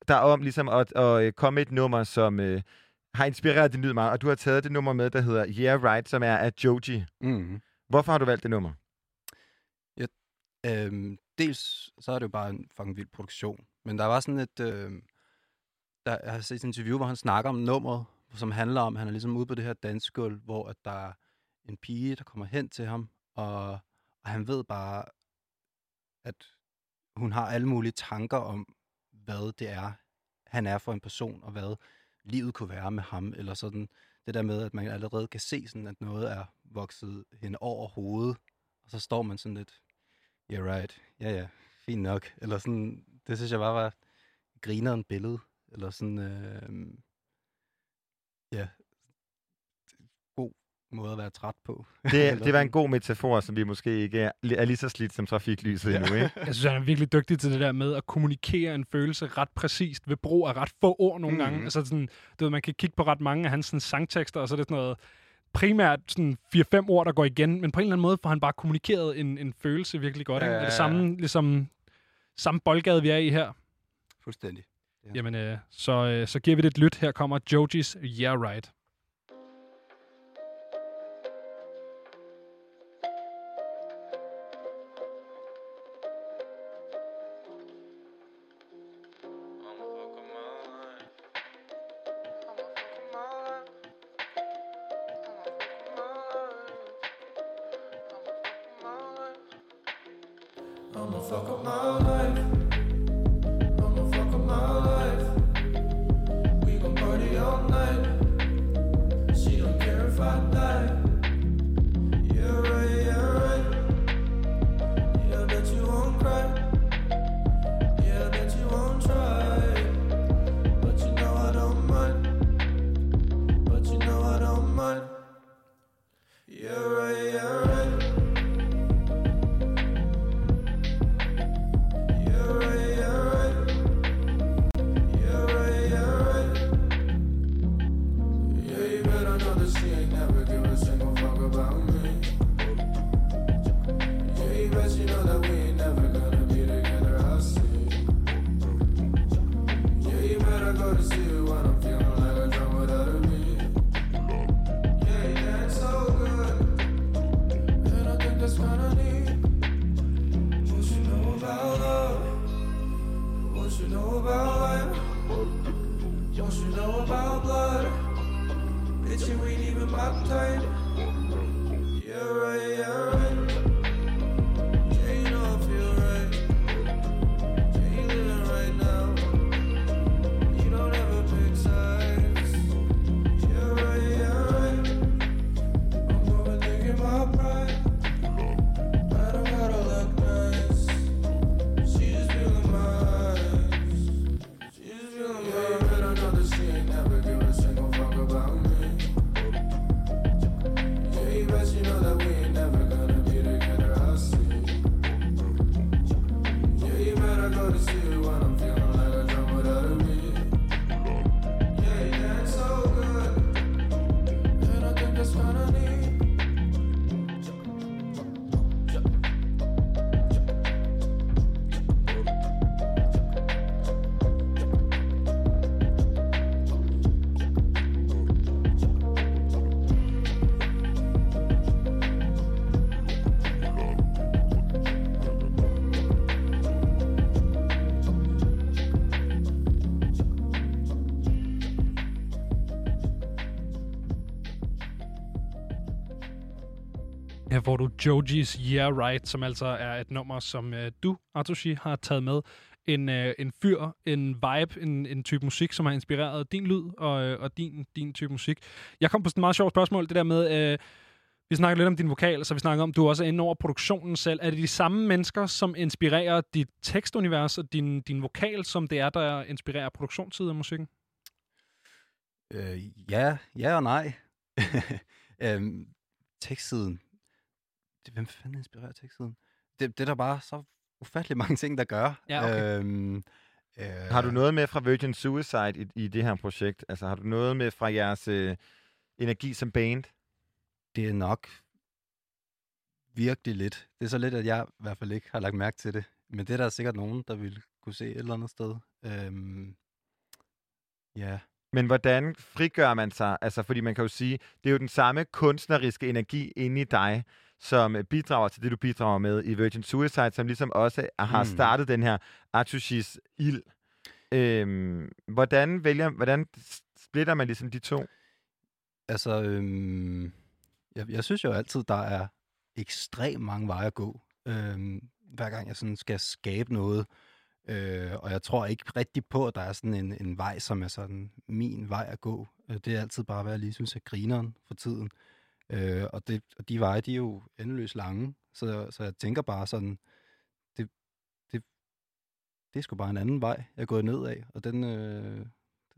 der om ligesom at, at komme et nummer, som... Øh, har inspireret din lyd meget, og du har taget det nummer med, der hedder Yeah Right, som er af Joji. Mm. Hvorfor har du valgt det nummer? Ja, øh, dels så er det jo bare en fucking vild produktion, men der var sådan et... Øh, der, jeg har set et interview, hvor han snakker om nummeret, som handler om, han er ligesom ude på det her dansegulv, hvor at der er en pige, der kommer hen til ham, og, og han ved bare, at hun har alle mulige tanker om, hvad det er, han er for en person, og hvad... livet kunne være med ham, eller sådan det der med, at man allerede kan se sådan, at noget er vokset hen over hovedet, og så står man sådan lidt, yeah right, ja yeah, ja, yeah, fint nok, eller sådan, det synes jeg bare var griner en billede, eller sådan, øh, ja, god måde at være træt på. Det, det var en god metafor, som vi måske ikke er, er lige så slidt som trafiklyset ja. endnu, ikke? Jeg synes, han er virkelig dygtig til det der med at kommunikere en følelse ret præcist ved brug af ret få ord nogle mm-hmm. gange. Altså sådan, du ved, man kan kigge på ret mange af hans sådan, sangtekster, og så er det sådan noget primært sådan fire-fem ord, der går igen, men på en eller anden måde får han bare kommunikeret en, en følelse virkelig godt, ikke? Ja. Det er det samme, ligesom, samme boldgade, vi er i her. Fuldstændig. Ja. Jamen, øh, så, øh, så giver vi det et lyt. Her kommer Joji's Yeah Right. You're får du Joji's Yeah Right, som altså er et nummer, som øh, du, Atoshi, har taget med. En, øh, en fyr, en vibe, en, en type musik, som har inspireret din lyd og, øh, og din, din type musik. Jeg kom på sådan et meget sjovt spørgsmål, det der med... Øh, vi snakker lidt om din vokal, så vi snakker om, at du også er inde over produktionen selv. Er det de samme mennesker, som inspirerer dit tekstunivers og din, din vokal, som det er, der inspirerer produktionssiden af musikken? Øh, ja, ja og nej. øhm, tekstsiden. Hvem fanden inspirerer tekstsiden? Det, det er der bare så ufattelig mange ting, der gør. Ja, okay. øhm, øh... Har du noget med fra Virgin Suicide i, i det her projekt? Altså, har du noget med fra jeres øh, energi som band? Det er nok virkelig lidt. Det er så lidt, at jeg i hvert fald ikke har lagt mærke til det. Men det er der sikkert nogen, der vil kunne se et eller andet sted. Øhm, ja. Men hvordan frigør man sig? Altså, fordi man kan jo sige, det er jo den samme kunstneriske energi inde i dig, som bidrager til det, du bidrager med i Virgin Suicide, som ligesom også har startet mm. den her Atoshis ild. Øhm, hvordan vælger, hvordan splitter man ligesom de to? Altså... Øhm Jeg, jeg synes jo altid, der er ekstremt mange veje at gå, øh, hver gang jeg sådan skal skabe noget. Øh, og jeg tror ikke rigtig på, at der er sådan en, en vej, som er sådan min vej at gå. Det er altid bare, hvad jeg lige synes er grineren for tiden. Øh, og, det, og de veje, de er jo endeløst lange. Så, så jeg tænker bare sådan, det, det, det er sgu bare en anden vej, jeg er gået ned af. Og den... Øh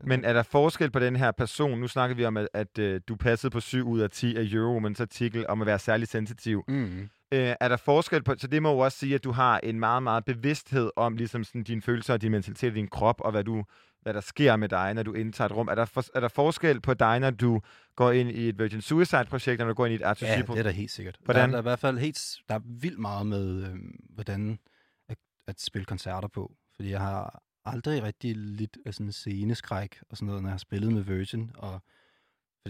Men er der forskel på den her person? Nu snakker vi om, at, at, at du passede på syv ud af ti af Euromans artikel om at være særlig sensitiv. Mm. Øh, er der forskel på... Så det må jo også sige, at du har en meget, meget bevidsthed om ligesom sådan, dine følelser og din mentalitet og din krop, og hvad, du, hvad der sker med dig, når du indtager et rum. Er der, for, er der forskel på dig, når du går ind i et Virgin Suicide-projekt, når du går ind i et Atoshi-projekt? Ja, det er da helt sikkert. Hvordan? Der er i hvert fald helt... Der er vildt meget med, øh, hvordan at, at spille koncerter på. Fordi jeg har... aldrig rigtig lidt af sådan en sceneskræk og sådan noget, når jeg har spillet med Virgin. Og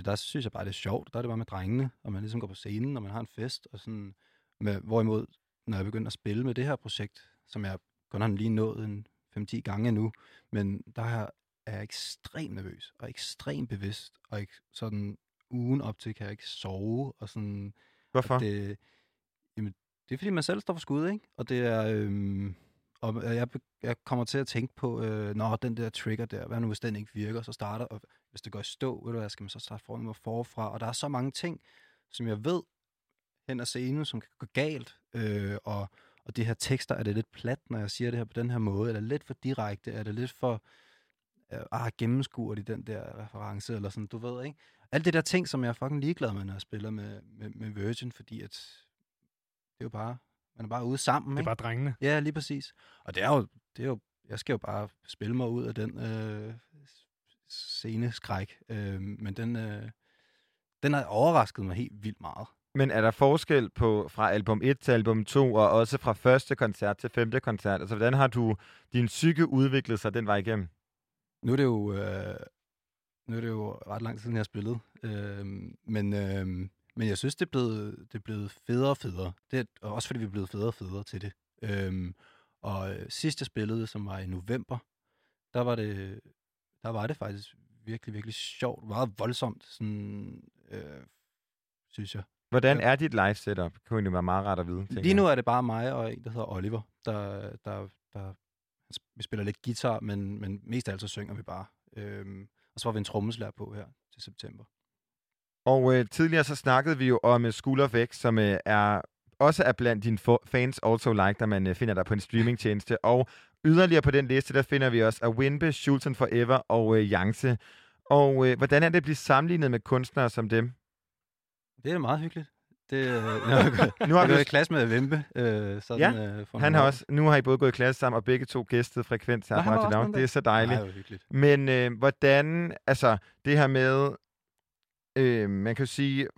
der synes jeg bare, det er sjovt. Der er det bare med drengene, og man ligesom går på scenen, og man har en fest. Og sådan med, hvorimod, når jeg begynder at spille med det her projekt, som jeg kun har lige nået en fem til ti gange nu, men der er jeg ekstremt nervøs og ekstremt bevidst. Og ikke, sådan ugen op til kan jeg ikke sove. Og sådan, hvorfor? Og det, jamen, det er fordi, man selv står for skud, ikke? Og det er... Øhm, Og jeg, jeg kommer til at tænke på, øh, nå, den der trigger der, hvad nu, hvis den ikke virker, så starter, og hvis det går i stå, ved du hvad, skal man så starte forfra, forfra, og der er så mange ting, som jeg ved, hen ad scenen, som kan gå galt, øh, og, og de her tekster, er det lidt plat, når jeg siger det her på den her måde, eller lidt for direkte, er det lidt for, øh, ah, gennemskuer de den der reference, eller sådan, du ved, ikke? Alt det der ting, som jeg er fucking ligeglad med, når jeg spiller med, med, med Virgin, fordi at, det er jo bare... Man er bare ude sammen, ikke? Det er bare drengene. Ja, lige præcis. Og det er jo... Det er jo jeg skal jo bare spille mig ud af den øh, sceneskræk. Øh, men den, øh, den har overrasket mig helt vildt meget. Men er der forskel på fra album et til album to, og også fra første koncert til femte koncert? Altså, hvordan har du din psyke udviklet sig den vej igennem? Nu er det jo, øh, nu er det jo ret lang tid siden, jeg har spillet. Øh, men... Øh, Men jeg synes, det er blevet, det er blevet federe og federe. Det er, og også fordi vi er blevet federe og federe til det. Øhm, og sidst jeg spillede, som var i november, der var det, der var det faktisk virkelig, virkelig sjovt. Meget voldsomt, sådan, øh, synes jeg. Hvordan er dit live setup? Det kunne jo være meget rart at vide. Lige nu er det bare mig og en, der hedder Oliver. Der, der, der, vi spiller lidt guitar, men, men mest af alt så synger vi bare. Øhm, og så var vi en trommeslager på her til september. Og øh, tidligere så snakkede vi jo om uh, Skuldervæk, som øh, er, også er blandt dine fans also like, der man øh, finder dig på en streamingtjeneste. Og yderligere på den liste, der finder vi også Awinbe, Schulten Forever og øh, Yance. Og øh, hvordan er det at blive sammenlignet med kunstnere som dem? Det er meget hyggeligt. Det, øh, nu har vi gået i klasse med Awinbe. Øh, ja, øh, han har også. Nu har I både gået i klasse sammen, og begge to gæstede Frekvens her fra København. Det er så dejligt. Nej, det er Men øh, hvordan, altså det her med... Øh, man kan sige,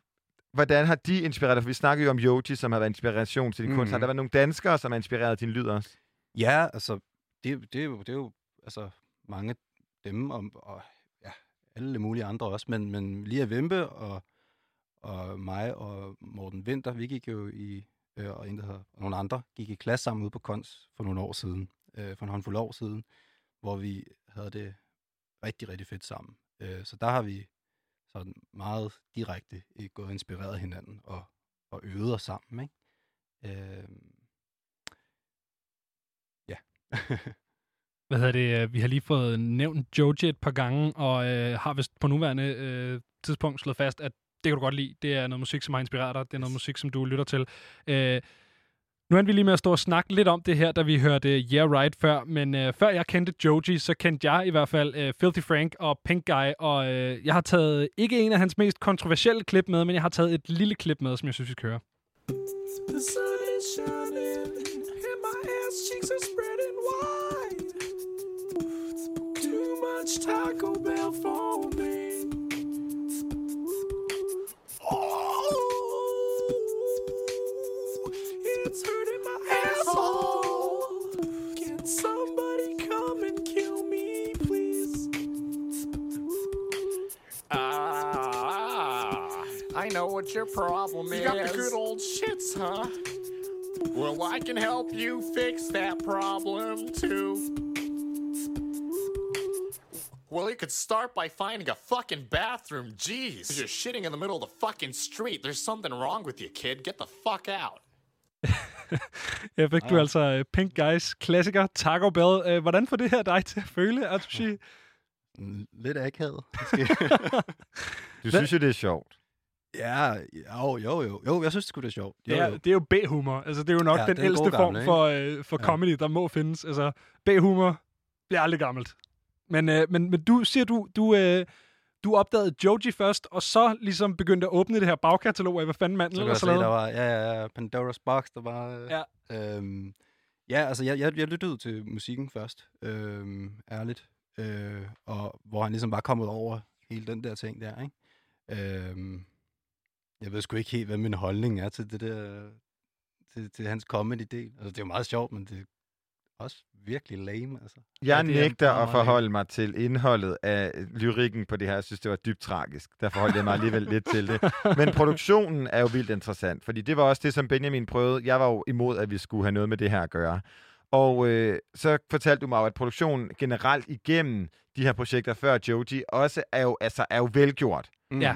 hvordan har de inspireret dig? For vi snakkede jo om Joji, som har været inspiration til din kunst. Har der været nogle danskere, som har inspireret din lyd også? Ja, altså, det, det, er, jo, det er jo altså mange dem, og, og ja, alle mulige andre også, men, men Lia Vembe og, og mig og Morten Winter, vi gik jo i, øh, og, en, der hedder, og nogle andre, gik i klasse sammen ude på Kons for nogle år siden, øh, for en håndfuld år siden, hvor vi havde det rigtig, rigtig fedt sammen. Øh, så der har vi sådan meget direkte gået og inspireret hinanden og, og øvede os sammen, ikke? Øh, ja. Hvad hedder det? Vi har lige fået nævnt Joji et par gange, og øh, har vist på nuværende øh, tidspunkt slået fast, at det kan du godt lide. Det er noget musik, som har inspireret dig. Det er noget musik, som du lytter til. Øh, Nu er vi lige med at stå og snakke lidt om det her, da vi hørte Yeah Right før, men øh, før jeg kendte Joji, så kendte jeg i hvert fald øh, Filthy Frank og Pink Guy, og øh, jeg har taget ikke en af hans mest kontroversielle klip med, men jeg har taget et lille klip med, som jeg synes, vi skal høre. What's your problem is? You got the good old shits, huh? Well, I can help you fix that problem, too. Well, you could start by finding a fucking bathroom. Jeez. You're shitting in the middle of the fucking street. There's something wrong with you, kid. Get the fuck out. Jeg fik du altså Pink Guys klassiker, Taco Bell. Hvordan får det her dig til at føle, Atsushi? Lidt akavet, måske. Du synes jo, det er sjovt. Ja, jo, jo, jo. Jo, jeg synes, det skulle være sjovt. Jo, ja, det er jo B-humor. Altså, det er jo nok ja, den ældste form gamle, for, øh, for comedy, ja. Der må findes. Altså, B-humor bliver aldrig gammelt. Men, øh, men, men du siger, du, du, øh, du opdagede Joji først, og så ligesom begyndte at åbne det her bagkatalog af, hvad fanden manden eller sådan noget. Ja, ja, Pandora's Box, der var... Øh, ja. Øh, ja, altså, jeg, jeg, jeg lyttede til musikken først, øh, ærligt. Øh, og hvor han ligesom bare kommet over hele den der ting der, ikke? Øh, Jeg ved sgu ikke helt, hvad min holdning er til det der, til, til hans comedy-del. Altså, det er jo meget sjovt, men det er også virkelig lame, altså. Jeg ja, nægter at forholde mig til indholdet af lyrikken på det her. Jeg synes, det var dybt tragisk. Der forholdt jeg mig alligevel lidt til det. Men produktionen er jo vildt interessant, fordi det var også det, som Benjamin prøvede. Jeg var jo imod, at vi skulle have noget med det her at gøre. Og øh, så fortalte du mig, at produktionen generelt igennem de her projekter før Joji også er jo, altså, er jo velgjort. Mm. Ja.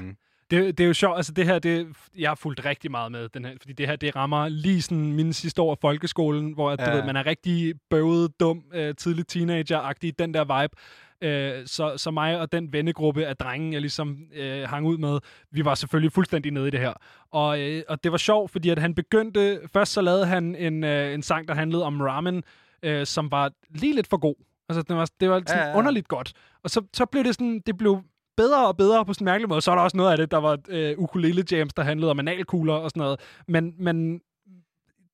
Det, det er jo sjovt, altså det her, det, jeg har fulgt rigtig meget med, den her, fordi det her, det rammer lige sådan mine sidste år af folkeskolen, hvor at, ja. Du ved, man er rigtig bøvet, dum, øh, tidlig teenager-agtig, den der vibe. Øh, så, så mig og den vennegruppe af drenge, jeg ligesom øh, hang ud med, vi var selvfølgelig fuldstændig nede i det her. Og, øh, og det var sjovt, fordi at han begyndte, først så lavede han en, øh, en sang, der handlede om ramen, øh, som var lige lidt for god. Altså det var, det var sådan ja, ja. Underligt godt. Og så, så blev det sådan, det blev... bedre og bedre på sådan en mærkelig måde. Så er der også noget af det, der var øh, ukulele jams, der handlede om analkugler og sådan noget. Men, men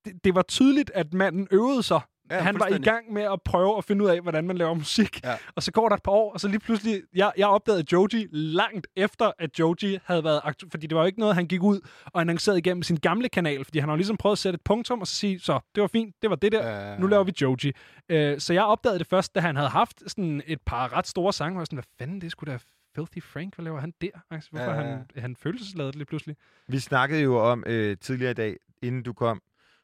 det, det var tydeligt, at manden øvede sig. Ja, han var i gang med at prøve at finde ud af, hvordan man laver musik. Ja. Og så går der et par år, og så lige pludselig... Jeg, jeg opdagede Joji langt efter, at Joji havde været aktiv. Fordi det var jo ikke noget, han gik ud og annoncerede igennem sin gamle kanal. Fordi han har jo ligesom prøvet at sætte et punktum og så sige, så det var fint, det var det der, øh... nu laver vi Joji. Øh, så jeg opdagede det først, da han havde haft sådan et par ret store sange. Og sådan, hvad fanden det skulle da... Filthy Frank, hvad laver han der? Altså, hvorfor ja, ja. han, han følelsesladet lige pludselig? Vi snakkede jo om øh, tidligere i dag, inden du kom,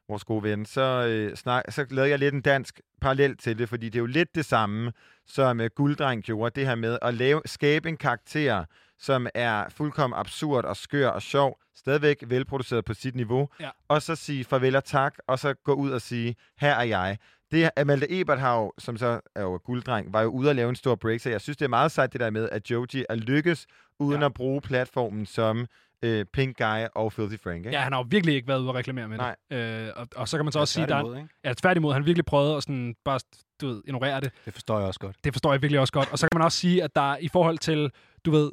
vores gode ven, så, øh, snak, så lavede jeg lidt en dansk parallel til det, fordi det er jo lidt det samme, som øh, Gulddreng gjorde, det her med at lave, skabe en karakter, som er fuldkommen absurd og skør og sjov, stadigvæk velproduceret på sit niveau, ja. Og så sige farvel og tak, og så gå ud og sige, her er jeg. Det Amalie Ebert har jo, som så er jo Gulddreng, var jo ude at lave en stor break, så jeg synes, det er meget sejt det der med, at Joji er lykkes, uden ja. At bruge platformen som øh, Pink Guy og Filthy Frank. Ikke? Ja, han har jo virkelig ikke været ude at reklamere med Nej. Det. Øh, og, og så kan man så ja, også sige, at han, ja, tværtimod, han virkelig prøvede at sådan bare du ved, ignorere det. Det forstår jeg også godt. Det forstår jeg virkelig også godt. Og så kan man også sige, at der i forhold til, du ved,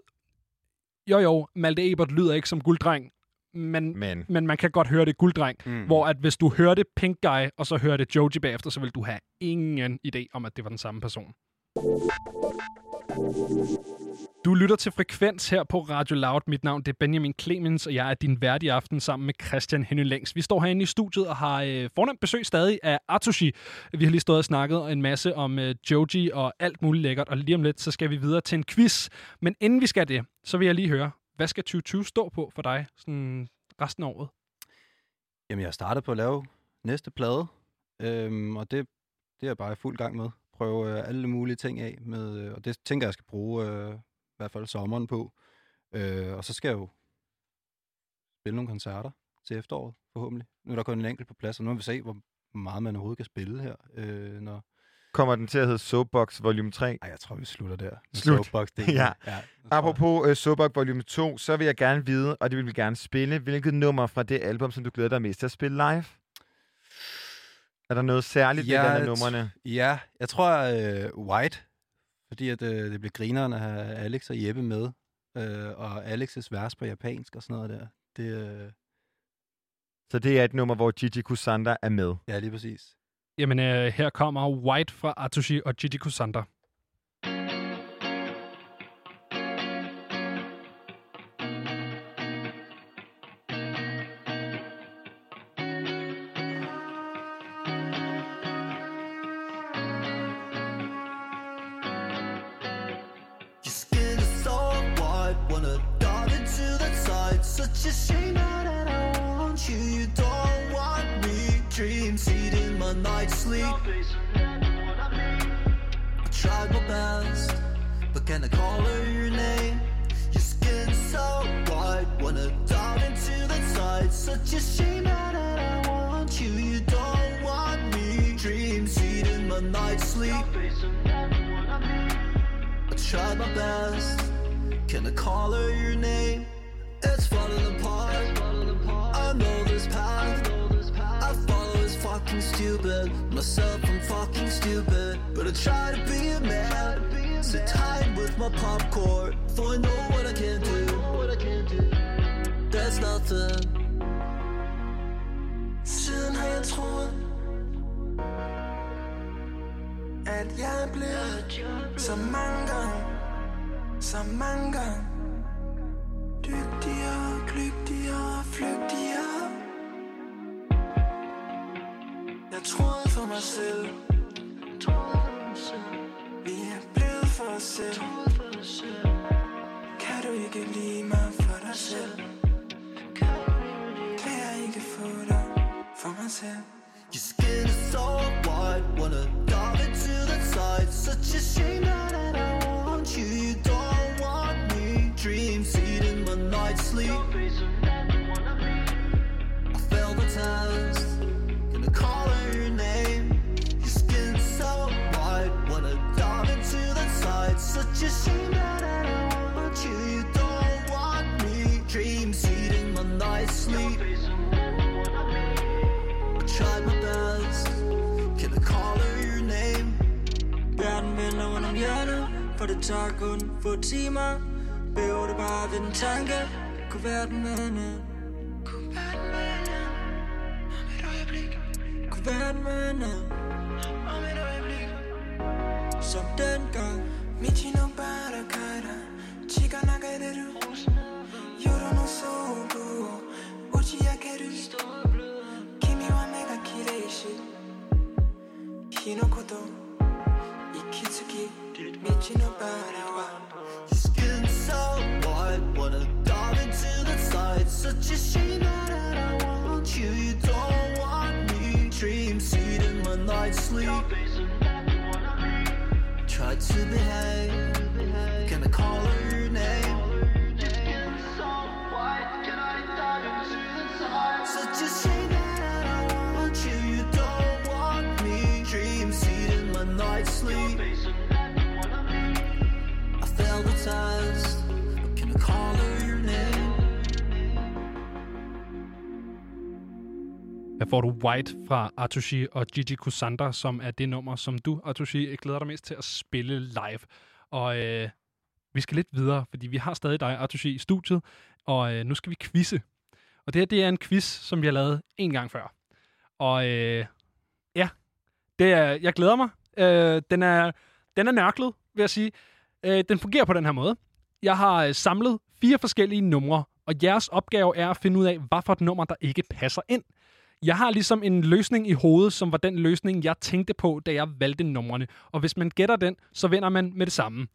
jo jo, Malte Ebert lyder ikke som Gulddreng, men, men. men man kan godt høre det Gulddreng, mm. hvor at hvis du hørte Pink Guy, og så hørte Joji bagefter, så vil du have ingen idé om, at det var den samme person. Du lytter til Frekvens her på Radio Loud. Mit navn det er Benjamin Clemens, og jeg er din vært i aften sammen med Christian Henning. Vi står herinde i studiet og har øh, fornemt besøg stadig af Atsushi. Vi har lige stået og snakket en masse om øh, Joji og alt muligt lækkert, og lige om lidt, så skal vi videre til en quiz. Men inden vi skal det, så vil jeg lige høre, hvad skal tyve tyve stå på for dig sådan resten af året? Jamen, jeg har startet på at lave næste plade, øhm, og det, det er jeg bare i fuld gang med. Prøve øh, alle mulige ting af, med, øh, og det tænker jeg skal bruge øh, i hvert fald sommeren på. Øh, og så skal jeg jo spille nogle koncerter, til efteråret, forhåbentlig. Nu er der kun en enkelt på plads, og nu må vi se, hvor meget man overhovedet kan spille her. Øh, når... Kommer den til at hedde Soapbox Volume tre? Nej, jeg tror, vi slutter der. Slut. Soapbox, det ja. Ja, apropos uh, Soapbox Volume to, så vil jeg gerne vide, og det vil vi gerne spille, hvilket nummer fra det album, som du glæder dig mest til at spille live? Er der noget særligt ja, ved den af numrene? Ja, jeg tror uh, White, fordi at, uh, det blev grineren at have Alex og Jeppe med, uh, og Alex's vers på japansk og sådan noget der. Det, uh... Så det er et nummer, hvor Gigi Kusanda er med? Ja, lige præcis. Jamen, øh, her kommer White fra Atsushi og Gigi Kusanda. Hvor du White fra Atsushi og Gigi Kusanda, som er det nummer, som du, Atsushi, glæder dig mest til at spille live. Og øh, vi skal lidt videre, fordi vi har stadig dig, Atsushi, i studiet, og øh, nu skal vi quizze. Og det her, det er en quiz, som vi har lavet en gang før. Og øh, ja, det er, jeg glæder mig. Øh, den er, den er nørklet, vil jeg sige. Øh, den fungerer på den her måde. Jeg har øh, samlet fire forskellige numre, og jeres opgave er at finde ud af, hvad for et nummer, der ikke passer ind. Jeg har ligesom en løsning i hovedet, som var den løsning, jeg tænkte på, da jeg valgte numrene. Og hvis man gætter den, så vinder man med det samme.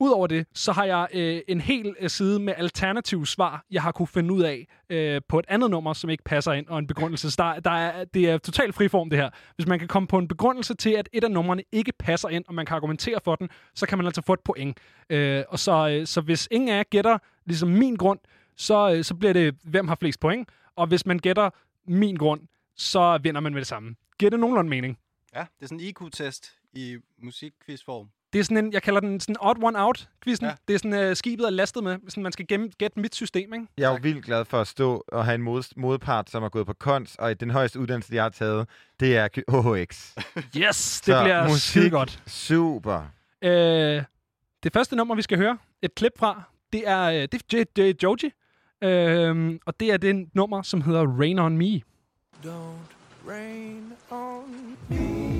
Udover det, så har jeg øh, en hel side med alternative svar, jeg har kunne finde ud af øh, på et andet nummer, som ikke passer ind, og en begrundelse. Der, der er, det er totalt friform, det her. Hvis man kan komme på en begrundelse til, at et af numrene ikke passer ind, og man kan argumentere for den, så kan man altså få et point. Øh, og så, øh, så hvis ingen af jer gætter ligesom min grund, så, øh, så bliver det, hvem har flest point. og hvis man gætter min grund, så vinder man med det samme. Giver det nogenlunde mening? Ja, det er sådan en I Q-test i musikquizform. Det er sådan en, jeg kalder den sådan odd one out quizzen. Ja. Det er sådan uh, skibet er lastet med, sådan man skal gætte mit system, ikke? Jeg er jo vildt glad for at stå og have en mod- modpart, som har gået på konst, og den højeste uddannelse, jeg har taget, det er H H X. Yes, det bliver musik, godt. Super. Uh, det første nummer, vi skal høre et klip fra, det er, det er, det er Joji, uh, og det er det nummer, som hedder Rain On Me. Don't rain on me.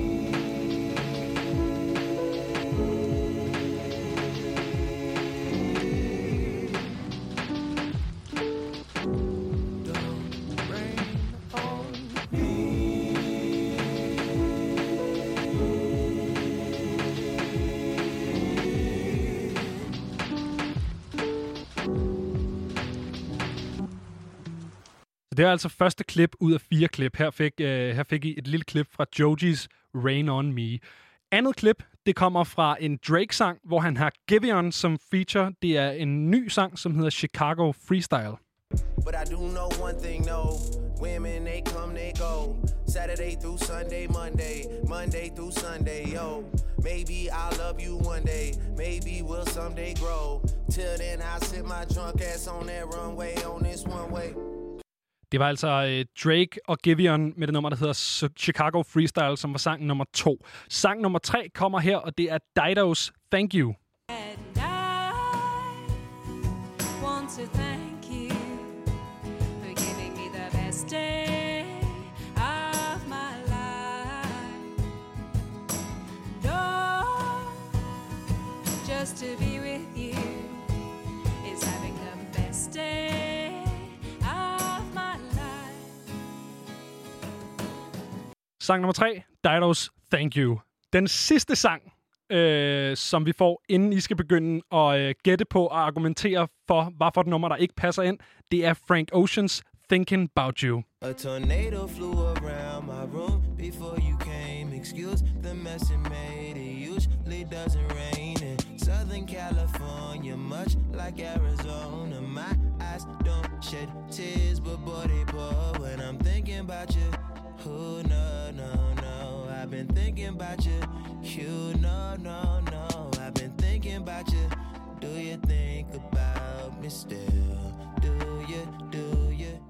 Så det er altså første klip ud af fire klip. Her fik, øh, her fik I et lille klip fra Joji's Rain On Me. Andet klip, det kommer fra en Drake-sang, hvor han har Giveon som feature. Det er en ny sang, som hedder Chicago Freestyle. But I do know one thing, no. Women, they come, they go. Saturday through Sunday, Monday. Monday through Sunday, yo. Maybe I'll love you one day. Maybe we'll someday grow. Till then I'll sit my drunk ass on that runway on this one way. Det var altså øh, Drake og Giveon med det nummer, der hedder Chicago Freestyle, som var sang nummer to. Sang nummer tre kommer her, og det er Dido's Thank You. Sang nummer tre, Dido's Thank You. Den sidste sang, øh, som vi får, inden I skal begynde at øh, gætte på og argumentere for, hvad for et nummer, der ikke passer ind, det er Frank Ocean's Thinking About You. A tornado flew around my room before you came. Excuse the mess it made. It usually doesn't rain in Southern California, much like Arizona. My eyes don't shed tears, but boy, they pour when I'm thinking about you. Oh, no, no, no, I've been thinking about you. You, no, no, no, I've been thinking about you. Do you think about me still? Do you, do you?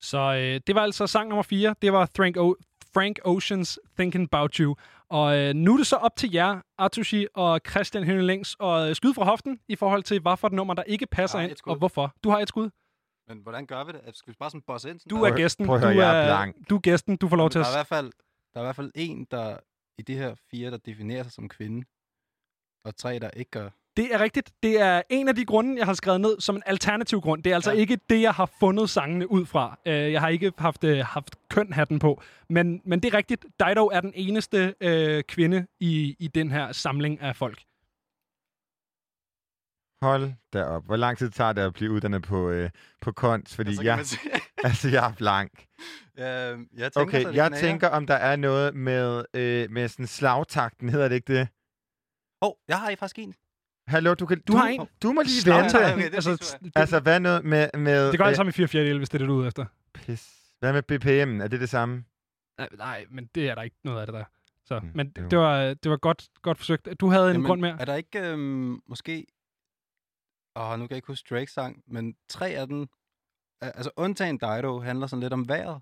Så øh, det var altså sang nummer fire. Det var Frank, o- Frank Ocean's Thinking About You. Og øh, nu er det så op til jer, Artushi og Christian Henning, og øh, skyde fra hoften i forhold til, hvad for et nummer, der ikke passer ja, ind, og hvorfor. Du har et skud. Men hvordan gør vi det? Skal vi bare sådan bosse ind? Sådan du, er prøv, gæsten, prøv, prøv, du, er, du er gæsten, du får lov til at... Der er i hvert fald, der er i hvert fald en, der i de her fire, der definerer sig som kvinde, og tre, der ikke gør. Det er rigtigt. Det er en af de grunde, jeg har skrevet ned som en alternativ grund. Det er altså ja. ikke det, jeg har fundet sangene ud fra. Jeg har ikke haft, haft kønhatten på. Men, men det er rigtigt. Dido er den eneste øh, kvinde i, i den her samling af folk. Hold derop. Hvor lang tid tager det at blive uddannet på, øh, på konst? Fordi altså, jeg, altså, jeg er blank. Uh, jeg tænker, okay, så jeg tænker, om der er noget med, øh, med sådan slagtakten. Hedder det ikke det? Åh, oh, jeg har I faktisk en. Hallo, du kan... Du, du har en. Du må lige vente. Ja, okay, altså, altså, hvad noget med... med det går alt sammen i fire fjerdedele, hvis det er det, du er ude efter. Pis. Hvad med B P M'en? Er det det samme? Nej, nej, men det er der ikke noget af det der. Så, mm, men det var, det var godt, godt forsøgt. Du havde en Jamen, grund mere. Er der ikke øh, måske... Åh, oh, nu kan jeg ikke huske Drakes sang, men tre af dem, altså undtagen Dido, handler sådan lidt om vejret.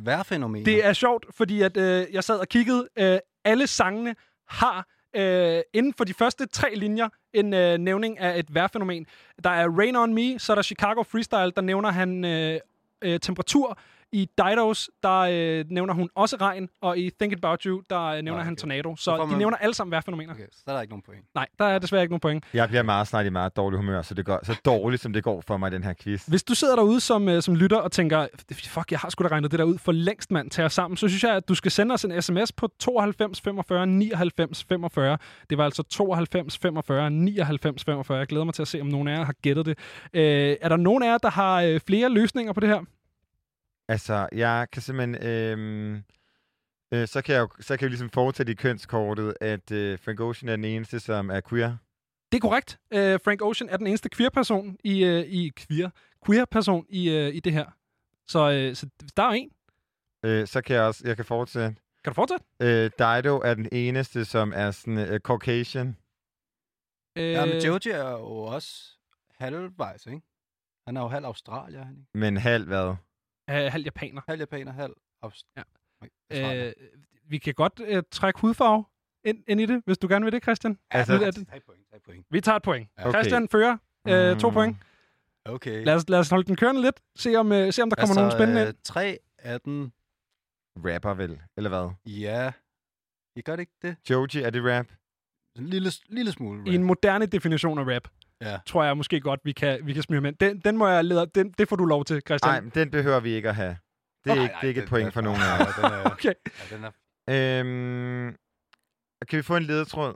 Vejrfænomener. Det er sjovt, fordi at, øh, jeg sad og kiggede. Øh, alle sangene har øh, inden for de første tre linjer en øh, nævning af et vejrfænomen. Der er Rain On Me, så er der Chicago Freestyle, der nævner han øh, øh, temperatur. I Dido's, der øh, nævner hun også regn, og i Think About You, der øh, nævner okay. han tornado. Så man... de nævner alle sammen vejrfænomener. Okay, så er der ikke nogen point. Nej, der er desværre ikke nogen point. Jeg bliver meget snart i meget dårlig humør, så det går så dårligt, som det går for mig i den her quiz. Hvis du sidder derude som, øh, som lytter og tænker, fuck, jeg har sgu da regnet det der ud for længst, mand, tager sammen, så synes jeg, at du skal sende os en sms på tooghalvfems femogfyrre nioghalvfems femogfyrre. Det var altså tooghalvfems femogfyrre nioghalvfems femogfyrre. Jeg glæder mig til at se, om nogen af jer har gættet det. Øh, er der nogen af jer, der har øh, flere løsninger på det her? Altså, jeg kan simpelthen, øhm, øh, så kan jeg jo, så kan jeg ligesom fortsætte i kønskortet, at øh, Frank Ocean er den eneste, som er queer. Det er korrekt. Øh, Frank Ocean er den eneste queer person i, øh, i queer, queer person i, øh, i det her. Så, øh, så der er en. Øh, så kan jeg også, jeg kan fortsætte. Kan du fortsætte? Øh, Dido er den eneste, som er sådan øh, Caucasian. Øh... Ja, men Joji er jo også halvvejs, ikke? Han er jo halv australier, Henning. Men halv hvad? Øh, halv japaner. Halv japaner, halv australier. Ja. Øh, vi kan godt øh, trække hudfarve ind, ind i det, hvis du gerne vil det, Christian. Altså, altså, det. Tag point, tag point. Vi tager et point. Ja. Okay. Christian fører øh, mm. to point. Okay. Lad os, lad os holde den kørende lidt. Se om, øh, se om der kommer altså, nogle spændende ind. tre af den... Rapper vel, eller hvad? Ja. Jeg gør det ikke det. Joji, er det rap? En lille, lille smule rap. I en moderne definition af rap, ja. Tror jeg måske godt, vi kan, vi kan smide med. Den, den må jeg lede op. Den, det får du lov til, Christian. Nej, men den behøver vi ikke at have. Det er, oh, ikke, nej, det er ikke et point den, for nogen af os. Okay. Ja, den er... øhm, kan vi få en ledetråd?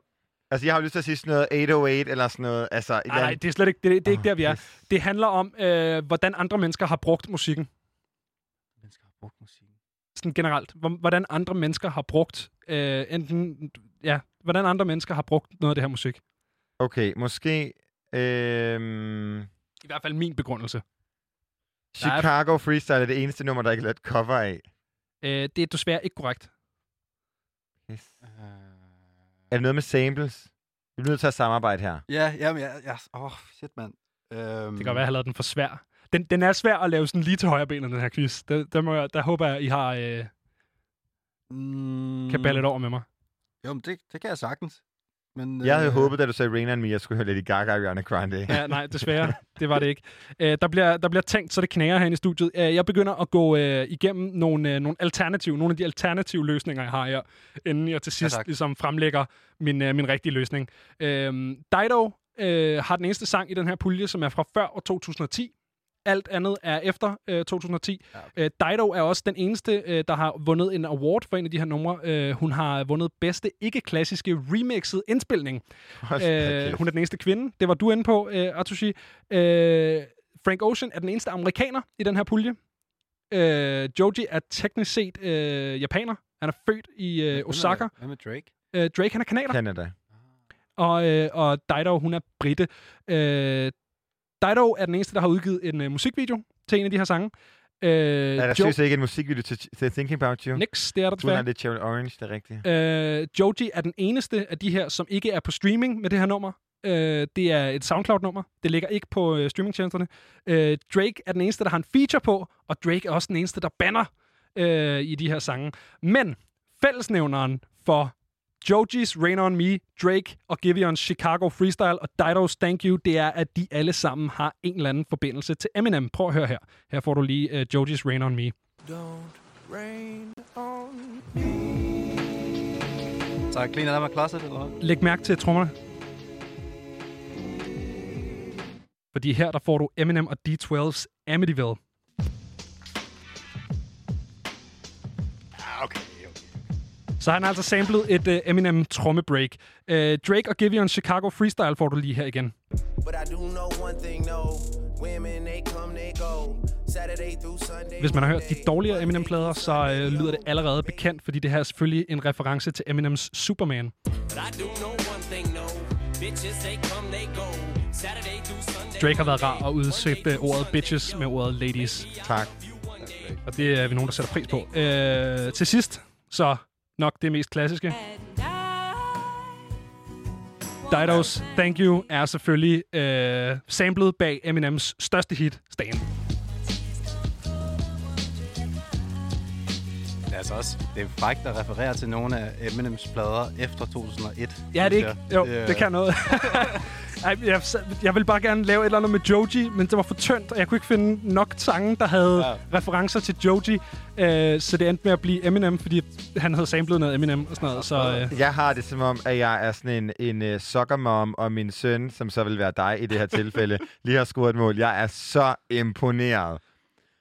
Altså, jeg har jo lyst til at sige sådan noget otte nul otte eller sådan noget. Nej, altså, eller... det er slet ikke, det, det er ikke oh, der, vi er. Yes. Det handler om, øh, hvordan andre mennesker har brugt musikken. Mennesker har brugt musikken? Sådan generelt. Hvordan andre mennesker har brugt øh, enten... Ja, hvordan andre mennesker har brugt noget af det her musik. Okay, måske... Øh... I hvert fald min begrundelse. Chicago Freestyle er det eneste nummer, der ikke er lavet cover af. Øh, det er desværre ikke korrekt. Yes. Uh... Er det noget med samples? Vi bliver nødt til at samarbejde her. Ja, jamen, ja, ja. Åh, oh, shit, mand. Um... Det kan godt være, at jeg har lavet den for svær. Den, den er svær at lave sådan lige til højre benet, den her quiz. Der, der, må jeg, der håber jeg, I har... Øh... Mm... Kan bære lidt over med mig. Jo, men det, det kan jeg sagtens. Men, jeg øh... havde håbet, da du sagde Rain and Me, jeg skulle høre lidt i Gaga og Rihanna Grande. Ja, nej, desværre. Det var det ikke. Æ, der, bliver, der bliver tænkt, så det knager herinde i studiet. Æ, jeg begynder at gå øh, igennem nogle, øh, nogle alternative, nogle af de alternative løsninger, jeg har her, inden jeg til sidst ja, ligesom, fremlægger min, øh, min rigtige løsning. Æm, Dido øh, har den eneste sang i den her pulje, som er fra før år to tusind og ti. Alt andet er efter øh, to tusind og ti. Ja, okay. Æ, Dido er også den eneste, øh, der har vundet en award for en af de her numre. Æ, hun har vundet bedste ikke-klassiske remixet indspilning. Æ, hun er den eneste kvinde. Det var du inde på, øh, Atsushi. Æ, Frank Ocean er den eneste amerikaner i den her pulje. Æ, Joji er teknisk set øh, japaner. Han er født i øh, Osaka. Hvem er Drake? Æ, Drake, han er kanader. Canada. Og, øh, og Dido, hun er brite. Æ, Dido er den eneste, der har udgivet en uh, musikvideo til en af de her sange. Uh, Nej, der jo- synes ikke en musikvideo til, til Thinking About You. Nix, det er der desværre. Du er lidt Cherry Orange, det er rigtigt. Uh, Joji er den eneste af de her, som ikke er på streaming med det her nummer. Uh, det er et SoundCloud-nummer. Det ligger ikke på uh, streamingtjenesterne. Uh, Drake er den eneste, der har en feature på, og Drake er også den eneste, der banner uh, i de her sange. Men fællesnævneren for... Joji's Rain On Me, Drake og Giveon's Chicago Freestyle og Dido's Thank You, det er, at de alle sammen har en eller anden forbindelse til Eminem. Prøv at høre her. Her får du lige uh, Joji's Rain On Me. Don't rain on me. Så er Clean Out of My Closet, eller hvad? Læg mærke til trommerne. Fordi her, der får du Eminem og D tolv's Amityville. Okay. Så han har altså samlet et uh, Eminem trommebreak. Uh, Drake og Giveon Chicago Freestyle får du lige her igen. Hvis man har hørt de dårligere Eminem-plader, så uh, lyder det allerede bekendt, fordi det her er selvfølgelig en reference til Eminems Superman. Drake har været rar at udsætte ordet bitches med ordet ladies. Tak. Og det er vi nogen, der sætter pris på. Uh, til sidst, så... Nok det mest klassiske. Dido's Thank You er selvfølgelig øh, samlet bag Eminems største hit, Stan. Det er altså også det er frækt at referere til nogle af Eminems plader efter to tusind og et. Ja, det er ikke. Jo, øh. det kan noget. Ej, jeg, jeg ville bare gerne lave et eller andet med Joji, men det var for tyndt, og jeg kunne ikke finde nok sange, der havde ja. referencer til Joji. Øh, så det endte med at blive Eminem, fordi han havde samlet noget Eminem og sådan noget. Så, øh. Jeg har det som om, at jeg er sådan en, en uh, soccer mom, og min søn, som så vil være dig i det her tilfælde, lige har scoret et mål. Jeg er så imponeret.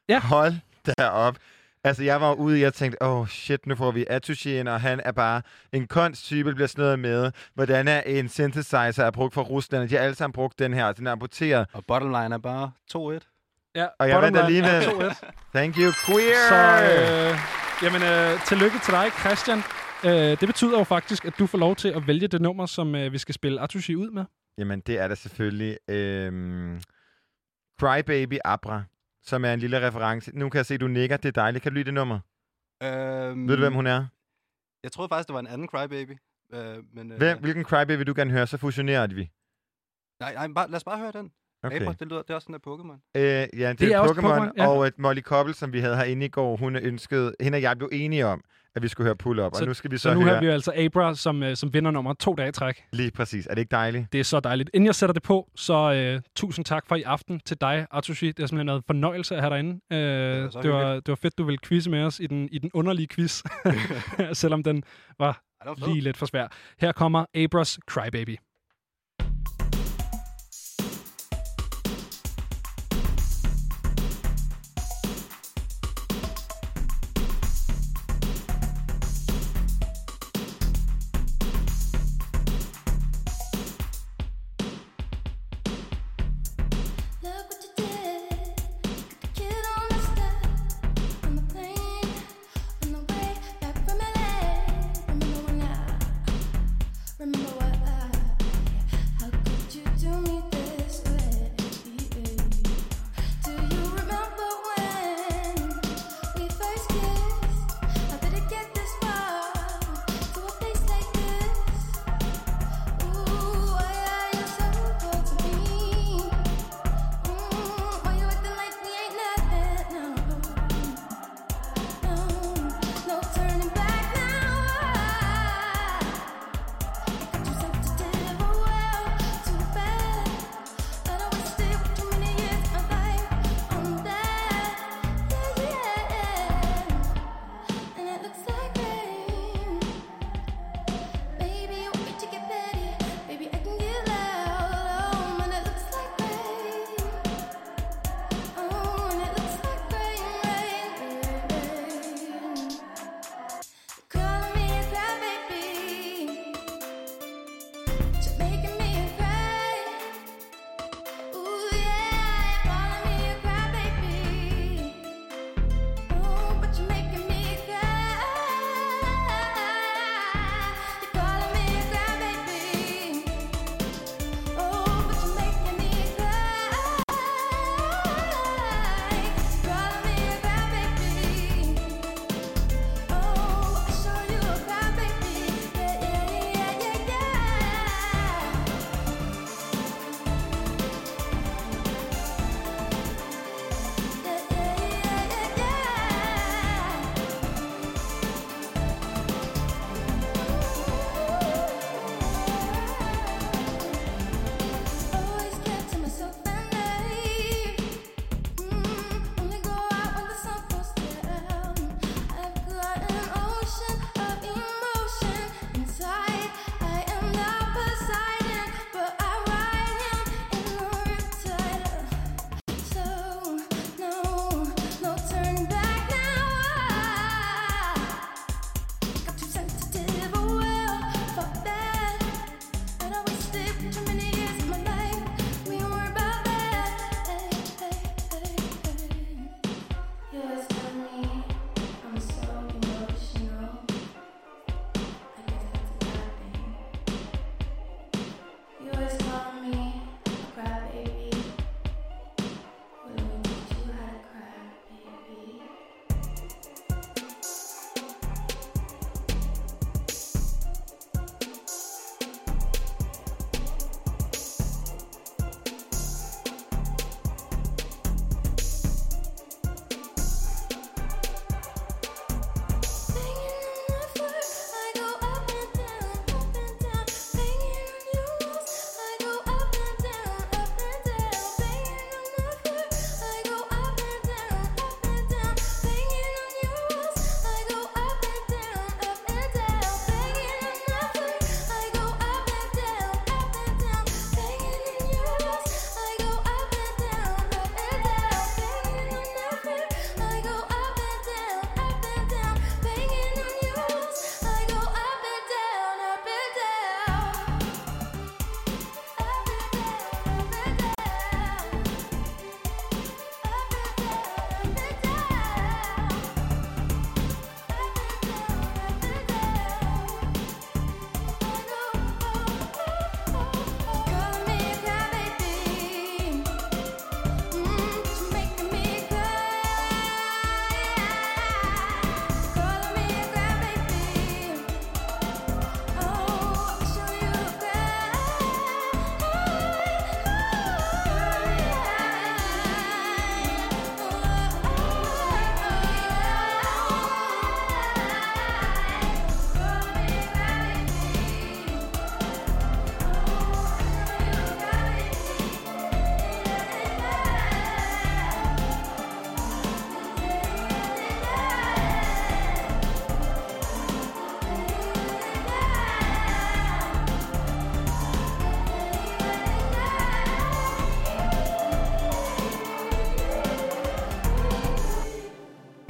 Ja. Hold da op. Altså, jeg var ude, og jeg tænkte, åh, oh, shit, nu får vi Atsushi ind, og han er bare en kunsttype, bliver sådan noget med, hvordan er en synthesizer er brugt fra Rusland, de har alle sammen brugt den her, den er amputeret. Og bottomline er bare to et. Ja, og jeg vandt alligevel. Thank you, queer! Så, øh, jamen, øh, tillykke til dig, Christian. Øh, det betyder jo faktisk, at du får lov til at vælge det nummer, som øh, vi skal spille Atsushi ud med. Jamen, det er da selvfølgelig øh, Crybaby Abra. som er en lille reference. Nu kan jeg se, du nikker. Det er dejligt. Kan du lide det nummer? Øhm, Ved du, hvem hun er? Jeg troede faktisk, det var en anden Crybaby. Øh, men, øh, hvem, hvilken Crybaby vil du gerne høre? Så fusionerer vi. Nej, nej bare, lad os bare høre den. Okay. Abra, det lyder, det er også sådan der Pokémon. Øh, ja, det, det er, er Pokémon, ja. Og et Molly Koppel, som vi havde herinde i går, hun ønskede, hende og jeg blev enige om, at vi skulle høre Pull-Up, og nu skal vi så, så nu høre... har vi jo altså Abra, som, øh, som vinder nummer to dage træk. Lige præcis. Er det ikke dejligt? Det er så dejligt. Inden jeg sætter det på, så øh, tusind tak for i aften til dig, Artushi. Det har simpelthen været en fornøjelse at have dig inde. Øh, det, var det, var, det var fedt, du ville quizze med os i den, i den underlige quiz, selvom den var, ja, var lige lidt for svær. Her kommer Abras Crybaby. Remember what I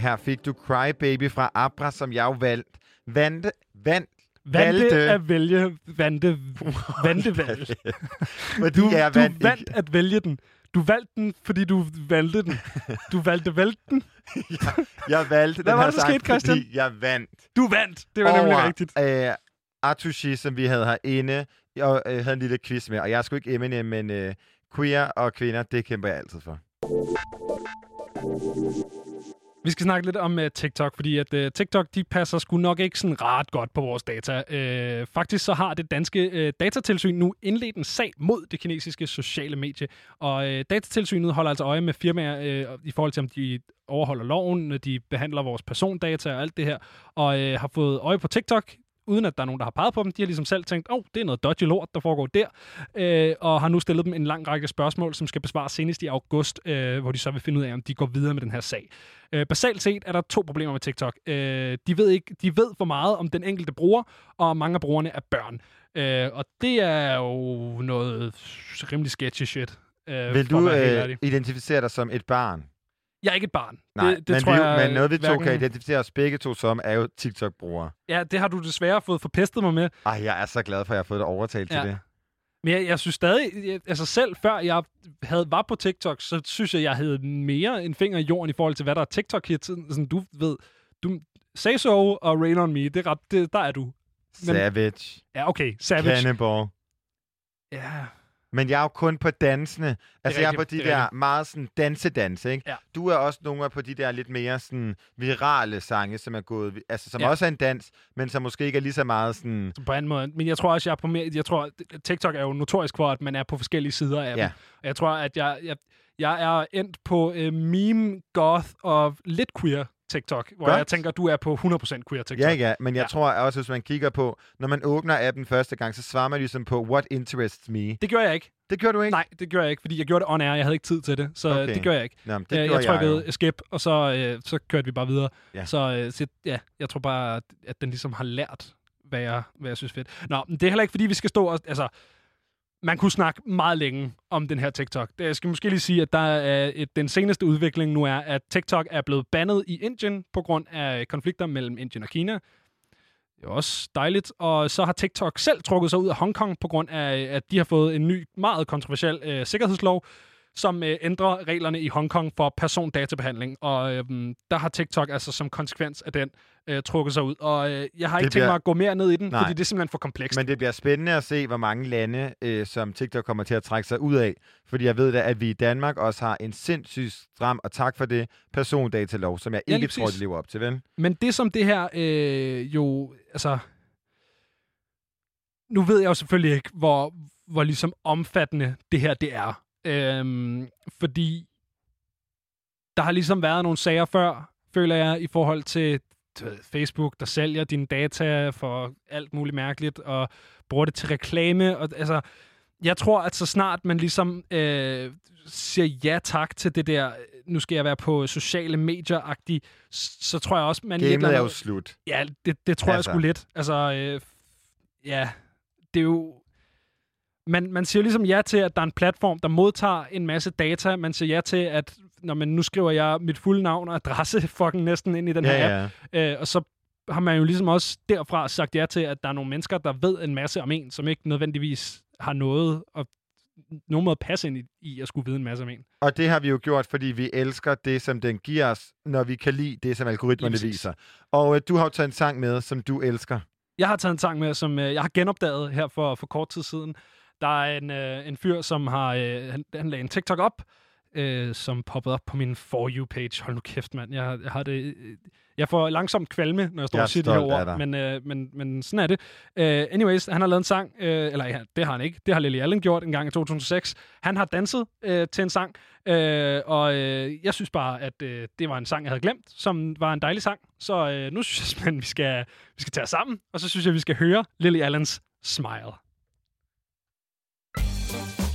Her fik du Cry Baby fra Abra, som jeg jo valgte. Vante, vant, Vante valgte. at vælge, vante, vante valg. du, du valgte at vælge den. Du valgte den, fordi du valgte den. Du valgte valgte den. jeg, jeg valgte den her sang, fordi jeg vandt. Du vandt, det var over, nemlig rigtigt. Øh, Artushi, som vi havde herinde, og øh, havde en lille quiz med. Og jeg er sgu ikke Eminem, men øh, queer og kvinder, det kæmper jeg altid for. Vi skal snakke lidt om uh, TikTok, fordi at uh, TikTok, de passer sgu nok ikke sådan ret godt på vores data. Uh, faktisk så har det danske uh, datatilsyn nu indledt en sag mod det kinesiske sociale medie. Og uh, datatilsynet holder altså øje med firmaer uh, i forhold til, om de overholder loven, når de behandler vores persondata og alt det her. Og uh, har fået øje på TikTok, uden at der er nogen, der har peget på dem. De har ligesom selv tænkt, åh, oh, det er noget dodgy lort, der foregår der. Øh, og har nu stillet dem en lang række spørgsmål, som skal besvares senest i august, øh, hvor de så vil finde ud af, om de går videre med den her sag. Øh, basalt set er der to problemer med TikTok. Øh, de, ved ikke, de ved for meget om den enkelte bruger, og mange af brugerne er børn. Øh, og det er jo noget rimelig sketchy shit. Øh, vil du øh, identificere dig som et barn? Jeg er ikke et barn. Nej, det, det men, tror vi, jeg, men noget, vi hverken... to kan identificere os begge to som, er jo TikTok-brugere. Ja, det har du desværre fået forpestet mig med. Ej, jeg er så glad for, at jeg har fået dig overtalt ja. til det. Men jeg, jeg synes stadig, jeg, altså selv før jeg havde, var på TikTok, så synes jeg, jeg havde mere en finger i jorden i forhold til, hvad der er TikTok-hit. Sådan, du ved, du, Say So og Rain On Me, det er ret, det, der er du. Men, Savage. Ja, okay, Savage. Cannibal. Ja... Men jeg er jo kun på dansene. Altså, rigtigt, jeg er på de er der rigtigt. meget sådan dansedanse, ikke? Ja. Du er også nogle af på de der lidt mere sådan virale sange, som er gået... Altså, som ja. også er en dans, men som måske ikke er lige så meget sådan... På anden måde. Men jeg tror også, jeg er på mere... Jeg tror, TikTok er jo notorisk for, at man er på forskellige sider af ja. dem. Og jeg tror, at jeg, jeg, jeg er endt på øh, meme, goth og lidt queer TikTok, hvor Godt. jeg tænker, du er på hundrede procent queer TikTok. Ja, ja, men jeg ja. tror også, hvis man kigger på, når man åbner appen første gang, så svarer man ligesom på, what interests me? Det gjorde jeg ikke. Det gjorde du ikke? Nej, det gjorde jeg ikke, fordi jeg gjorde det on air, jeg havde ikke tid til det, så okay. det gjorde jeg ikke. Nå, det jeg, jeg trykkede jeg skip, og så, øh, så kørte vi bare videre. Ja. Så, øh, så ja, jeg tror bare, at den ligesom har lært, hvad jeg, hvad jeg synes fedt. Nå, men det er heller ikke, fordi vi skal stå og... Altså, man kunne snakke meget længe om den her TikTok. Jeg skal måske lige sige, at der er et, den seneste udvikling nu er, at TikTok er blevet bandet i Indien på grund af konflikter mellem Indien og Kina. Det er også dejligt. Og så har TikTok selv trukket sig ud af Hongkong på grund af, at de har fået en ny, meget kontroversiel øh, sikkerhedslov, som øh, ændrer reglerne i Hongkong for persondatabehandling. Og øh, der har TikTok altså som konsekvens af den øh, trukket sig ud. Og øh, jeg har det ikke bliver... tænkt mig at gå mere ned i den, Nej. fordi det er simpelthen for komplekst. Men det bliver spændende at se, hvor mange lande, øh, som TikTok kommer til at trække sig ud af. Fordi jeg ved da, at vi i Danmark også har en sindssygt stram, og tak for det, persondatalov, som jeg ja, ikke tror, de lever op til, vel? Men det som det her øh, jo, altså... Nu ved jeg jo selvfølgelig ikke, hvor, hvor ligesom omfattende det her det er. Øhm, fordi der har ligesom været nogle sager før, føler jeg, i forhold til ved, Facebook, der sælger dine data for alt muligt mærkeligt, og bruger det til reklame. Og, altså, jeg tror, at så snart man ligesom øh, siger ja tak til det der, nu skal jeg være på sociale medier-agtigt, så tror jeg også, man... Gamet er jo slut. Ja, det, det tror altså. jeg sgu lidt. Altså, øh, ja, det er jo... Man, man siger ligesom ja til, at der er en platform, der modtager en masse data. Man siger ja til, at når man nu skriver jeg mit fulde navn og adresse fucking næsten ind i den ja, her app. Ja. Øh, og så har man jo ligesom også derfra sagt ja til, at der er nogle mennesker, der ved en masse om en, som ikke nødvendigvis har noget at nogen måde passe ind i, i at skulle vide en masse om en. Og det har vi jo gjort, fordi vi elsker det, som den giver os, når vi kan lide det, som algoritmerne viser. Og øh, du har jo taget en sang med, som du elsker. Jeg har taget en sang med, som øh, jeg har genopdaget her for, for kort tid siden. Der er en, øh, en fyr, som har øh, han, han lagde en TikTok op, øh, som poppede op på min For You-page. Hold nu kæft, mand. Jeg, jeg, har det, øh, jeg får langsomt kvalme, når jeg står jeg og siger det her ord, men, øh, men, men sådan er det. Øh, anyways, han har lavet en sang, øh, eller ja, det har han ikke. Det har Lily Allen gjort en gang i to tusind og seks. Han har danset øh, til en sang, øh, og øh, jeg synes bare, at øh, det var en sang, jeg havde glemt, som var en dejlig sang. Så øh, nu synes jeg simpelthen, vi skal, vi skal tage os sammen, og så synes jeg, vi skal høre Lily Allens Smile. When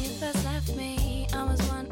you first left me, I was one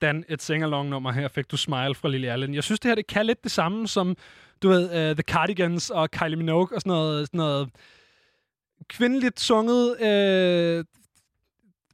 sådan et sing-along-nummer her, fik du Smile fra Lily Allen. Jeg synes, det her det kan lidt det samme som, du ved, uh, The Cardigans og Kylie Minogue og sådan noget, sådan noget kvindeligt sunget uh,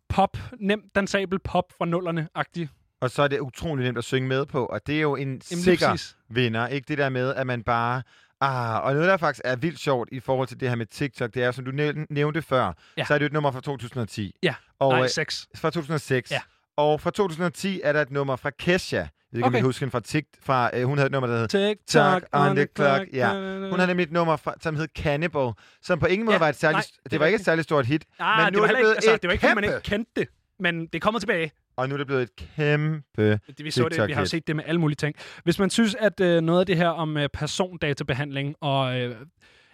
pop, nemt dansabel pop fra nullerne-agtigt. Og så er det utroligt nemt at synge med på, og det er jo en Jamen, sikker vinder, ikke det der med, at man bare... Ah, og noget, der faktisk er vildt sjovt i forhold til det her med TikTok, det er, som du nævnte før, ja. så er det et nummer fra to tusind og ti. Ja, og, nej, seks. Fra to tusind og seks. Ja. Og fra to tusind og ti er der et nummer fra Kesha. Jeg ved ikke, okay. om I husker hende fra TikTok. Fra, øh, hun havde et nummer, der hed TikTok on the clock. Ja. Hun havde nemlig et nummer, fra, som hed Cannibal, som på ingen måde ja, var et særligt... Nej, det, det var ikke et særligt stort hit. Ah, men nu det var er det blevet altså, et det var ikke, kæmpe. Man ikke kendte det, men det kommer tilbage. Og nu er det blevet et kæmpe vi så det. Vi har jo set det med alle mulige ting. Hvis man synes, at øh, noget af det her om øh, persondatabehandling, og øh,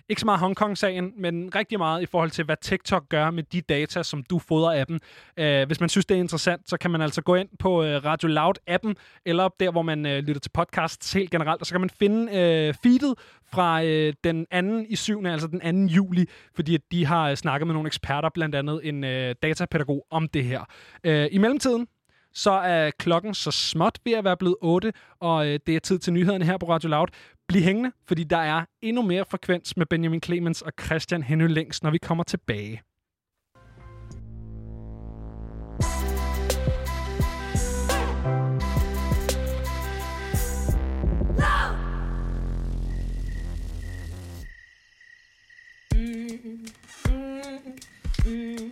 ikke så meget Hongkong-sagen, men rigtig meget i forhold til, hvad TikTok gør med de data, som du fodrer af dem. Øh, hvis man synes, det er interessant, så kan man altså gå ind på øh, Radio Loud-appen, eller op der, hvor man øh, lytter til podcasts helt generelt, og så kan man finde øh, feedet fra øh, den anden i syvende, altså den anden juli, fordi de har øh, snakket med nogle eksperter, blandt andet en øh, datapædagog, om det her. Øh, I mellemtiden, så er klokken så småt ved at være blevet otte, og øh, det er tid til nyhederne her på Radio Loud. Bliv hængende, fordi der er endnu mere frekvens med Benjamin Clemens og Christian Henning Længs, når vi kommer tilbage. Mm, mm, mm, mm, mm.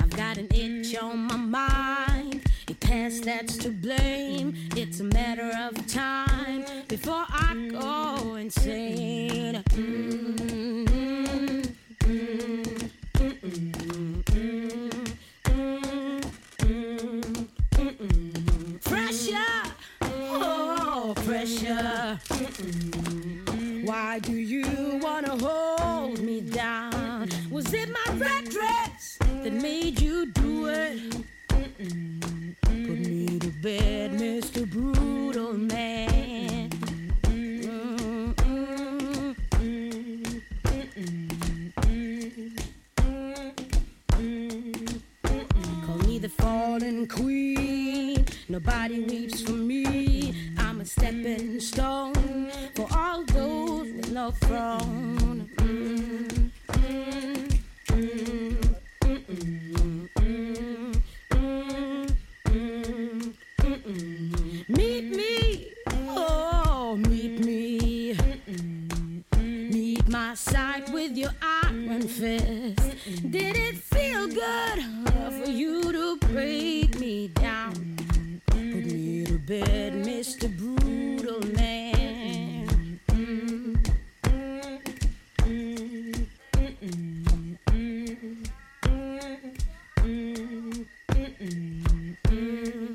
I've got an itch on my mind. Your past that's to blame. It's a matter of time before I go insane. Mm-hmm. Mm-hmm. Nobody weeps for me. I'm a stepping stone for all those with no throne. Mm, mm, mm, mm, mm, mm, mm, mm. Meet me, oh, meet me. Meet my sight with your iron fist. Did it feel good for you to break me down? Bed, Mister Brutal Man. Mm-hmm. Mm-hmm. Mm-hmm. Mm-hmm. Mm-hmm.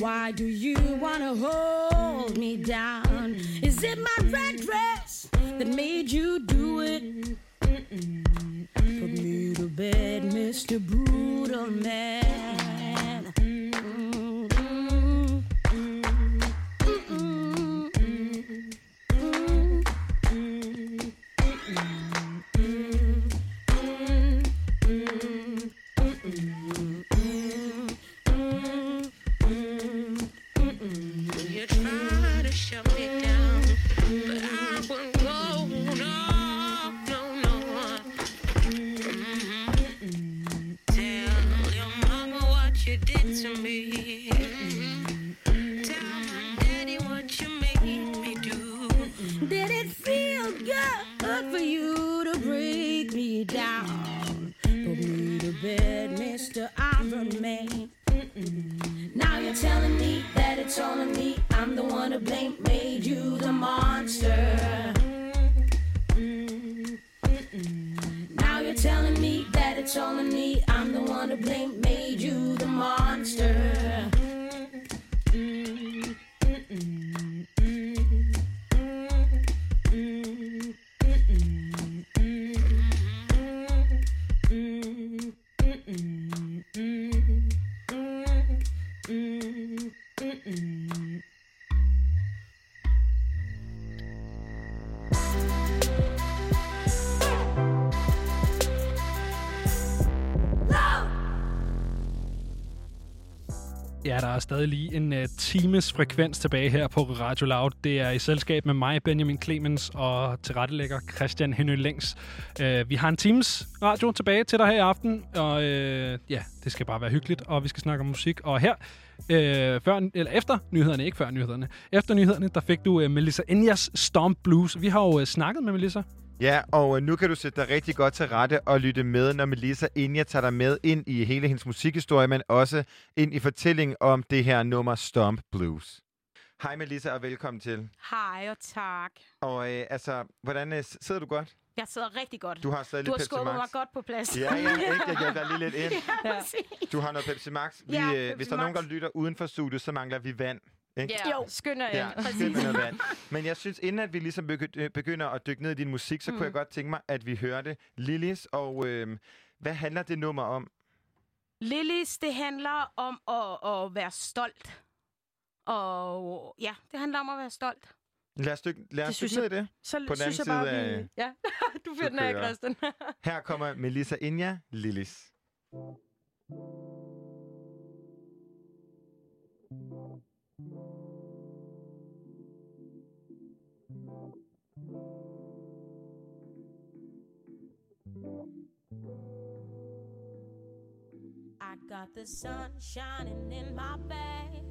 Why do you want to hold me down? Is it my red dress that made you do it? Put me to bed, Mister Brutal Man. Mm. Ja, der er stadig lige en uh, times frekvens tilbage her på Radio Loud. Det er i selskab med mig, Benjamin Clemens, og tilrettelægger Christian Henning. Uh, vi har en times radio tilbage til dig her i aften, og uh, ja, det skal bare være hyggeligt, og vi skal snakke om musik. Og her, uh, før, eller efter nyhederne, ikke før nyhederne, efter nyhederne, der fik du uh, Melissa Enyas Storm Blues. Vi har jo uh, snakket med Melissa. Ja, og nu kan du sætte dig rigtig godt til rette og lytte med, når Melissa Enya tager dig med ind i hele hendes musikhistorie, men også ind i fortællingen om det her nummer Stomp Blues. Hej Melissa, og velkommen til. Hej og tak. Og øh, altså, hvordan øh, sidder du godt? Jeg sidder rigtig godt. Du har stadig lidt Pepsi Max. Du har skubbet mig godt på plads. Ja, ja, ikke? Jeg hjælper dig lige lidt ind. Ja, du har noget Pepsi Max. Vi, ja, øh, Pepsi hvis der er nogen, der lytter uden for studiet, så mangler vi vand. Yeah. Jo, skynder jeg. Ja, skynder vand. Men jeg synes, inden at vi ligesom begynder at dykke ned i din musik, så mm. kunne jeg godt tænke mig, at vi hørte Lilies. Og øh, hvad handler det nummer om? Lilies, det handler om at, at være stolt. Og ja, det handler om at være stolt. Lad os dykke ned i det. Så på synes jeg bare, af, vi... Ja, du finder den af, Christian. Her kommer Melissa Enya, Lilies. I got the sun shining in my face.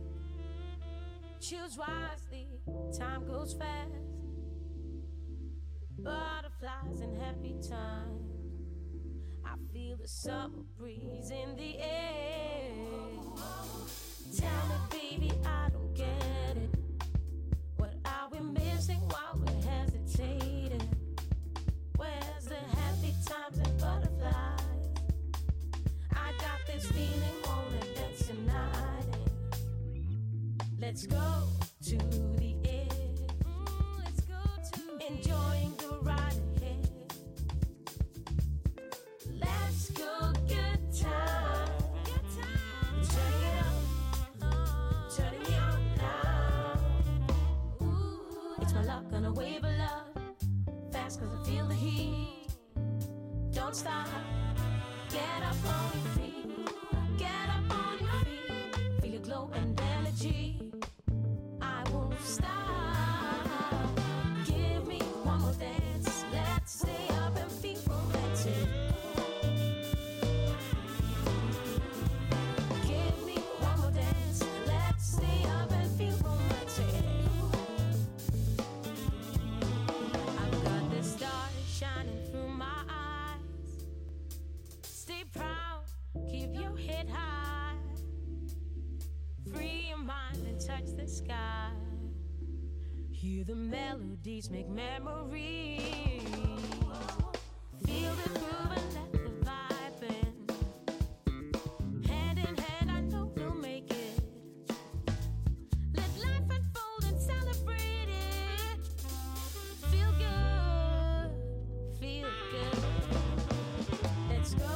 Choose wisely, time goes fast. Butterflies and happy times. I feel the summer breeze in the air. Tell me, baby, I don't get it. What are we missing while we're hesitating? Where's the happy times and butterflies? I got this feeling only that's united. Let's go to the edge. Mm, let's go to enjoying the ride ahead. Let's go, good time. Good time. Turn it up, uh, turn it up now. Ooh, it's my luck on a wave of love. Fast 'cause I feel the heat. Don't stop. Get up on your feet, get up on your feet, feel your glow and energy, I won't stop, give me one more dance, let's stay up and feel romantic, give me one more dance, let's stay up and feel romantic, I've got this star shining through my eyes. Stay proud, keep your head high. Free your mind and touch the sky. Hear the melodies, make memories. Feel the groove and let the vibe in. Hand in hand, I know we'll make it. Let life unfold and celebrate it. Feel good, feel good. Let's go.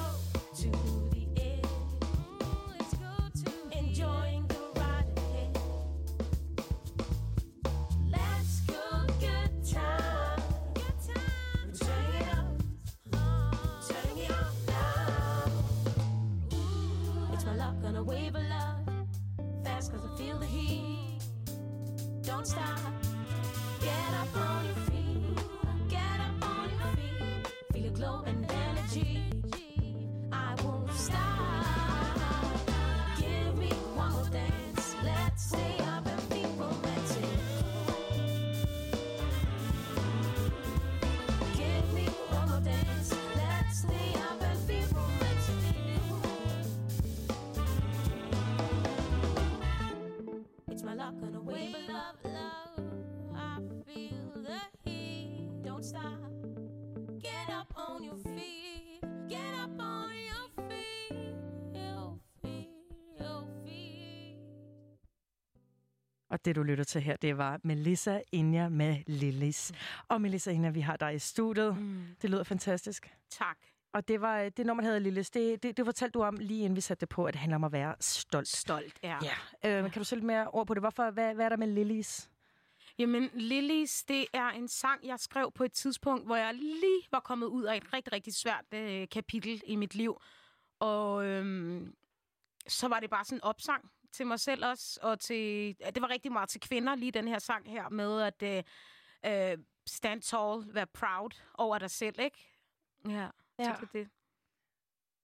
Og det, du lytter til her, det var Melissa Enya med Lilies. Og Melissa Enya, vi har dig i studiet. Mm. Det lyder fantastisk. Tak. Og det var det nummer, der hedder Lilies. Det, det, det fortalte du om, lige inden vi satte det på, at det handler om at være stolt. Stolt, ja. ja. Øh, kan du sætte lidt mere ord på det? Hvorfor, hvad, hvad er der med Lilies? Jamen, Lilies, det er en sang, jeg skrev på et tidspunkt, hvor jeg lige var kommet ud af et rigtig, rigtig svært øh, kapitel i mit liv. Og øhm, så var det bare sådan en opsang til mig selv også, og til, det var rigtig meget til kvinder, lige den her sang her med at øh, stand tall, være proud over dig selv, ikke? Ja, ja. Så det.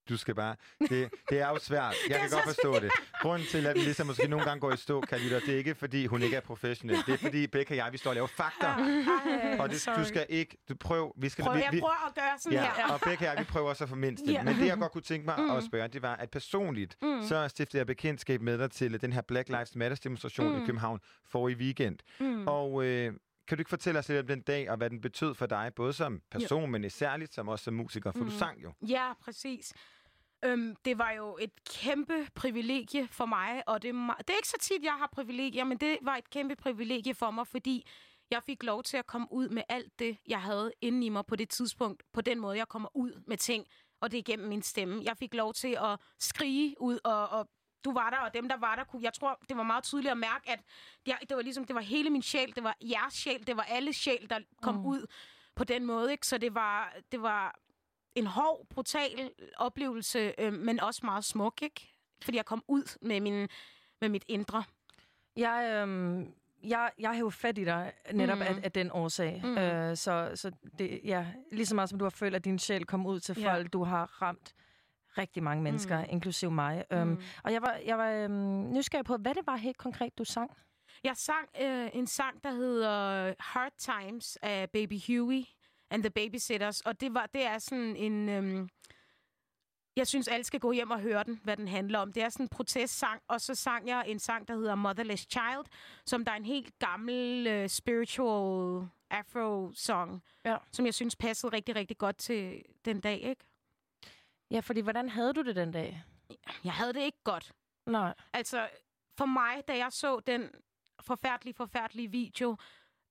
Du skal bare... Det, det er jo svært. Jeg kan godt forstå svært. det. Grunden til, at den ligesom måske nogle gange går i stå, kan lytte, det er ikke, fordi hun ikke er professionel. Nej. Det er, fordi Becca og jeg, vi står og laver fakta. Ah, og det, du skal ikke... Du prøv, vi skal, prøv, vi, vi, jeg prøver at gøre sådan ja, her. Og Becca og jeg, vi prøver også at formindske det. Yeah. Men det, jeg godt kunne tænke mig mm. at spørge, det var, at personligt, mm. så stiftede jeg bekendtskab med dig til den her Black Lives Matters-demonstration mm. i København for i weekend. Mm. Og... Øh, kan du ikke fortælle os lidt om den dag, og hvad den betød for dig, både som person, jo. men særligt som også som musiker, for mm. du sang jo. Ja, præcis. Øhm, det var jo et kæmpe privilegie for mig, og det, det er ikke så tit, jeg har privilegier, men det var et kæmpe privilegie for mig, fordi jeg fik lov til at komme ud med alt det, jeg havde inde i mig på det tidspunkt, på den måde, jeg kommer ud med ting, og det er gennem min stemme. Jeg fik lov til at skrige ud og... og du var der, og dem, der var der, kunne, jeg tror, det var meget tydeligt at mærke, at det, det var ligesom, det var hele min sjæl, det var jeres sjæl, det var alles sjæl, der kom mm. ud på den måde, ikke? Så det var, det var en hård, brutal oplevelse, øh, men også meget smuk, ikke? Fordi jeg kom ud med, min, med mit indre. Jeg, øh, jeg, jeg har jo fat i dig, netop mm. af, af den årsag. Mm. Øh, så så det, ja, lige så meget som du har følt, at din sjæl kom ud til folk, ja. du har ramt. Rigtig mange mennesker, mm. inklusive mig. Mm. Um, og jeg var, jeg var øhm, nysgerrig på, hvad det var helt konkret, du sang? Jeg sang øh, en sang, der hedder Hard Times af Baby Huey and the Babysitters. Og det, var, det er sådan en... Øhm, jeg synes, alle skal gå hjem og høre den, hvad den handler om. Det er sådan en protestsang. Og så sang jeg en sang, der hedder Motherless Child, som der er en helt gammel øh, spiritual afro-song, ja. som jeg synes passede rigtig, rigtig godt til den dag, ikke? Ja, fordi hvordan havde du det den dag? Jeg havde det ikke godt. Nej. Altså, for mig, da jeg så den forfærdelige, forfærdelige video,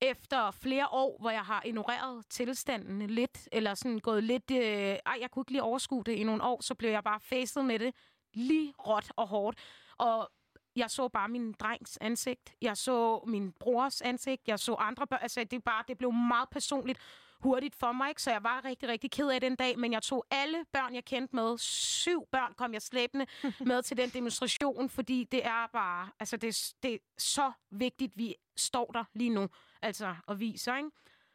efter flere år, hvor jeg har ignoreret tilstanden lidt, eller sådan gået lidt, øh, ej, jeg kunne ikke lige overskue det i nogle år, så blev jeg bare facet med det, lige råt og hårdt. Og jeg så bare min drengs ansigt, jeg så min brors ansigt, jeg så andre børn, altså det, bare, det blev meget personligt, hurtigt for mig, ikke? Så jeg var rigtig, rigtig ked af den dag, men jeg tog alle børn, jeg kendte med. Syv børn kom jeg slæbende med til den demonstration, fordi det er bare, altså det, det er så vigtigt, vi står der lige nu, altså og viser, ikke?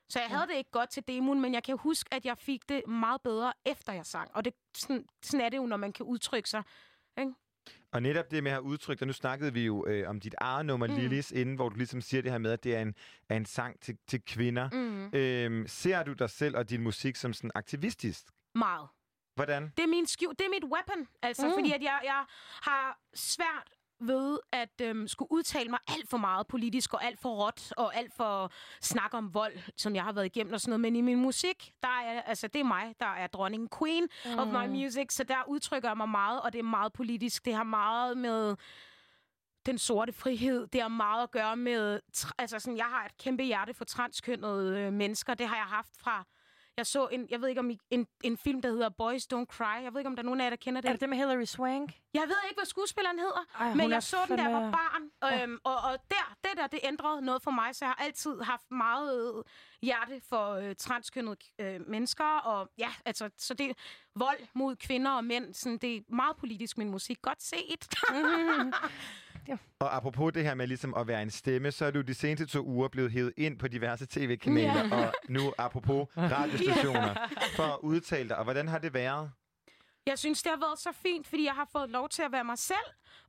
Så jeg havde det ikke godt til demoen, men jeg kan huske, at jeg fik det meget bedre, efter jeg sang, og det, sådan, sådan er det jo, når man kan udtrykke sig, ikke? Og netop det med at have udtrykt, og nu snakkede vi jo øh, om dit eget nummer, mm. Lillis, inden, hvor du ligesom siger det her med, at det er en, er en sang til, til kvinder. Mm. Øhm, ser du dig selv og din musik som sådan aktivistisk? Meget. Hvordan? Det er, min skiv- det er mit weapon, altså, mm. fordi at jeg, jeg har svært ved at øhm, skulle udtale mig alt for meget politisk, og alt for råt, og alt for snak om vold, som jeg har været igennem og sådan noget. Men i min musik, der er, altså, det er mig, der er dronningen, queen mm. of my music, så der udtrykker jeg mig meget, og det er meget politisk. Det har meget med den sorte frihed, det har meget at gøre med... Altså, sådan, jeg har et kæmpe hjerte for transkønnede øh, mennesker, det har jeg haft fra... Jeg så en, jeg ved ikke om I, en, en film, der hedder Boys Don't Cry. Jeg ved ikke, om der er nogen af jer, der kender det. Er det med Hilary Swank? Jeg ved ikke, hvad skuespilleren hedder, Ej, men jeg så den, der var barn. Og, ja. øhm, og, og der, det der, det ændrede noget for mig, så jeg har altid haft meget hjerte for øh, transkønnede øh, mennesker. Og ja, altså, så det vold mod kvinder og mænd, sådan, det er meget politisk, min musik. Godt set. mm-hmm. Ja. Og apropos det her med ligesom at være en stemme, så er du de seneste to uger blevet hævet ind på diverse tv-kanaler, yeah. og nu apropos radiostationer, yeah. for at udtale dig. Og hvordan har det været? Jeg synes, det har været så fint, fordi jeg har fået lov til at være mig selv,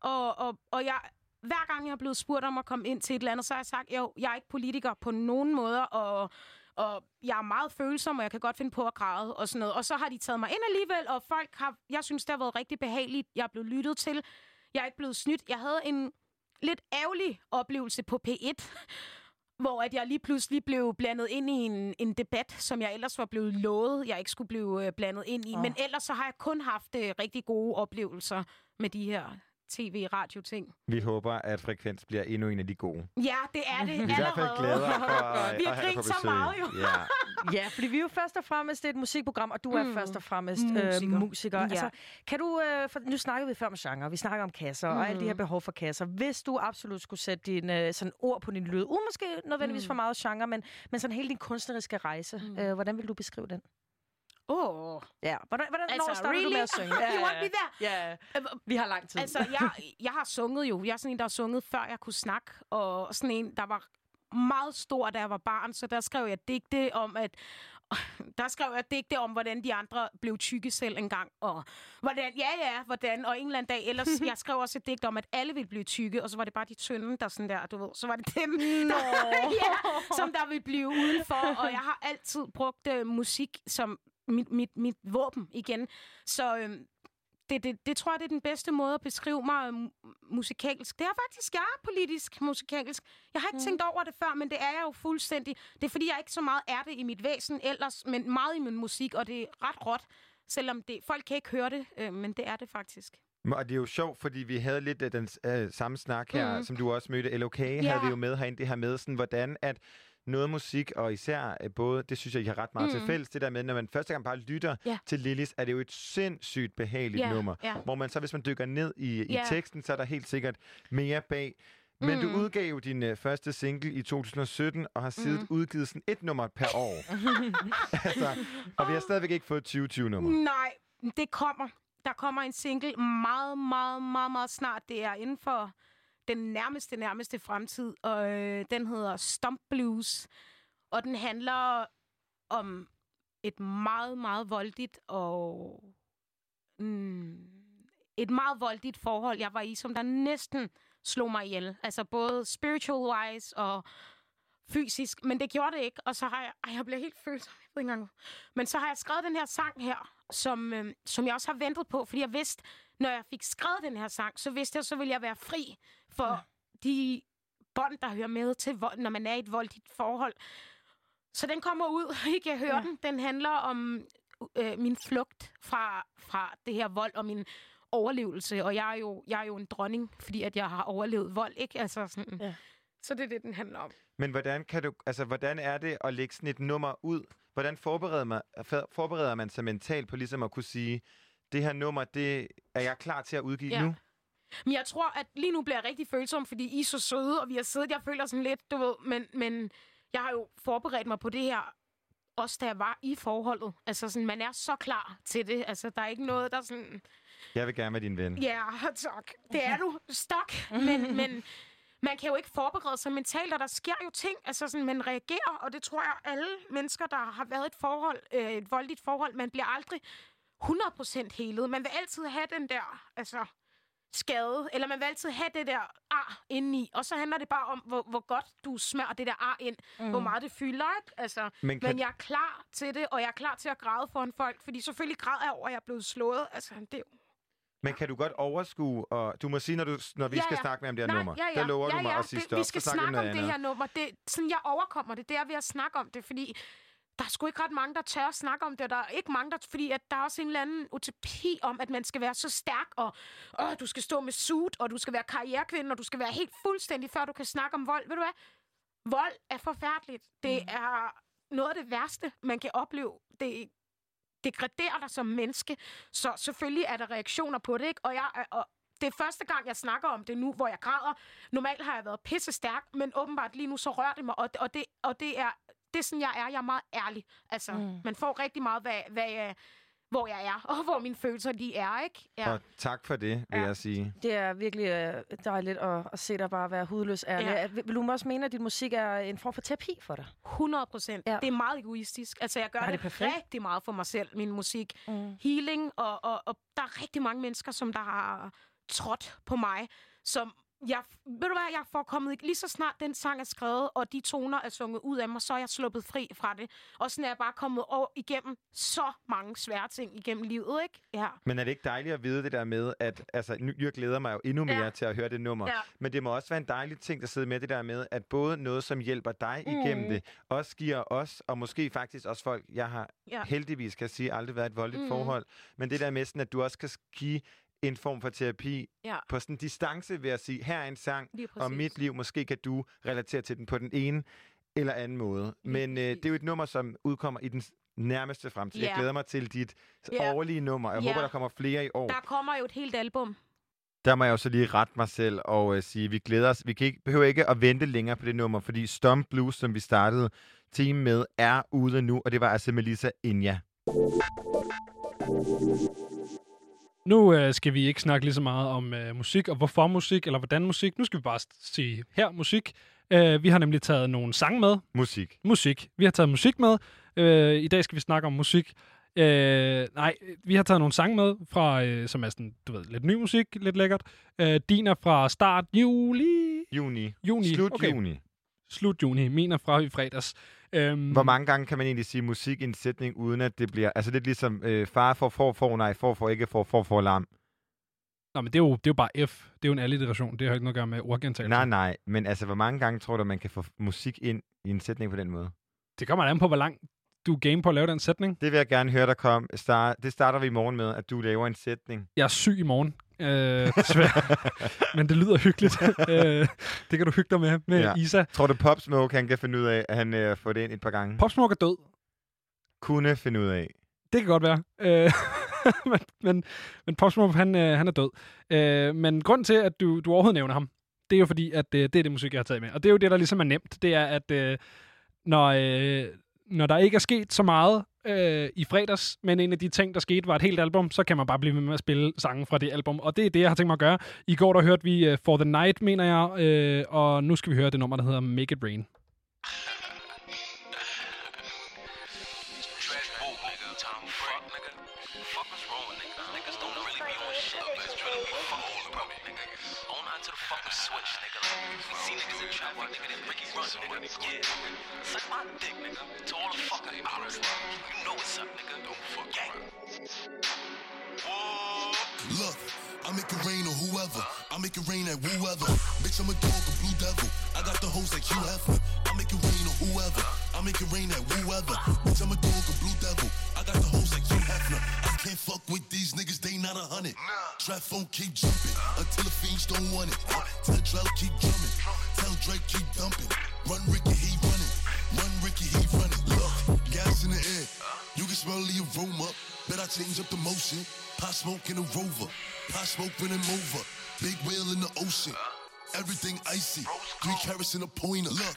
og, og, og jeg, hver gang jeg er blevet spurgt om at komme ind til et eller andet, så har jeg sagt, jo, jeg er ikke politiker på nogen måder, og... Og jeg er meget følsom, og jeg kan godt finde på at græde og sådan noget. Og så har de taget mig ind alligevel, og folk har... Jeg synes, det har været rigtig behageligt. Jeg er blevet lyttet til. Jeg er ikke blevet snydt. Jeg havde en lidt ærgerlig oplevelse på P et, hvor at jeg lige pludselig blev blandet ind i en, en debat, som jeg ellers var blevet lovet, jeg ikke skulle blive blandet ind i. Oh. Men ellers så har jeg kun haft uh, rigtig gode oplevelser med de her... tv-radio-ting. Vi håber, at Frekvens bliver endnu en af de gode. Ja, det er det allerede. Vi er i hvert fald glæder for at, vi har grint så meget, jo. Ja. ja, fordi vi er jo først og fremmest, det er et musikprogram, og du er mm. først og fremmest mm. øh, musiker. musiker. Ja. Altså, kan du, øh, for, nu snakkede vi før om genre, vi snakker om kasser, mm. og alle de her behov for kasser. Hvis du absolut skulle sætte din, øh, sådan ord på din lyd, uh, måske nødvendigvis mm. for meget genre, men, men sådan hele din kunstneriske rejse, mm. øh, hvordan vil du beskrive den? Åh. Oh. Ja, hvordan, hvordan altså, når starter really? du med at synge? You want me there? Yeah. Vi har lang tid. Altså, jeg, jeg har sunget jo. Jeg er sådan en, der har sunget, før jeg kunne snakke. Og sådan en, der var meget stor, da jeg var barn. Så der skrev jeg digte om, at... Der skrev jeg digte om, hvordan de andre blev tykke selv engang. Og hvordan, ja, ja, hvordan, og en eller anden dag. Ellers, jeg skrev også et digt om, at alle ville blive tykke. Og så var det bare de tynde, der sådan der, du ved. Så var det dem, der, ja, som der ville blive udenfor. Og jeg har altid brugt øh, musik som... Mit, mit, mit våben igen. Så øhm, det, det, det tror jeg, det er den bedste måde at beskrive mig øhm, musikalsk. Det er faktisk, jeg er politisk musikalsk. Jeg har ikke mm. tænkt over det før, men det er jeg jo fuldstændig. Det er, fordi jeg ikke så meget er det i mit væsen ellers, men meget i min musik, og det er ret råt, selvom det, folk kan ikke høre det, øh, men det er det faktisk. Og det er jo sjovt, fordi vi havde lidt af den øh, samme snak her, mm. som du også mødte. L O K yeah. havde vi jo med herinde, det her med, sådan, hvordan at noget musik, og især både, det synes jeg, I har ret meget mm. til fælles, det der med, når man første gang bare lytter yeah. til Lillis, er det jo et sindssygt behageligt yeah. nummer, yeah. hvor man så, hvis man dykker ned i, i yeah. teksten, så er der helt sikkert mere bag. Men mm. du udgav jo din uh, første single i to tusind og sytten, og har siden mm. udgivet sådan et nummer per år. altså, og vi har stadigvæk ikke fået tyve tyve nummer. Nej, det kommer. Der kommer en single meget, meget, meget, meget snart. Det er inden for den nærmeste, nærmeste fremtid. Og øh, den hedder Stump Blues. Og den handler om et meget, meget voldigt og... Mm, et meget voldigt forhold, jeg var i, som der næsten slog mig ihjel. Altså både spiritual-wise og... fysisk, men det gjorde det ikke, og så har jeg... Ej, jeg bliver helt følsom, jeg ved ikke engang nu. Men så har jeg skrevet den her sang her, som, øh, som jeg også har ventet på, fordi jeg vidste, når jeg fik skrevet den her sang, så vidste jeg, så ville jeg være fri for ja. de bånd, der hører med til, når man er i et voldigt forhold. Så den kommer ud, ikke? Jeg hører ja. den. Den handler om øh, min flugt fra, fra det her vold, og min overlevelse, og jeg er jo, jeg er jo en dronning, fordi at jeg har overlevet vold, ikke? Altså sådan... Ja. Så det er det, den handler om. Men hvordan kan du, altså hvordan er det at lægge sådan et nummer ud? Hvordan forbereder man, forbereder man sig mentalt på ligesom at kunne sige, det her nummer, det er jeg klar til at udgive ja. nu? Men jeg tror, at lige nu bliver jeg rigtig følsom, fordi I er så søde, og vi har siddet, jeg føler sådan lidt, du ved, men, men jeg har jo forberedt mig på det her, også da jeg var i forholdet. Altså sådan, man er så klar til det. Altså, der er ikke noget, der sådan... Jeg vil gerne være din ven. Ja, yeah, tak. Det er du. Stok. Men, men... Man kan jo ikke forberede sig mentalt, og der sker jo ting, altså sådan, man reagerer, og det tror jeg, alle mennesker, der har været et forhold, øh, et voldeligt forhold, man bliver aldrig hundrede procent helet. Man vil altid have den der, altså, skade, eller man vil altid have det der ar indeni, og så handler det bare om, hvor, hvor godt du smører det der ar ind, mm. hvor meget det fylder, ikke? Altså, men, kan... men jeg er klar til det, og jeg er klar til at græde foran folk, fordi selvfølgelig græder jeg over, at jeg er blevet slået, altså, det er jo... Men kan du godt overskue, og du må sige, når, du, når vi ja, skal ja. snakke med om det her Nej, nummer, ja, ja. der lover ja, ja. du mig at sige stop. Vi skal snakke om det her nummer. Det, sådan, jeg overkommer det, det er ved at snakke om det, fordi der er sgu ikke ret mange, der tør at snakke om det, der er ikke mange, der, fordi at der er også en eller anden utopi om, at man skal være så stærk, og åh, du skal stå med suit, og du skal være karrierekvinde, og du skal være helt fuldstændig, før du kan snakke om vold. Ved du hvad? Vold er forfærdeligt. Det mm. er noget af det værste, man kan opleve. Det er degraderer dig som menneske, så selvfølgelig er der reaktioner på det, ikke? Og, jeg, og det er første gang, jeg snakker om det nu, hvor jeg græder. Normalt har jeg været pissestærk, men åbenbart lige nu, så rører det mig, og, og, det, og det, er, det er sådan, jeg er. Jeg er meget ærlig. Altså, mm. man får rigtig meget, hvad, hvad, hvor jeg er, og hvor mine følelser de er, ikke? Ja. Og tak for det, vil ja. jeg sige. Det er virkelig dejligt at, at se dig bare være hudløs ærlig. Ja. Vil du også mene, at din musik er en form for terapi for dig? hundrede procent. Ja. Det er meget egoistisk. Altså, jeg gør det, det rigtig meget for mig selv, min musik. Mm. Healing, og, og, og der er rigtig mange mennesker, som der har trådt på mig, som... Jeg, ved du hvad, jeg får kommet lige så snart den sang er skrevet, og de toner er sunget ud af mig, så er jeg sluppet fri fra det. Og sådan er jeg bare kommet over igennem så mange svære ting igennem livet, ikke? Ja. Men er det ikke dejligt at vide det der med, at altså, nu, jeg glæder mig jo endnu mere ja. til at høre det nummer. Ja. Men det må også være en dejlig ting at sidde med det der med, at både noget, som hjælper dig mm. igennem det, også giver os, og måske faktisk også folk, jeg har ja. heldigvis kan sige, aldrig været et voldeligt mm. forhold, men det der med sådan, at du også kan give en form for terapi ja. på sådan en distance ved at sige, her er en sang om mit liv, måske kan du relatere til den på den ene eller anden måde. Men øh, det er jo et nummer, som udkommer i den nærmeste fremtid. Yeah. Jeg glæder mig til dit yeah. årlige nummer. Jeg yeah. håber, der kommer flere i år. Der kommer jo et helt album. Der må jeg jo så lige rette mig selv og øh, sige, vi glæder os. Vi kan ikke, behøver ikke at vente længere på det nummer, fordi Stump Blues, som vi startede team med, er ude nu, og det var altså Melissa Inja Nu øh, skal vi ikke snakke lige så meget om øh, musik, og hvorfor musik, eller hvordan musik. Nu skal vi bare sige, her musik. Øh, vi har nemlig taget nogle sange med. Musik. Musik. Vi har taget musik med. Øh, I dag skal vi snakke om musik. Øh, nej, vi har taget nogle sange med, fra, øh, som er sådan, du ved, lidt ny musik, lidt lækkert. Øh, din er fra start juli... Juni. Juni. Slut okay. juni. Slut juni. Min er fra i fredags. Øhm... Hvor mange gange kan man egentlig sige musik i en sætning, uden at det bliver... Altså lidt ligesom øh, far for, for, for, nej, for, for, ikke, for, for, for, lam. Nå, men det er, jo, det er jo bare F. Det er jo en alliteration. Det har ikke noget at gøre med ordgentagelse. Nej, nej. Men altså, hvor mange gange tror du, man kan få musik ind i en sætning på den måde? Det kommer an på, hvor langt du er game på at lave den sætning. Det vil jeg gerne høre dig komme. Start, det starter vi i morgen med, at du laver en sætning. Jeg er syg i morgen. Øh, men det lyder hyggeligt. øh, det kan du hygge dig med, med ja. Isa. Tror du, Pop Smoke, han kan finde ud af, at han øh, får det ind et par gange? Pop Smoke er død. Kunne finde ud af. Det kan godt være. Øh, men, men, men Pop Smoke, han, øh, han er død. Øh, men grunden til, at du, du overhovedet nævner ham, det er jo fordi, at øh, det er det musik, jeg har taget med. Og det er jo det, der ligesom er nemt. Det er, at øh, når... Øh, Når der ikke er sket så meget øh, i fredags, men en af de ting, der skete, var et helt album, så kan man bare blive med at spille sange fra det album. Og det er det, jeg har tænkt mig at gøre. I går, der hørte vi uh, For The Night, mener jeg, øh, og nu skal vi høre det nummer, der hedder Make It Rain. Keep jumping until the fiends don't want it. Tell Drell keep drumming. Tell Drake keep dumping. Run Ricky, he running. Run Ricky, he running. Look, gas in the air. You can smell the aroma. Bet I change up the motion. Pot smoke in a rover. Pot smoke when I'm over. Big whale in the ocean. Everything icy. Three carrots and a pointer. Look,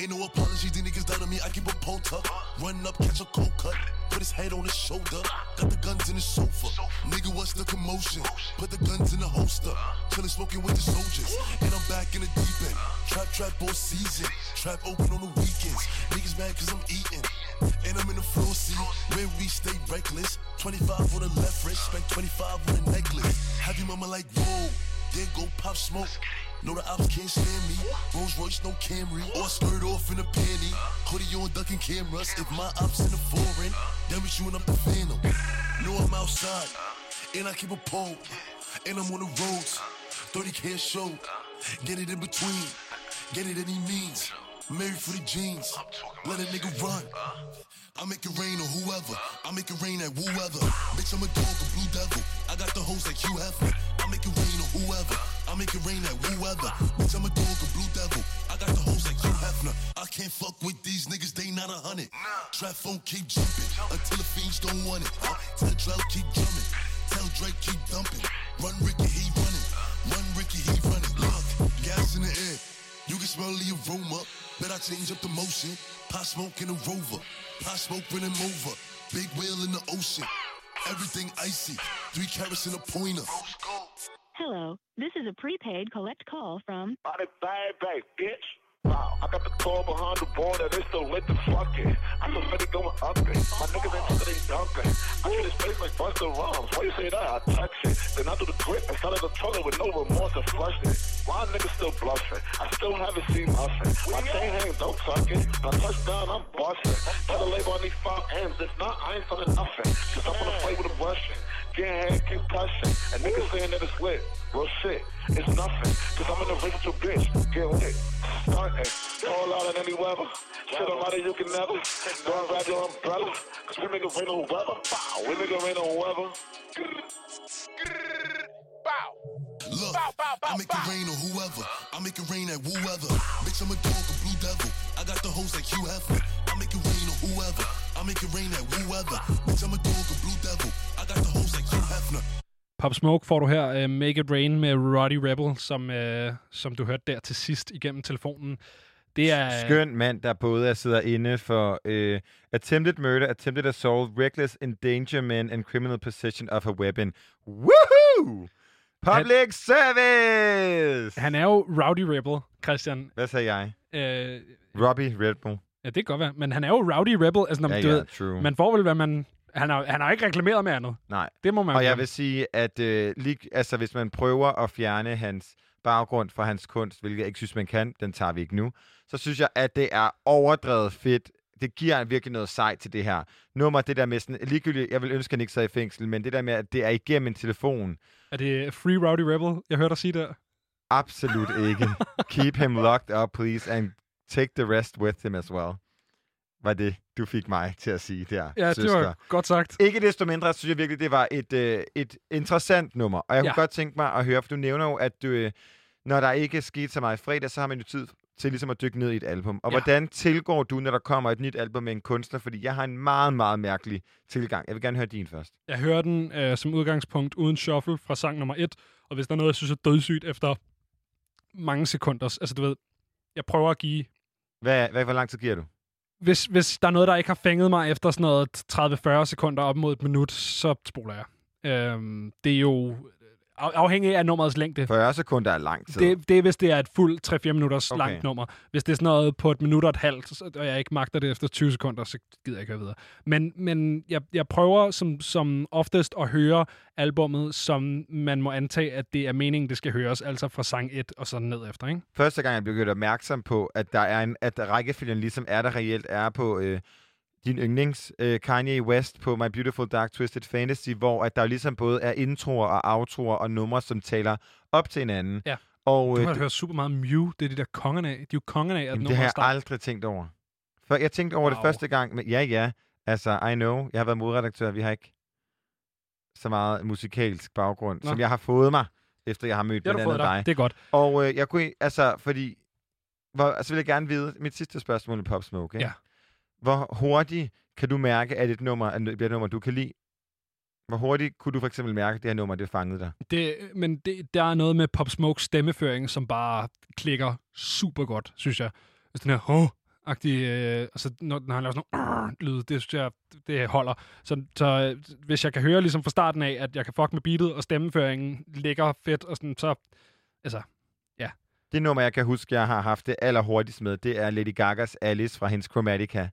ain't no apology. These niggas down on me. I keep a bolt up. Run up, catch a cold cut. Put his head on his shoulder. Got the guns in the sofa. Nigga, what's the commotion? Put the guns in the holster. Chillin' smoking with the soldiers. And I'm back in the deep end. Trap, trap all season. Trap open on the weekends. Niggas mad cause I'm eating. And I'm in the floor seat. Where we stay reckless. twenty-five on the left wrist. Spent twenty-five on the necklace. Have your mama like, whoa. There go Pop Smoke. No, the ops can't stand me. Rolls Royce, no Camry. Or skirt off in a panty. Hoodie on ducking cameras. If my ops in the foreign, then we shooting up the Phantom. No, I'm outside. And I keep a pole. And I'm on the roads. thirty k a show. Get it in between. Get it any means. Married for the jeans. Let a nigga run. I make it rain on whoever. I make it rain at whoever. Bitch, I'm a dog, a blue devil. I got the hoes like Hugh Hefner. I make it rain on whoever. I make it rain at whoever. Bitch, I'm a dog, a blue devil. I got the hoes like Hugh Hefner. I can't fuck with these niggas, they not a hundred. Trap phone keep jumping until the fiends don't want it. Tell Drell keep drumming. Tell Drake keep dumping. Run Ricky, he running. Run Ricky, he running. Look, gas in the air. You can smell the aroma. Bet I change up the motion. Pot smoke in a rover. Pot smoke when I'm over. Big whale in the ocean. Everything icy. Three carrots and a pointer. Hello, this is a prepaid collect call from... Body bag bag, bitch. Wow, I got the call behind the border. They still lit the fucking. I'm so ready going up it. My niggas ain't sitting dumping. I treat his face like Buster Rhymes. Why you say that? I touch it. Then I do the grip and started the toilet with no remorse and flushed it. Why niggas still bluffing? I still haven't seen muffin. My chain hangs, don't tuck it. When I touch down, I'm busting. Tell the label I need five M's. If not, I ain't selling nothing. Cause I'm gonna fight with a Russian. Yeah, keep pushing. And niggas saying that it's lit. Real shit, it's nothing. Cause I'm an original bitch. Get lit. Starting. All out in any weather. Shit, I'm out of you can never. Don't grab your umbrella. Cause we make it rain on weather. Bow. We make it rain on weather. Bow. Look, bow, bow, bow, I make bow. It rain on whoever. I make it rain at whoever. Bitch, I'm a dog, a blue devil. I got the hoes like Hugh Hefner. I make it rain on whoever. I make it rain at whoever. Bitch, I'm a dog, a blue devil. I got the hoes like Hugh Hefner. Pop Smoke får du her, uh, Make It Rain med Roddy Rebel, som, uh, som du hørte der til sidst igennem telefonen. Det er skøn mand, der både sidder inde for øh, attempted murder, attempted assault, reckless endangerment and criminal possession of a weapon. Woohoo! Public han, service! Han er jo Rowdy Rebel, Christian. Hvad sagde jeg? Øh, Robbie Rebel. Ja, det kan godt være. Men han er jo Rowdy Rebel. Altså, når man, ja, ja, ved, man får vel, hvad man... Han har, han har ikke reklameret med andet. Nej. Det må man. Og jeg vil sige, at øh, lige, altså, hvis man prøver at fjerne hans baggrund fra hans kunst, hvilket jeg ikke synes, man kan, den tager vi ikke nu, så synes jeg, at det er overdrevet fedt. Det giver virkelig noget sejt til det her. Nummer det der med sådan, ligegyldigt, jeg vil ønske, han ikke sad i fængsel, men det der med, at det er igennem en telefon. Er det Free Rowdy Rebel, jeg hørte dig sige der? Absolut ikke. Keep him locked up, please, and take the rest with him as well. Var det, du fik mig til at sige der, ja, søster. Det var godt sagt. Ikke desto mindre, synes jeg virkelig, det var et, øh, et interessant nummer. Og jeg ja. kunne godt tænke mig at høre, for du nævner jo, at du, øh, når der ikke skete så meget fredag, så har man jo tid til ligesom at dykke ned i et album. Og ja. hvordan tilgår du, når der kommer et nyt album med en kunstner? Fordi jeg har en meget, meget mærkelig tilgang. Jeg vil gerne høre din først. Jeg hører den øh, som udgangspunkt uden shuffle fra sang nummer et. Og hvis der er noget, jeg synes er dødssygt efter mange sekunder. Altså du ved, jeg prøver at give... Hvad, hvad, hvor lang tid giver du? Hvis, hvis der er noget, der ikke har fænget mig efter sådan noget tredive til fyrre sekunder op mod et minut, så spoler jeg. Øhm, det er jo afhængig af nummerets længde. fyrre sekunder er lang tid. Det, det er, hvis det er et fuldt tre til fire minutters okay. langt nummer. Hvis det er sådan noget på et minut og et halvt, og jeg ikke magter det efter tyve sekunder, så gider jeg ikke høre videre. Men, men jeg, jeg prøver som, som oftest at høre albummet, som man må antage, at det er meningen, det skal høres, altså fra sang et og sådan ned efter, ikke? Første gang, jeg blev gjort opmærksom på, at der er en, at rækkefølgen ligesom er der reelt er på... Øh din yndlings øh, Kanye West på My Beautiful Dark Twisted Fantasy, hvor at der ligesom både er introer og outroer og numre, som taler op til hinanden. Ja. Og, øh, du har hørt super meget Mew, det er de der kongerne af. De er jo kongerne af, at nummer det har jeg aldrig tænkt over. For jeg tænkte over wow. det første gang, men ja, ja, altså, I know, jeg har været modredaktør, vi har ikke så meget musikalsk baggrund, Nå. som jeg har fået mig, efter jeg har mødt blandt andet dig. Det er godt. Og øh, jeg kunne, altså, fordi, hvor, altså vil jeg gerne vide, mit sidste spørgsmål er Pop Smoke, ikke? Ja. Hvor hurtigt kan du mærke, at et nummer er et nummer, du kan lide? Hvor hurtigt kunne du for eksempel mærke, at det her nummer, det fangede dig? Det, men det, der er noget med Pop Smokes stemmeføring, som bare klikker super godt, synes jeg. Altså den her hå-agtige, øh, altså når den har lavet sådan nogle lyde, det synes jeg, det holder. Så, så hvis jeg kan høre ligesom fra starten af, at jeg kan fuck med beatet, og stemmeføringen ligger fedt, og sådan, så, altså, ja. Det nummer, jeg kan huske, jeg har haft det allerhurtigst med, det er Lady Gagas Alice fra hendes Chromatica.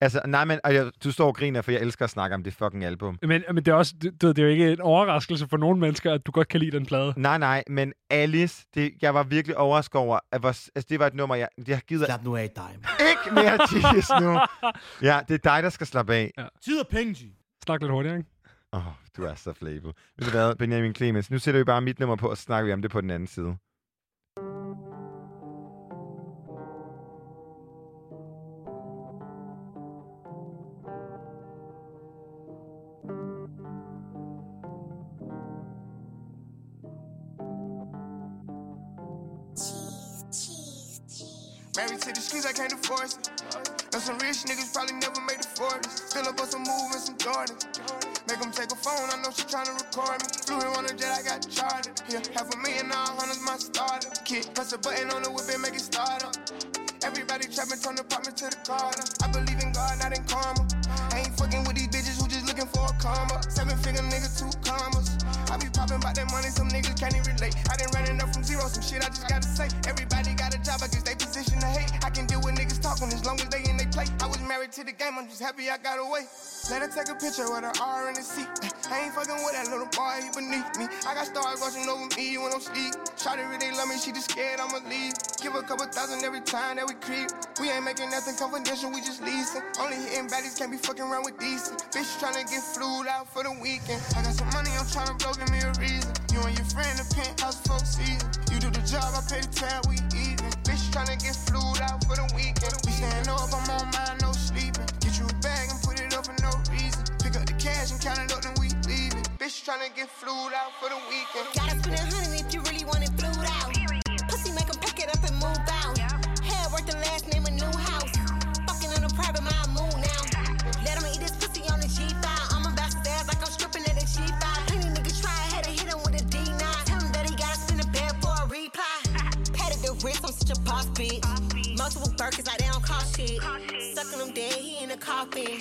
Altså, nej, men jeg, du står og griner, for jeg elsker at snakke om det fucking album. Men, men det, er også, det, det er jo ikke en overraskelse for nogle mennesker, at du godt kan lide den plade. Nej, nej, men Alice, det, jeg var virkelig overrasket over, at vores, altså, det var et nummer, jeg, jeg gider... Slap nu af, dig. Ikke mere tids nu. Ja, det er dig, der skal slappe af. Ja. Tid og penge. Snak lidt hurtigt, ikke? Åh, oh, du er så flæbel. Ved du hvad, Benjamin Clemens, nu sætter vi bare mit nummer på, og snakker vi om det på den anden side. I can't divorce it. Know some rich niggas probably never made the forties. Fill up on some move and some Jordans. Make them take a phone, I know she tryna record me. Flew here on a jet, I got charted. Yeah, half a million, all hundreds, my starter. Kid, press a button on the whip and make it start up. Everybody trapping, turn the apartment to the Carter. I believe in God, not in karma. I ain't fucking with these bitches who just looking for a karma. Seven figure niggas, two commas. I be popping about that money, some niggas can't even relate. I done ran up from zero, some shit I just gotta say. Everybody got a job, I guess they position to hate. I can deal with niggas talking as long as they in their play. I was married to the game, I'm just happy I got away. Let her take a picture with her R in the seat. I ain't fucking with that little boy, he beneath me. I got stars watching over me when I'm sleep. Shawty really love me, she just scared I'ma leave. Give a couple thousand every time that we creep. We ain't making nothing confidential, we just leasing. Only hitting baddies, can't be fucking around with decent. Bitch trying to get flued out for the weekend. I got some money, I'm trying to blow, give me a reason. You and your friend, the penthouse, folk season. You do the job, I pay the tab, we even. Bitch trying to get flued out for the weekend. We staying up, I'm on mine, no sleeping. Get you a bag and put it up for no reason. Pick up the cash and count it up, then we leaving. Bitch trying to get flued out for the weekend. Gotta spend a hundred if you really want it flued out. Pussy make them pick it up and move out. Head worth the last name, a new house. Fucking on a private mile, move now. Let them eat this pussy on the G five. I'm a bastard ass like I'm stripping at a G five. Plenty niggas try ahead and hit him with a D nine. Tell him that he gotta spin a bed for a reply. Patted the wrist, I'm such a boss bitch. multiple burgers like they don't cost shit. Sucking them dead, he in the coffin.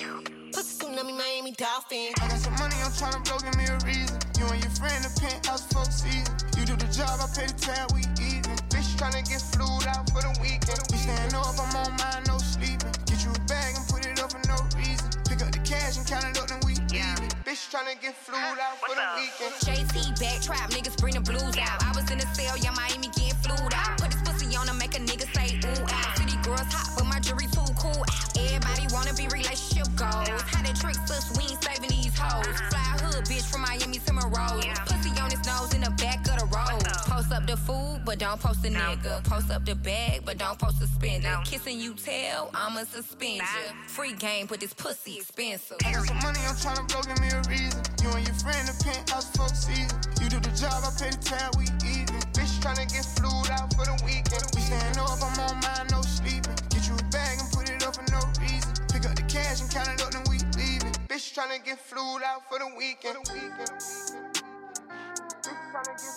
Pussy too nummy, Miami Dolphin. I got some money, I'm tryna blow, give me a reason. You and your friend, the penthouse, fuck season. You do the job, I pay the tab, we eatin'. Bitch tryna get flued out for the weekend. Bitch, stand up, I'm on mine, no sleeping. Get you a bag and put it up for no reason. Pick up the cash and count it up, then we eat it. Bitch tryna get flued out for the weekend. J T back trap, niggas bring the blues out. I was in the cell, yeah, Miami getting flued out. Put this pussy on and make a nigga say ooh out. City girls hot, but my jewelry too cool out. Everybody wanna be relationship goals. How they trick us, we ain't saving these hoes. Fly hood, bitch, from Miami to Monroe. Pussy on his nose in the back of the road. Post up the food, but don't post a nigga. Post up the bag, but don't post a spender. Kissing you tell, I'ma suspend you. Free game, but this pussy expensive. I got some money, I'm tryna blow, give me a reason. You and your friend, the penthouse, fuck season. You do the job, I pay the tab, we eat it. Bitch tryna get flued out for the weekend. We stand up, I'm on mine, no sleeping. Get you a bag and put it up for no reason. Pick up the cash and count it up, then we leave it. Bitch tryna get flued out for the weekend. Bitch tryna get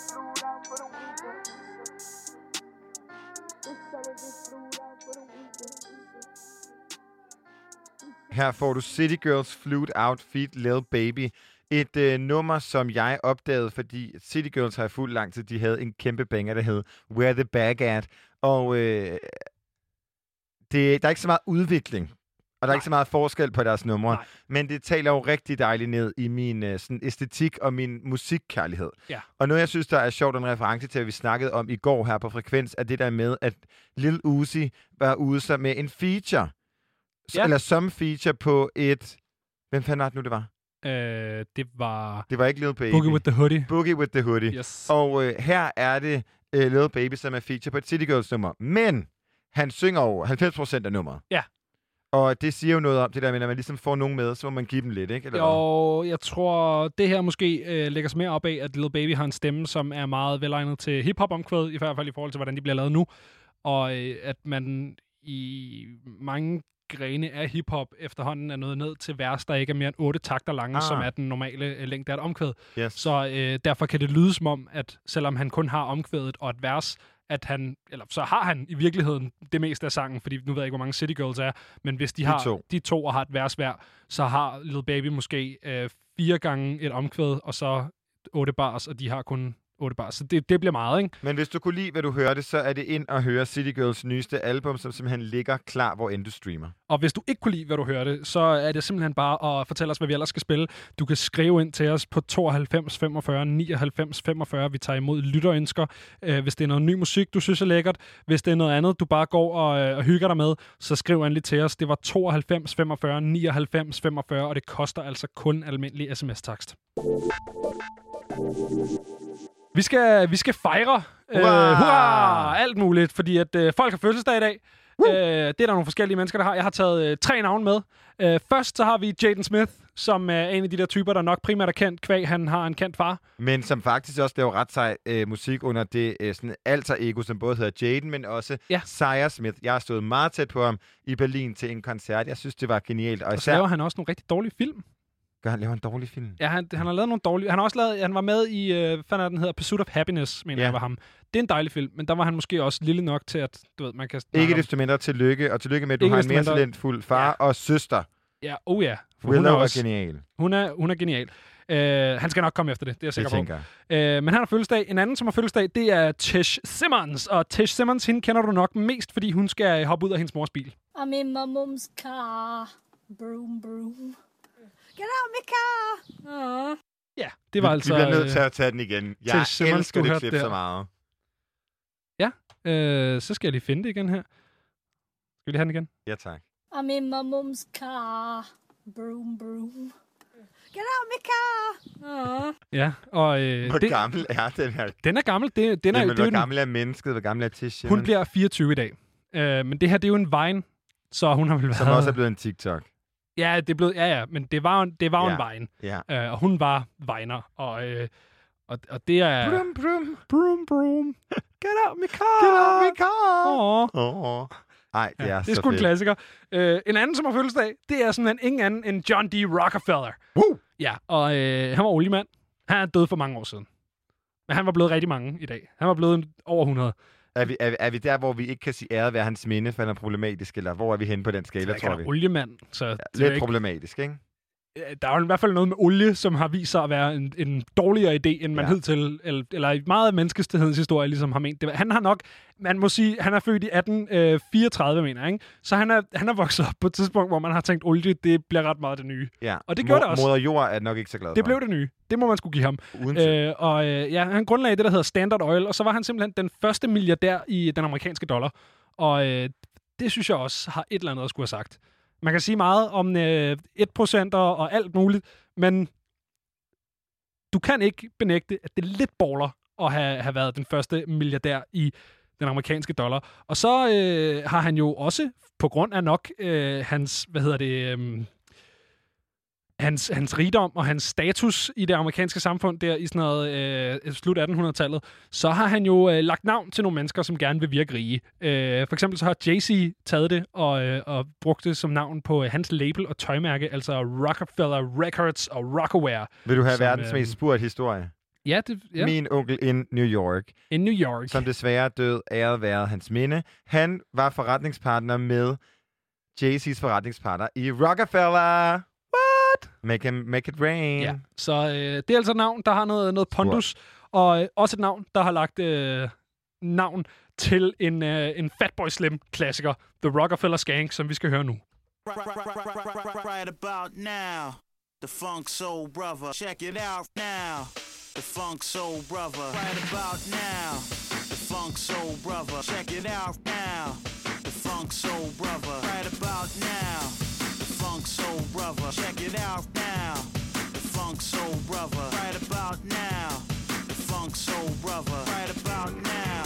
flued out for the weekend. Bitch tryna get flued out for the weekend. Her får du City Girls Flued Out feat. Lil Baby. Et øh, nummer, som jeg opdagede, fordi City Girls har jeg fuldt lang tid. De havde en kæmpe banger, der hed Where the Bag At. Og øh, det, der er ikke så meget udvikling, og der er Nej. Ikke så meget forskel på deres numre. Nej. Men det taler jo rigtig dejligt ned i min øh, sådan æstetik og min musikkærlighed. Ja. Og noget, jeg synes, der er sjovt, en reference til, at vi snakkede om i går her på Frekvens, er det der med, at Lil Uzi var ude så med en feature. Ja. Eller som feature på et... Hvem fanden var det nu, det var? Uh, det var... Det var ikke Lil Baby. Boogie with the Hoodie. Boogie with the Hoodie. Yes. Og uh, her er det uh, Lil Baby, som er feature på et City Girls nummer. Men han synger over halvfems procent af nummeret. Ja. Og det siger jo noget om det der, men når man ligesom får nogen med, så må man give dem lidt, ikke? Eller jo, jeg tror, det her måske øh, lægger sig mere op af, at Lil Baby har en stemme, som er meget velegnet til hiphop-omkvædet, i hvert fald i forhold til, hvordan de bliver lavet nu. Og øh, at man i mange grene af hiphop efterhånden er noget ned til vers, der ikke er mere end otte takter lange, ah. som er den normale øh, længde af et omkvæd. Yes. Så øh, derfor kan det lyde som om, at selvom han kun har omkvædet og et vers, at han, eller så har han i virkeligheden det meste af sangen, fordi nu ved jeg ikke, hvor mange City Girls er, men hvis de, de har to. de to og har et vers hver, så har Lil Baby måske øh, fire gange et omkvæd, og så otte bars, og de har kun otte bars. Så det, det bliver meget, ikke? Men hvis du kunne lide, hvad du hørte, så er det ind og høre City Girls nyeste album, som simpelthen ligger klar, hvor end du streamer. Og hvis du ikke kunne lide, hvad du hørte, så er det simpelthen bare at fortælle os, hvad vi ellers skal spille. Du kan skrive ind til os på tooghalvfems femogfyrre nioghalvfems femogfyrre. Vi tager imod lytterønsker. Hvis det er noget ny musik, du synes er lækkert. Hvis det er noget andet, du bare går og, og hygger dig med, så skriv endelig til os. Det var tooghalvfems femogfyrre nioghalvfems femogfyrre, og det koster altså kun almindelig sms-takst. Vi skal, vi skal fejre hurra! Øh, hurra! Alt muligt, fordi at øh, folk har fødselsdag i dag. Øh, det er der nogle forskellige mennesker, der har. Jeg har taget øh, tre navne med. Øh, først så har vi Jaden Smith, som er en af de der typer, der nok primært er kendt, kvæg han har en kendt far. Men som faktisk også laver ret sej øh, musik under det øh, sådan alter ego, som både hedder Jaden, men også ja. Sire Smith. Jeg har stået meget tæt på ham i Berlin til en koncert. Jeg synes, det var genialt. Og, og så laver han også nogle rigtig dårlige film. Gør han laver en dårlig film? Ja, han, han har lavet nogle dårlige... Han har også lavet... Han var med i... Øh, hvad fanden er den hedder? Pursuit of Happiness, mener yeah. jeg var ham. Det er en dejlig film, men der var han måske også lille nok til, at du ved, man kan... Ikke desto mindre tillykke, og tillykke med, at du ikke har en mere talentfuld far ja. Og søster. Ja, oh ja. Hun er, også, genial. Hun er, hun er genial. Uh, han skal nok komme efter det, det er jeg sikker jeg på. Uh, men han har fødselsdag. En anden, som har fødselsdag, det er Tish Simmons. Og Tish Simmons, hende kender du nok mest, fordi hun skal hoppe ud af hendes mors bil. I'm in my mom's car. Broom, broom. Get out my car! Uh. Ja, det var vi, altså... Vi bliver nødt til at tage den igen. Jeg Simmons, elsker det klip så meget. Ja, øh, så skal jeg lige finde det igen her. Skal vi lige have den igen? Ja, tak. I'm in my mom's car. Broom, broom. Get out my car! Uh. Ja, og... Øh, hvor det, gammel er den her? Den er gammel. Det, den er, Jamen, det, hvor gammel er mennesket? Hvor gammel er Tish Simmons? Hun bliver fireogtyve i dag. Øh, men det her, det er jo en Vine, så hun har vel været... Som også er blevet en TikTok. Ja, det blev, ja, ja, men det var en, det var ja, en vejen, ja. øh, og hun var vejner, og, øh, og, og det er... Brum, brum, brum, brum, get out my car, get out my car. Åh, åh, åh. Ej, det er ja, så det er sgu en klassiker. Øh, en anden, som har fødselsdag, det er simpelthen ingen anden end John D. Rockefeller. Woo! Ja, og øh, han var oliemand. Han er død for mange år siden. Men han var blevet rigtig mange i dag. Han var blevet over hundrede. Er vi, er, er vi der, hvor vi ikke kan sige æret, hvad hans minde, for han er problematisk, eller hvor er vi henne på den skala, tror vi? Oliemand, så ja, det er lidt ikke... problematisk, ikke? Der er jo i hvert fald noget med olie, som har vist sig at være en, en dårligere idé, end man ja. hed til, eller, eller meget af menneskestighedens historie, ligesom har ment det. Han har nok, man må sige, han er født i atten fireogtredive, mener jeg, ikke? Så han er, han er vokset op på et tidspunkt, hvor man har tænkt, olie, det bliver ret meget det nye. Ja. Og det gjorde Mo- det også. Moder jord er nok ikke så glad for. Det blev det nye. Det må man skulle give ham. Øh, og øh, ja, han grundlagde det, der hedder Standard Oil, og så var han simpelthen den første milliardær i den amerikanske dollar. Og øh, det synes jeg også har et eller andet at skulle have sagt. Man kan sige meget om øh, en procent og alt muligt, men du kan ikke benægte, at det er lidt baller at have, have været den første milliardær i den amerikanske dollar. Og så øh, har han jo også, på grund af nok øh, hans, hvad hedder det, øh, hans, hans rigdom og hans status i det amerikanske samfund der i sådan noget øh, slut attenhundredetallet, så har han jo øh, lagt navn til nogle mennesker, som gerne vil virke rige. Øh, for eksempel så har Jay-Z taget det og, øh, og brugt det som navn på øh, hans label og tøjmærke, altså Rockefeller Records og Rockaware. Vil du have som, verdens øh, mest spurgt historie? Ja, det, ja. Min onkel in New York. In New York. Som desværre død, æret være hans minde. Han var forretningspartner med Jay-Z's forretningspartner i Rockefeller. Make it, make it rain. Ja. Så øh, det er altså et navn, der har noget, noget pondus, og øh, også et navn, der har lagt øh, navn til en, øh, en Fatboy Slim-klassiker, The Rockefeller Skank, som vi skal høre nu. Right about now, the funk soul brother, check it out now, the funk soul brother, right about now, the funk soul brother, check it out now, the funk soul brother, right about now. Funk soul brother, check it out now. The funk soul brother, right about now. The funk soul brother, right about now.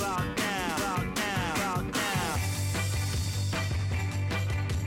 About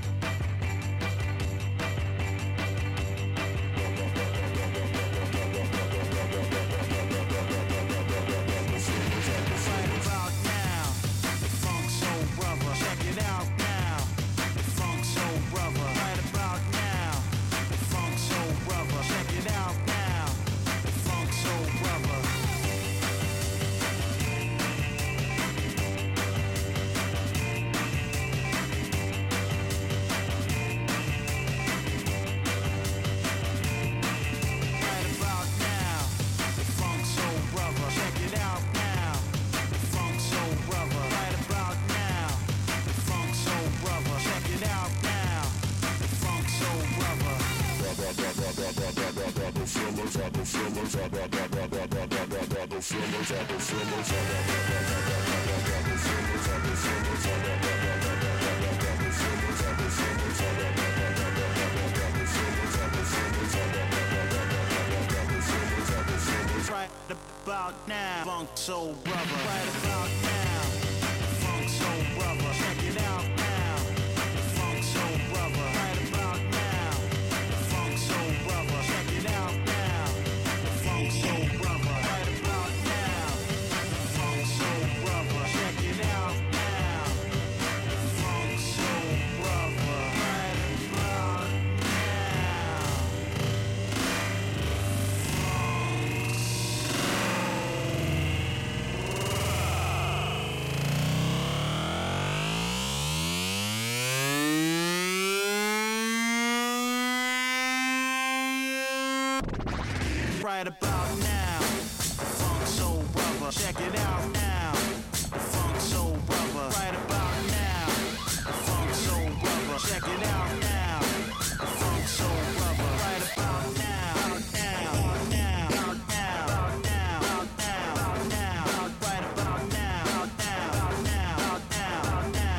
now, about now, about now. Right about now. The funk soul brother, check it out now. The funk soul brother. Right about now, funk soul brother. Right about now, funk soul brother. Check it out now, funk soul brother. Right about now, funk soul brother. Check it out now, funk soul brother. Right about now, funk soul brother. Check it out now, funk soul brother. Right about now. Right about now, the funk soul brother, check it out now, the funk soul brother, right about now, the funk soul brother, check it out now, the funk soul brother, right about now, now, now, now, now, now, now, now, right about now, now, now, now, now,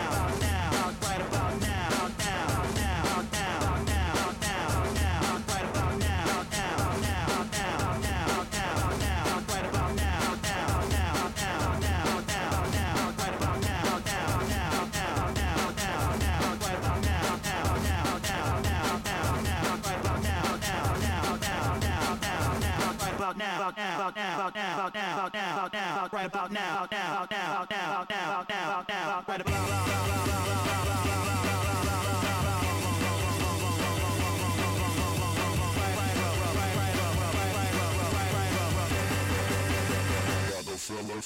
now, right about now, now, now, now, now, now, right about now, now. Now, now, now, now, now, now, now, right about now, now, now, now, now, now, now, right about now.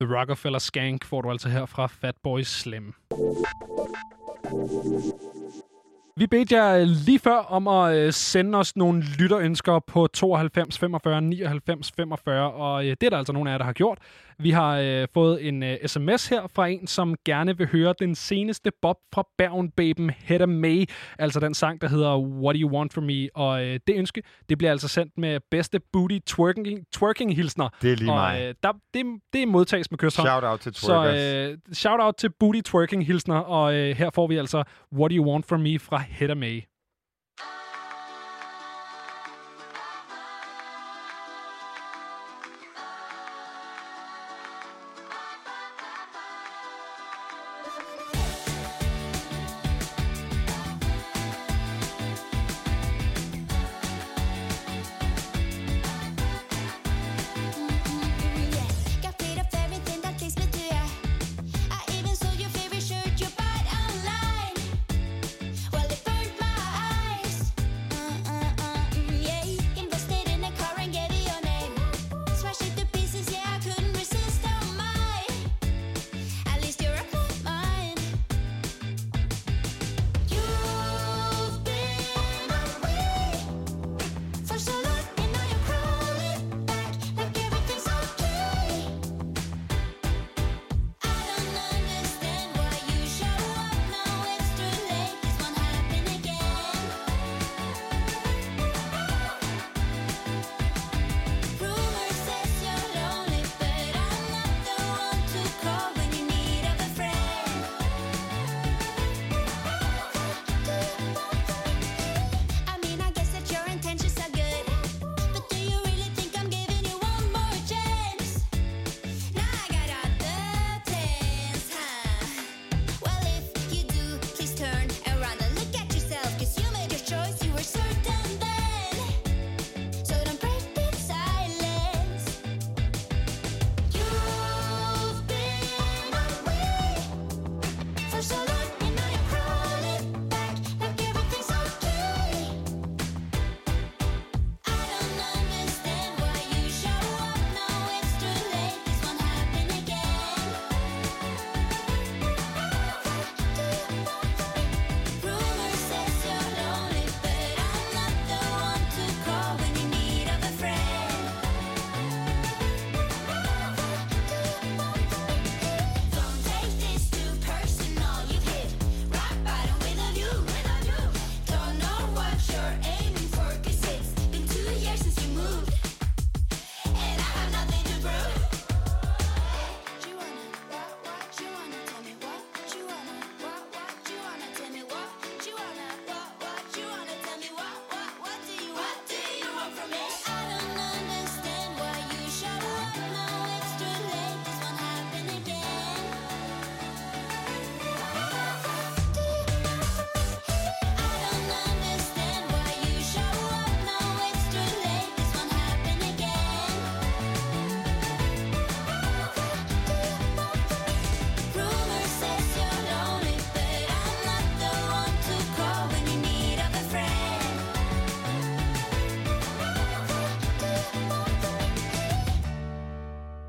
The Rockefeller Skank får du altså her fra Fatboy Slim. Vi bedte jer lige før om at sende os nogle lytterønsker på tooghalvfems femogfyrre nioghalvfems femogfyrre, og det er der altså nogle af jer, der har gjort. Vi har fået en sms her fra en, som gerne vil høre den seneste Bob fra Bergen-baben Hedda May, altså den sang, der hedder What Do You Want From Me, og det ønske, det bliver altså sendt med bedste booty twerking, twerking-hilsner. Det er lige og, mig. Der, det, det modtages med kysshånd. Shout-out til twerkers. Så uh, shout-out til booty twerking-hilsner, og uh, her får vi altså What Do You Want From Me fra Hedda May.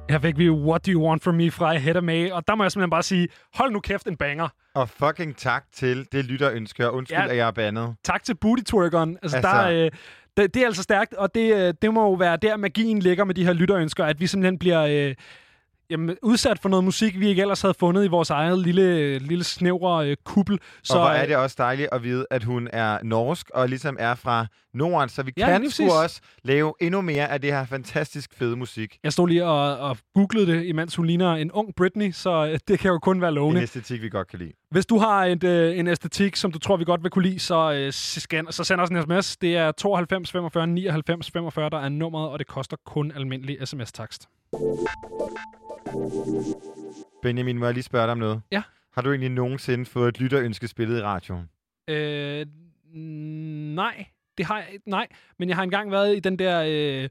Her fik vi What Do You Want From Me fra Hedda May, og der må jeg simpelthen bare sige, hold nu kæft, en banger. Og fucking tak til det lytterønsker. Undskyld, ja, at jeg er bandet. Tak til booty-twerkeren. Altså, altså. Der, øh, det, det er altså stærkt, og det, det må jo være der, magien ligger med de her lytterønsker, at vi simpelthen bliver... Øh, jamen, udsat for noget musik, vi ikke ellers havde fundet i vores eget lille, lille snævre øh, kuppel. Så, og hvor er det også dejligt at vide, at hun er norsk og ligesom er fra Norden, så vi ja, kan sgu også lave endnu mere af det her fantastisk fede musik. Jeg stod lige og, og googlede det, imens hun ligner en ung Britney, så det kan jo kun være lovende. En æstetik, vi godt kan lide. Hvis du har et, øh, en æstetik, som du tror, vi godt vil kunne lide, så, øh, scan, så send os en sms. Det er tooghalvfems femogfyrre nioghalvfems femogfyrre, der er nummeret, og det koster kun almindelig sms-takst. Benjamin, må jeg lige spørge dig om noget? Ja. Har du egentlig nogensinde fået et lytterønskespillet i radioen? Øh, nej. Det har jeg, nej, men jeg har engang været i den der... Øh,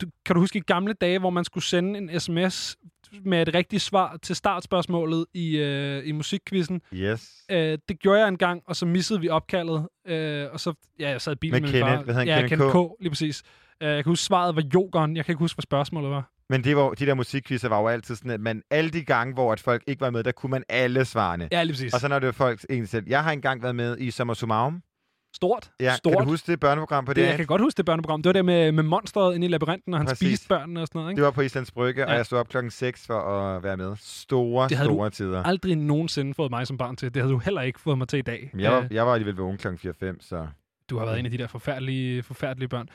du, kan du huske i gamle dage, hvor man skulle sende en sms med et rigtigt svar til startspørgsmålet i, øh, i musikquizzen? Yes. Øh, det gjorde jeg engang, og så missede vi opkaldet. Øh, og så... Ja, jeg sad i bilen med, med Kenneth, hvad hedder han? Ja, Kenneth K. K, lige præcis. Øh, jeg kan huske, svaret var jokeren. Jeg kan ikke huske, hvad spørgsmålet var. Men det var, de der musikquizzer var jo altid sådan, at man alle de gange, hvor at folk ikke var med, der kunne man alle svarene. Ja, lige præcis. Og så når det var folk egentlig selv. Jeg har engang været med i Sommer Sumarum. Stort. Ja, stort. Kan du huske det børneprogram på det? Jeg kan godt huske det børneprogram. Det var det med, med monsteret inde i labyrinten, og han præcis. Spiste børnene og sådan noget, ikke? Det var på Islands Brygge, ja. Og jeg stod op klokken seks for at være med. Store, store tider. Det havde du aldrig nogensinde fået mig som barn til. Det havde du heller ikke fået mig til i dag. Jeg var, jeg var alligevel vågen klokken fire fem, så... Du har været en af de der forfærdelige, forfærdelige børn.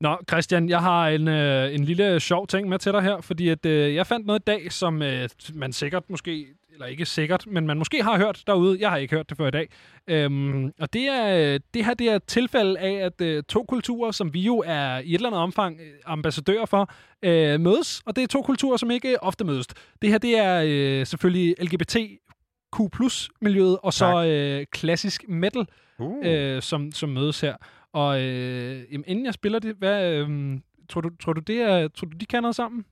Nå, Christian, jeg har en, øh, en lille sjov ting med til dig her, fordi at, øh, jeg fandt noget i dag, som øh, man sikkert måske... eller ikke sikkert, men man måske har hørt derude. Jeg har ikke hørt det før i dag. Øhm, og det, er, det her det er et tilfælde af, at øh, to kulturer, som vi jo er i et eller andet omfang ambassadører for, øh, mødes. Og det er to kulturer, som ikke ofte mødes. Det her det er øh, selvfølgelig L G B T Q plus-miljøet, og så øh, klassisk metal, uh. øh, som, som mødes her. Og øh, jamen, inden jeg spiller det, hvad, øh, tror, du, tror, du det er, tror du, de kan noget sammen?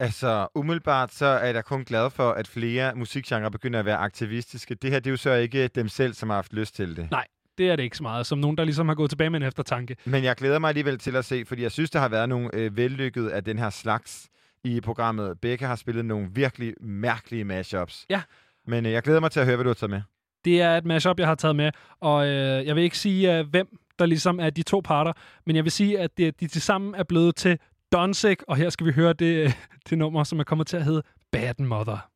Altså, umiddelbart så er jeg kun glad for, at flere musikgenre begynder at være aktivistiske. Det her, det er jo så ikke dem selv, som har haft lyst til det. Nej, det er det ikke så meget, som nogen, der ligesom har gået tilbage med en eftertanke. Men jeg glæder mig alligevel til at se, fordi jeg synes, der har været nogle øh, vellykkede af den her slags i programmet. Becca har spillet nogle virkelig mærkelige mashups. Ja. Men øh, jeg glæder mig til at høre, hvad du har taget med. Det er et mashup, jeg har taget med, og øh, jeg vil ikke sige, øh, hvem der ligesom er de to parter, men jeg vil sige, at de, de tilsammen er blevet til... Donsik, og her skal vi høre det, det nummer, som er kommet til at hedde Bad Mother.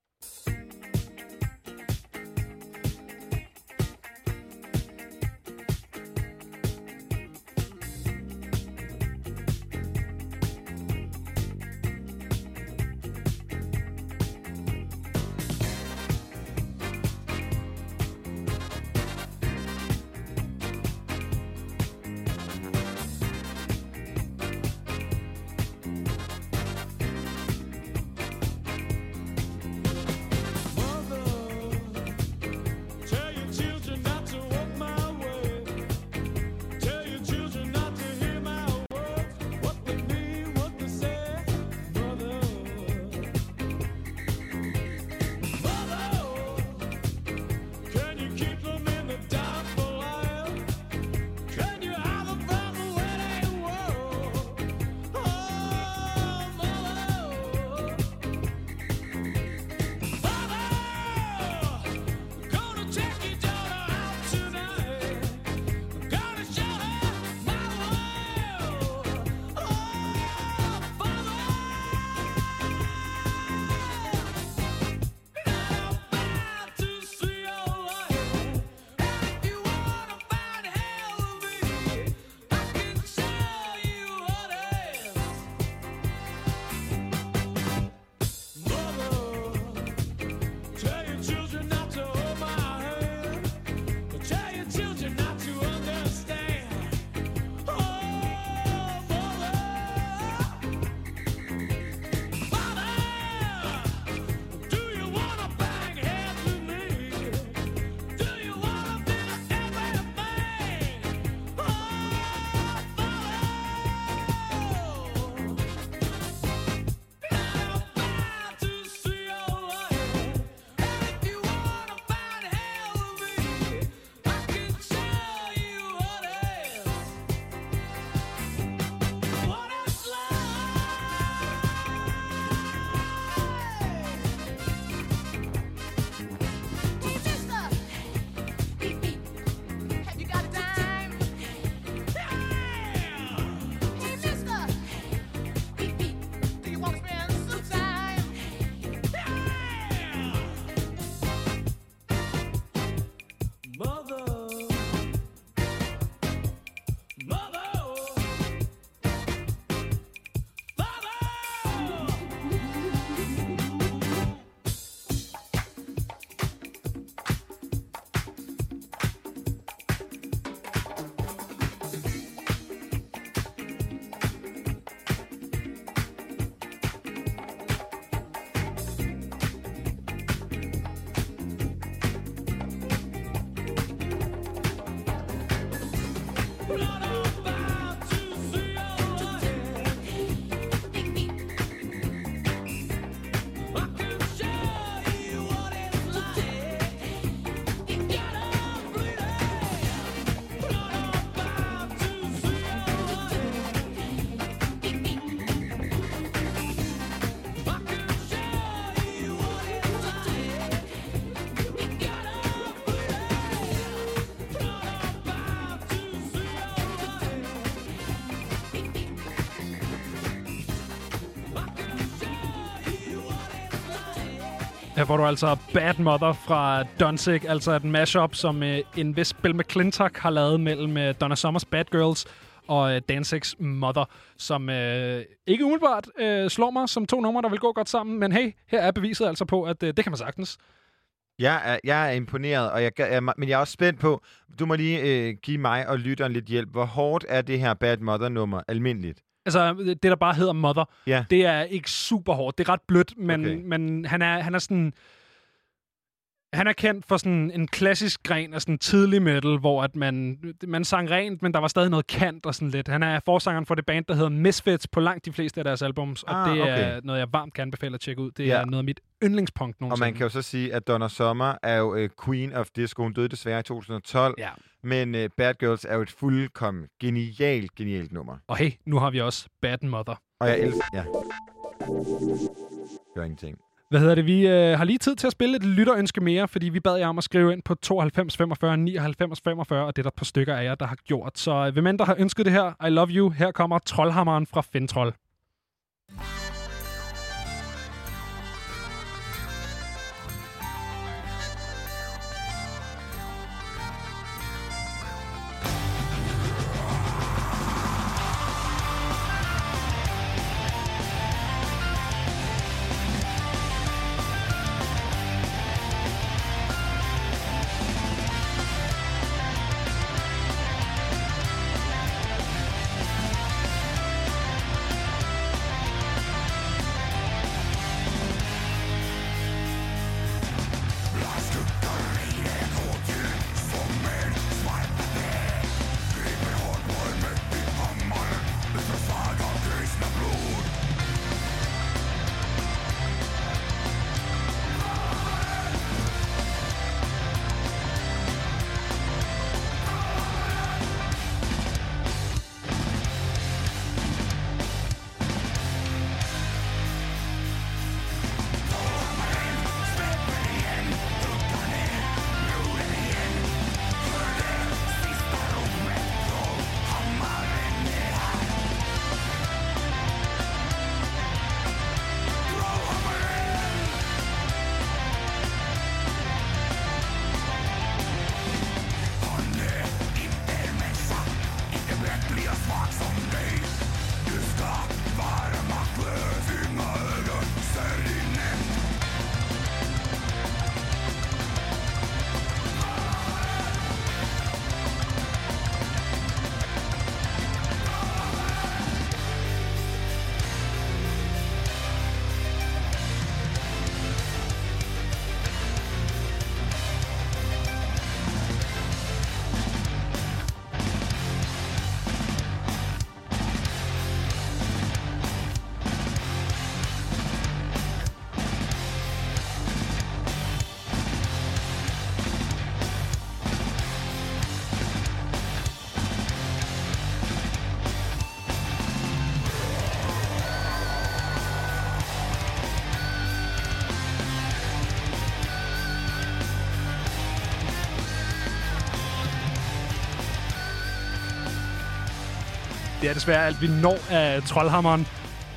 Her får du altså Bad Mother fra Donzig, altså et mashup, som øh, en vis Bill McClintock har lavet mellem øh, Donna Summers Bad Girls og øh, Danzigs Mother, som øh, ikke umiddelbart øh, slår mig som to numre, der vil gå godt sammen. Men hey, her er beviset altså på, at øh, det kan man sagtens. Jeg er, jeg er imponeret, og jeg, jeg, men jeg er også spændt på, du må lige øh, give mig og lytteren lidt hjælp. Hvor hårdt er det her Bad Mother-nummer almindeligt? Altså, det der bare hedder Mother, yeah. Det er ikke super hårdt. Det er ret blødt, men, okay. men han, er, han er sådan... Han er kendt for sådan en klassisk gren af sådan tidlig metal, hvor at man, man sang rent, men der var stadig noget kant og sådan lidt. Han er forsangeren for det band, der hedder Misfits på langt de fleste af deres albums, og ah, det okay. er noget, jeg varmt kan anbefale at tjekke ud. Det ja. er noget af mit yndlingspunkt nogensinde. Og man kan jo så sige, at Donna Summer er jo uh, Queen of Disco. Hun døde desværre i to tusind og tolv, ja. men uh, Bad Girls er jo et fuldkommen genialt, genialt nummer. Og hey, nu har vi også Bad Mother. Og jeg elsker... Ja. Gør ingenting. Hvad hedder det? Vi øh, har lige tid til at spille et lytterønske mere, fordi vi bad jer om at skrive ind på tooghalvfems femogfyrre nioghalvfems femogfyrre, og det er der et par stykker af jer, der har gjort. Så hvem end der har ønsket det her, I love you. Her kommer Troldhammeren fra Fentroll. Det er desværre alt, vi når af Troldhammeren.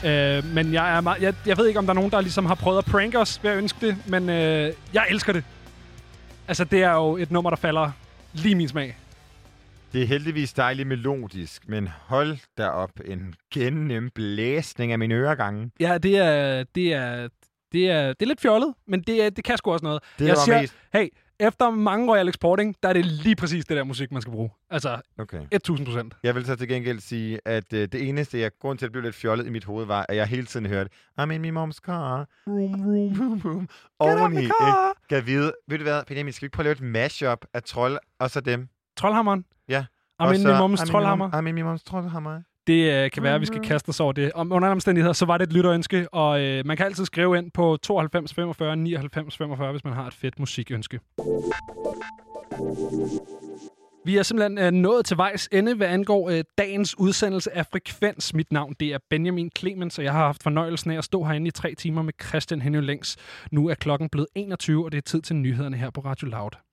Øh, men jeg, er meget, jeg, jeg ved ikke, om der er nogen, der ligesom har prøvet at prank os ved at ønske det, men øh, jeg elsker det. Altså, det er jo et nummer, der falder lige min smag. Det er heldigvis dejligt melodisk, men hold da op en gennemblæsning af mine øregange. Ja, det er, det er, det er, det er lidt fjollet, men det, er, det kan sgu også noget. Det jeg siger, mest. Hey, efter mange Royal Exporting, der er det lige præcis det der musik, man skal bruge. Altså, okay. tusind procent. Jeg vil så til gengæld sige, at øh, det eneste, jeg grund til at blive lidt fjollet i mit hoved, var, at jeg hele tiden hørte, I'm in my mom's car. Vroom, vroom, vroom, vroom. Oveni, ikke? Gav vide. Ved du hvad, Benjamin, skal vi ikke prøve at lave et mashup af Trold og så dem? Troldhammeren? Ja. I'm in min moms troldhammer. I'm in min moms troldhammer. Det øh, kan være, at vi skal kaste os over det. Om under omstændigheder, så var det et lytterønske, og øh, man kan altid skrive ind på tooghalvfems femogfyrre nioghalvfems femogfyrre, hvis man har et fedt musikønske. Vi er simpelthen øh, nået til vejs ende, hvad angår øh, dagens udsendelse af Frekvens. Mit navn, det er Benjamin Clemens, og jeg har haft fornøjelsen af at stå herinde i tre timer med Christian Henning. Nu er klokken blevet enogtyve, og det er tid til nyhederne her på Radio Loud.